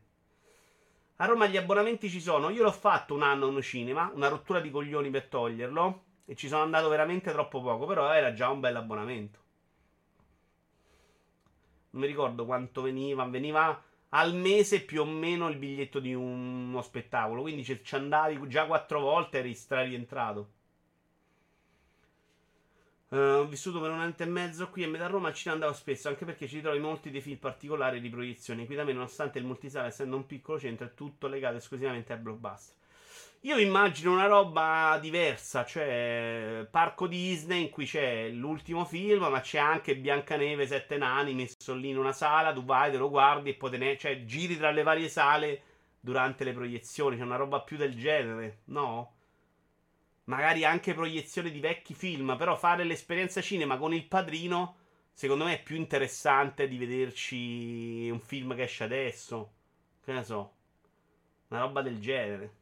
A Roma gli abbonamenti ci sono. Io l'ho fatto un anno uno cinema, una rottura di coglioni per toglierlo, e ci sono andato veramente troppo poco, però era già un bel abbonamento. Non mi ricordo quanto veniva al mese più o meno il biglietto di uno spettacolo, quindi ci andavi già 4 volte e eri rientrato. Ho vissuto per un anno e mezzo qui a metà Roma, ci andavo spesso, anche perché ci ritrovi molti dei film particolari di proiezioni. Qui da me, nonostante il multisala essendo un piccolo centro, è tutto legato esclusivamente al blockbuster. Io immagino una roba diversa, cioè parco Disney in cui c'è l'ultimo film, ma c'è anche Biancaneve, 7 nani messo lì in una sala, tu vai, te lo guardi e poi cioè giri tra le varie sale durante le proiezioni, c'è una roba più del genere, no? Magari anche proiezione di vecchi film, però fare l'esperienza cinema con Il Padrino, secondo me è più interessante di vederci un film che esce adesso, che ne so, una roba del genere.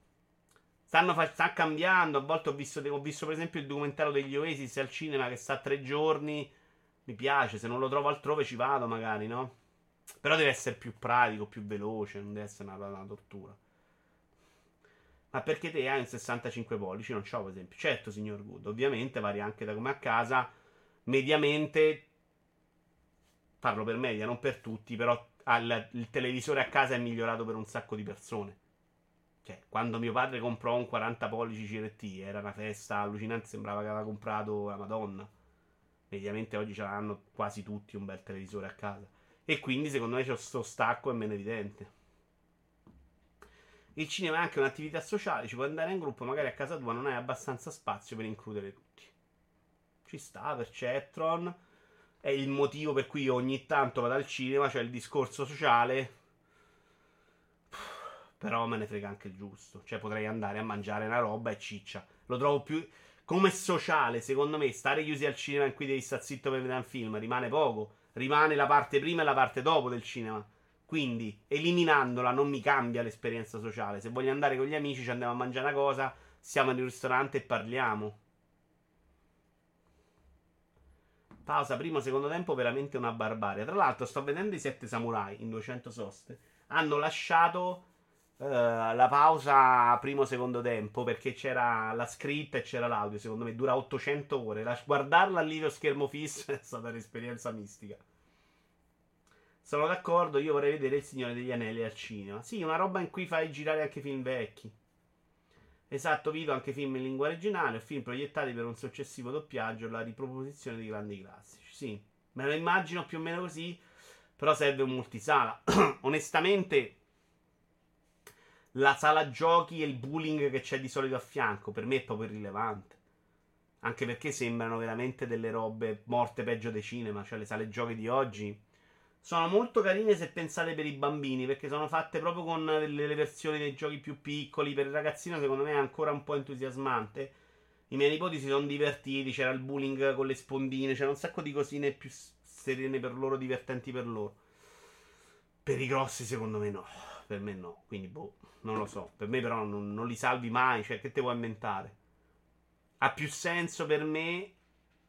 Sta cambiando. A volte ho visto per esempio il documentario degli Oasis al cinema, che sta 3 giorni. Mi piace, se non lo trovo altrove ci vado magari, no? Però deve essere più pratico, più veloce, non deve essere una tortura. Ma perché te hai un 65 pollici? Non c'ho, per esempio. Certo, signor Good, ovviamente varia anche da come a casa. Mediamente, parlo per media, non per tutti, però il televisore a casa è migliorato per un sacco di persone. Cioè, quando mio padre comprò un 40 pollici CRT, era una festa allucinante, sembrava che aveva comprato la Madonna. Mediamente oggi ce l'hanno quasi tutti un bel televisore a casa. E quindi secondo me c'è sto stacco, è meno evidente. Il cinema è anche un'attività sociale, ci puoi andare in gruppo, magari a casa tua non hai abbastanza spazio per includere tutti. Ci sta, per Cetron. È il motivo per cui io ogni tanto vado al cinema, cioè il discorso sociale. Però me ne frega anche il giusto. Cioè potrei andare a mangiare una roba e ciccia. Lo trovo più... Come sociale, secondo me, stare chiusi al cinema in cui devi star zitto per vedere un film, rimane poco. Rimane la parte prima e la parte dopo del cinema. Quindi eliminandola non mi cambia l'esperienza sociale. Se voglio andare con gli amici, ci andiamo a mangiare una cosa, siamo in un ristorante e parliamo. Pausa, primo, secondo tempo, veramente una barbarie. Tra l'altro sto vedendo i 7 samurai in 200 soste. Hanno lasciato la pausa primo, secondo tempo, perché c'era la scritta e c'era l'audio. Secondo me dura 800 ore. Guardarla lì lo schermo fisso è stata un'esperienza mistica. Sono d'accordo, io vorrei vedere Il Signore degli Anelli al cinema. Sì, una roba in cui fai girare anche film vecchi. Esatto, Vito, anche film in lingua originale, film proiettati per un successivo doppiaggio, la riproposizione di grandi classici. Sì, me lo immagino più o meno così, però serve un multisala. Onestamente, la sala giochi e il bowling che c'è di solito a fianco, per me è proprio irrilevante. Anche perché sembrano veramente delle robe morte peggio dei cinema, cioè le sale giochi di oggi sono molto carine se pensate per i bambini, perché sono fatte proprio con le versioni dei giochi più piccoli. Per il ragazzino secondo me è ancora un po' entusiasmante. I miei nipoti si sono divertiti, c'era il bowling con le spondine, c'era un sacco di cosine più serene per loro, divertenti per loro. Per i grossi secondo me no, per me no, quindi boh, non lo so. Per me però non li salvi mai, cioè che te vuoi inventare? Ha più senso per me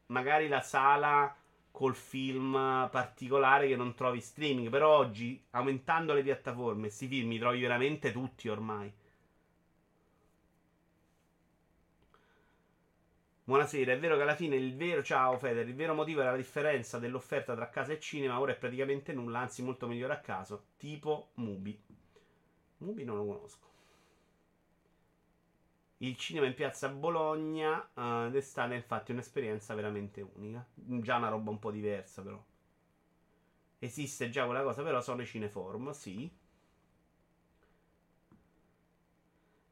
magari la sala col film particolare che non trovi streaming, però oggi aumentando le piattaforme questi film li trovi veramente tutti ormai. Buonasera, è vero che alla fine il vero, ciao Feder, il vero motivo era la differenza dell'offerta tra casa e cinema, ora è praticamente nulla, anzi molto migliore a caso, tipo Mubi. Mubi non lo conosco. Il cinema in piazza Bologna d'estate è infatti un'esperienza veramente unica. Già una roba un po' diversa però. Esiste già quella cosa, però sono i cineforum, sì.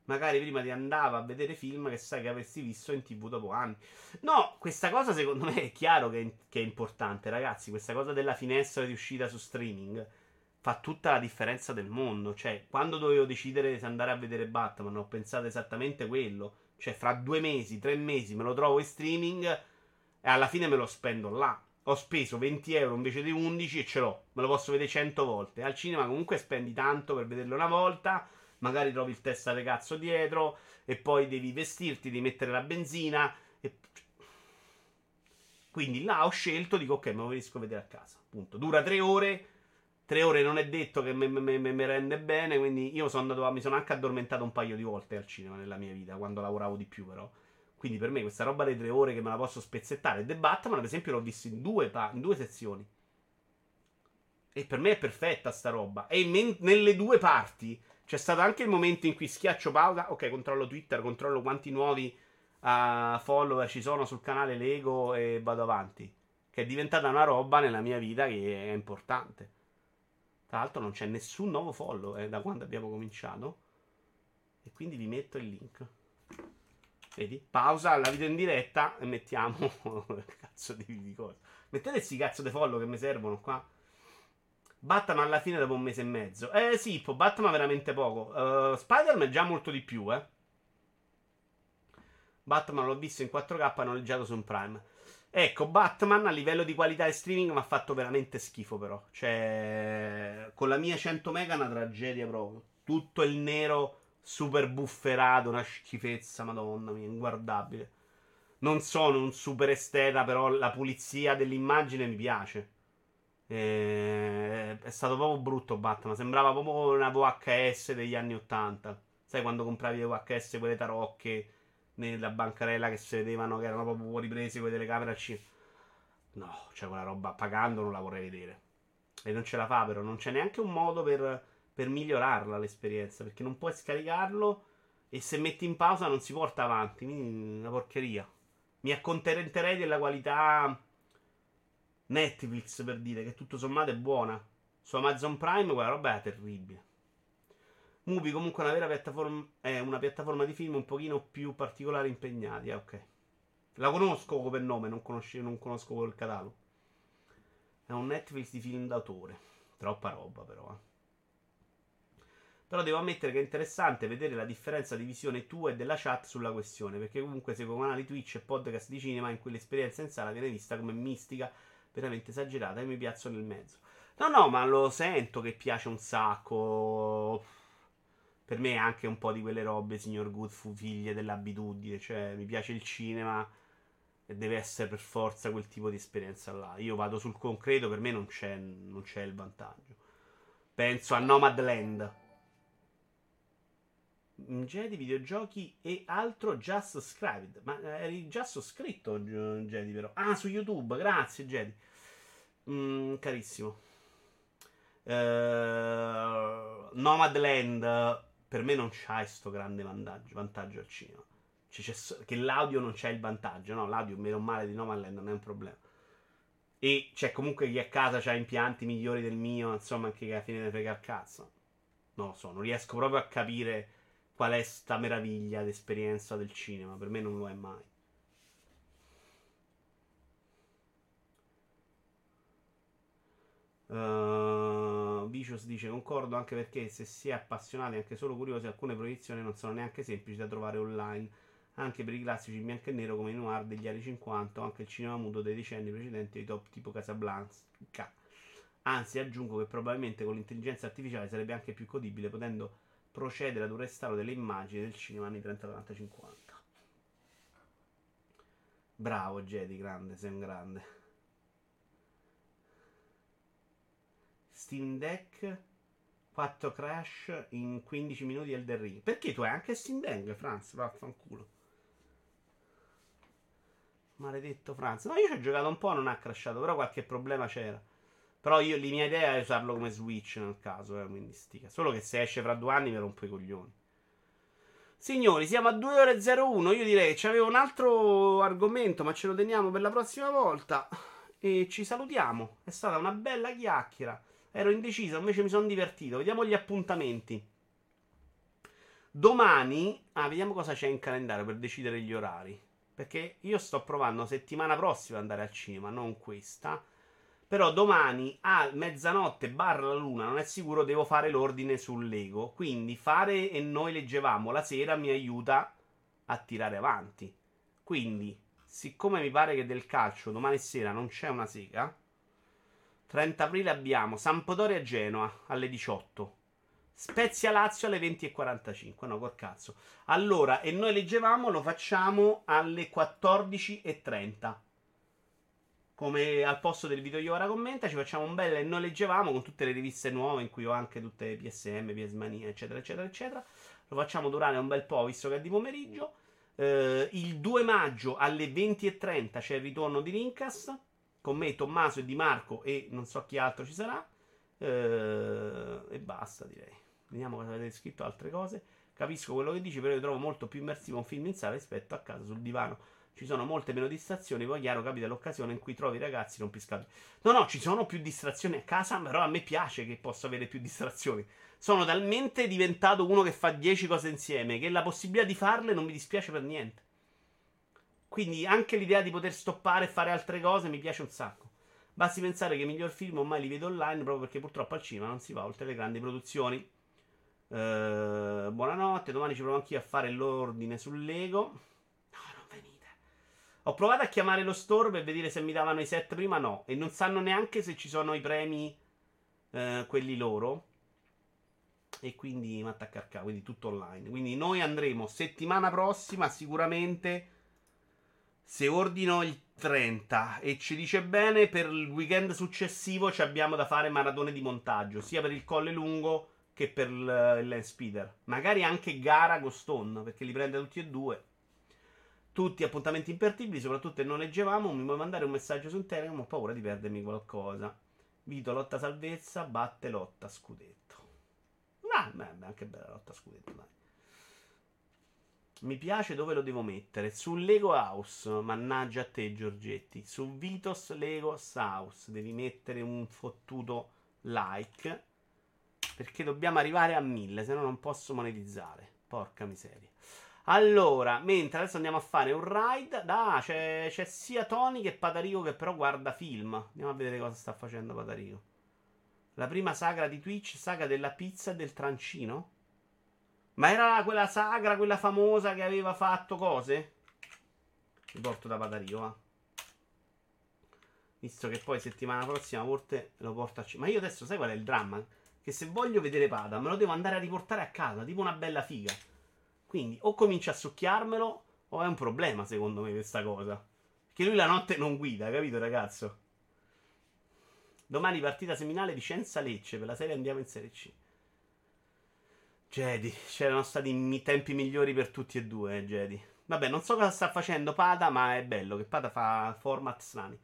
Magari prima ti andava a vedere film che sai che avresti visto in TV dopo anni. No, questa cosa secondo me è chiaro che è importante, ragazzi. Questa cosa della finestra di uscita su streaming fa tutta la differenza del mondo. Cioè, quando dovevo decidere se andare a vedere Batman, ho pensato esattamente quello. Cioè, fra 2 mesi, 3 mesi me lo trovo in streaming e alla fine me lo spendo là. Ho speso 20 euro invece di 11 e ce l'ho. Me lo posso vedere 100 volte. Al cinema comunque spendi tanto per vederlo una volta, magari trovi il testa del cazzo dietro e poi devi vestirti, devi mettere la benzina e... Quindi là ho scelto, dico ok, me lo riesco a vedere a casa. Punto. Dura 3 ore. 3 ore non è detto che mi rende bene, quindi io sono andato, mi sono anche addormentato un paio di volte al cinema nella mia vita, quando lavoravo di più però. Quindi per me questa roba dei 3 ore che me la posso spezzettare, The Batman per esempio l'ho visto in due sezioni. E per me è perfetta sta roba. E nelle 2 parti c'è stato anche il momento in cui schiaccio pausa, ok, controllo Twitter, controllo quanti nuovi follower ci sono sul canale Lego e vado avanti. Che è diventata una roba nella mia vita che è importante. Tra l'altro non c'è nessun nuovo follow da quando abbiamo cominciato. E quindi vi metto il link. Vedi? Pausa la video in diretta e mettiamo cazzo di cosa. Mettete sti cazzo di follow che mi servono qua. Batman alla fine dopo 1 mese e mezzo. Sì, Batman veramente poco. Spider-Man già molto di più, eh. Batman l'ho visto in 4K noleggiato su un Prime. Ecco, Batman a livello di qualità e streaming mi ha fatto veramente schifo però. Cioè, con la mia 100 mega è una tragedia proprio. Tutto il nero super bufferato, una schifezza, madonna mia, inguardabile. Non sono un super esteta, però la pulizia dell'immagine mi piace. È stato proprio brutto Batman, sembrava proprio una VHS degli anni 80. Sai quando compravi le VHS, quelle tarocche... nella bancarella che si vedevano, che erano proprio riprese con le telecamere al cinema. No, cioè quella roba pagando non la vorrei vedere. E non ce la fa però, non c'è neanche un modo per migliorarla l'esperienza, perché non puoi scaricarlo e se metti in pausa non si porta avanti, quindi una porcheria. Mi accontenterei della qualità Netflix, per dire, che tutto sommato è buona. Su Amazon Prime quella roba è terribile. Mubi comunque è una vera piattaforma, è una piattaforma di film un pochino più particolare, impegnati, ok. La conosco per nome, non conosco il catalogo. È un Netflix di film d'autore. Troppa roba però, eh. Però devo ammettere che è interessante vedere la differenza di visione tua e della chat sulla questione, perché comunque seguo canali Twitch e podcast di cinema in cui l'esperienza in sala viene vista come mistica, veramente esagerata, e mi piazzo nel mezzo. No, no, ma lo sento che piace un sacco. Per me è anche un po' di quelle robe, signor Good, fu figlie dell'abitudine. Cioè, mi piace il cinema e deve essere per forza quel tipo di esperienza là. Io vado sul concreto, per me non c'è il vantaggio. Penso a Nomadland. Jedi, videogiochi e altro. Just subscribed. Ma eri già sottoscritto, Jedi, però. Ah, su YouTube, grazie, Jedi. Carissimo. Nomadland per me non c'ha sto grande vantaggio al cinema. Cioè, che l'audio non c'è il vantaggio, no? L'audio meno male di Nomadland non è un problema. E c'è comunque chi a casa c'ha impianti migliori del mio, insomma, anche che alla fine ne frega il cazzo. Non lo so, non riesco proprio a capire qual è sta meraviglia d'esperienza del cinema. Per me non lo è mai. Vicious dice concordo, anche perché se si è appassionati anche solo curiosi, alcune proiezioni non sono neanche semplici da trovare online, anche per i classici in bianco e nero come i noir degli anni 50 o anche il cinema muto dei decenni precedenti, i top tipo Casablanca. Anzi, aggiungo che probabilmente con l'intelligenza artificiale sarebbe anche più godibile, potendo procedere ad un restauro delle immagini del cinema anni 30, 40, 50. Bravo Jedi, grande, sei un grande. Steam Deck, 4 crash in 15 minuti Elden Ring. Perché tu hai anche Steam Deck, Franz? Vaffanculo. Maledetto Franz. No, io ci ho giocato un po', non ha crashato, però qualche problema c'era. Però io, la mia idea è usarlo come Switch nel caso, quindi stica. Solo che se esce fra 2 anni me rompo i coglioni. Signori, siamo a 2 ore 01. Io direi che c'avevo un altro argomento, ma ce lo teniamo per la prossima volta. E ci salutiamo. È stata una bella chiacchiera. Ero indeciso, invece mi sono divertito. Vediamo gli appuntamenti. Domani, vediamo cosa c'è in calendario per decidere gli orari, perché io sto provando settimana prossima ad andare al cinema, non questa. Però domani a mezzanotte barra la luna, non è sicuro, devo fare l'ordine sul Lego. Quindi fare e noi leggevamo la sera mi aiuta a tirare avanti. Quindi, siccome mi pare che del calcio domani sera non c'è una sega, 30 aprile abbiamo Sampdoria a Genoa alle 18, Spezia Lazio alle 20:45. No, col cazzo. Allora, e noi leggevamo, lo facciamo alle 14:30. Come al posto del video io ora commenta, ci facciamo un bel e noi leggevamo con tutte le riviste nuove, in cui ho anche tutte le PSM, PSmania, eccetera, eccetera, eccetera. Lo facciamo durare un bel po', visto che è di pomeriggio. Il 2 maggio alle 20:30 c'è il ritorno di Rincast. Con me, Tommaso e Di Marco e non so chi altro ci sarà. E basta, direi. Vediamo cosa avete scritto, altre cose. Capisco quello che dici, però io trovo molto più immersivo un film in sala rispetto a casa sul divano. Ci sono molte meno distrazioni, poi chiaro capita l'occasione in cui trovi ragazzi rompiscapi. No, no, ci sono più distrazioni a casa, però a me piace che posso avere più distrazioni. Sono talmente diventato uno che fa 10 cose insieme che la possibilità di farle non mi dispiace per niente. Quindi anche l'idea di poter stoppare e fare altre cose mi piace un sacco. Basti pensare che i miglior film ormai li vedo online, proprio perché purtroppo al cinema non si va oltre le grandi produzioni. Buonanotte, domani ci provo anch'io a fare l'ordine sul Lego. No, non venite. Ho provato a chiamare lo store per vedere se mi davano i set prima, no. E non sanno neanche se ci sono i premi, quelli loro. E quindi mi attaccar qua, quindi tutto online. Quindi noi andremo settimana prossima sicuramente... Se ordino il 30 e ci dice bene, per il weekend successivo ci abbiamo da fare maratone di montaggio, sia per il Colle Lungo che per il Land Speeder. Magari anche gara Goston, perché li prende tutti e due. Tutti appuntamenti imperdibili, soprattutto non leggevamo. Mi puoi mandare un messaggio su Telegram, ho paura di perdermi qualcosa. Vito, lotta salvezza, batte lotta scudetto. Ah, beh, anche bella lotta scudetto, dai. Mi piace, dove lo devo mettere? Su Lego House, mannaggia a te Giorgetti. Su Vitos Lego House devi mettere un fottuto like, perché dobbiamo arrivare a 1000, se no non posso monetizzare. Porca miseria. Allora, mentre adesso andiamo a fare un ride. C'è sia Tony che Patarico che però guarda film. Andiamo a vedere cosa sta facendo Patarico. La prima sagra di Twitch, saga della pizza e del trancino? Ma era quella sagra, quella famosa che aveva fatto cose? Mi porto da Patarico, va. visto che poi settimana prossima Morte lo porta a ma io adesso sai qual è il dramma? Che se voglio vedere Pada me lo devo andare a riportare a casa, tipo una bella figa. Quindi o comincia a succhiarmelo o è un problema secondo me questa cosa. Perché lui la notte non guida, capito ragazzo? Domani partita seminale Vicenza-Lecce, per la serie andiamo in Serie C. Jedi, c'erano stati i tempi migliori per tutti e due, Jedi. Vabbè, non so cosa sta facendo Pada, ma è bello che Pada fa format strani.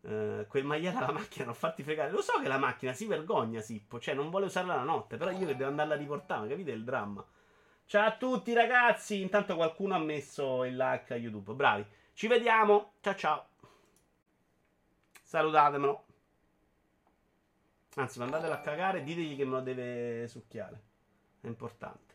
Quel magliere alla macchina non fatti fregare. Lo so che la macchina si vergogna, Sippo, cioè non vuole usarla la notte, però io che devo andarla a riportare, capite il dramma? Ciao a tutti ragazzi, intanto qualcuno ha messo il like a YouTube, bravi. Ci vediamo, ciao ciao. Salutatemelo. Anzi, mandatelo a cagare, ditegli che me lo deve succhiare. È importante.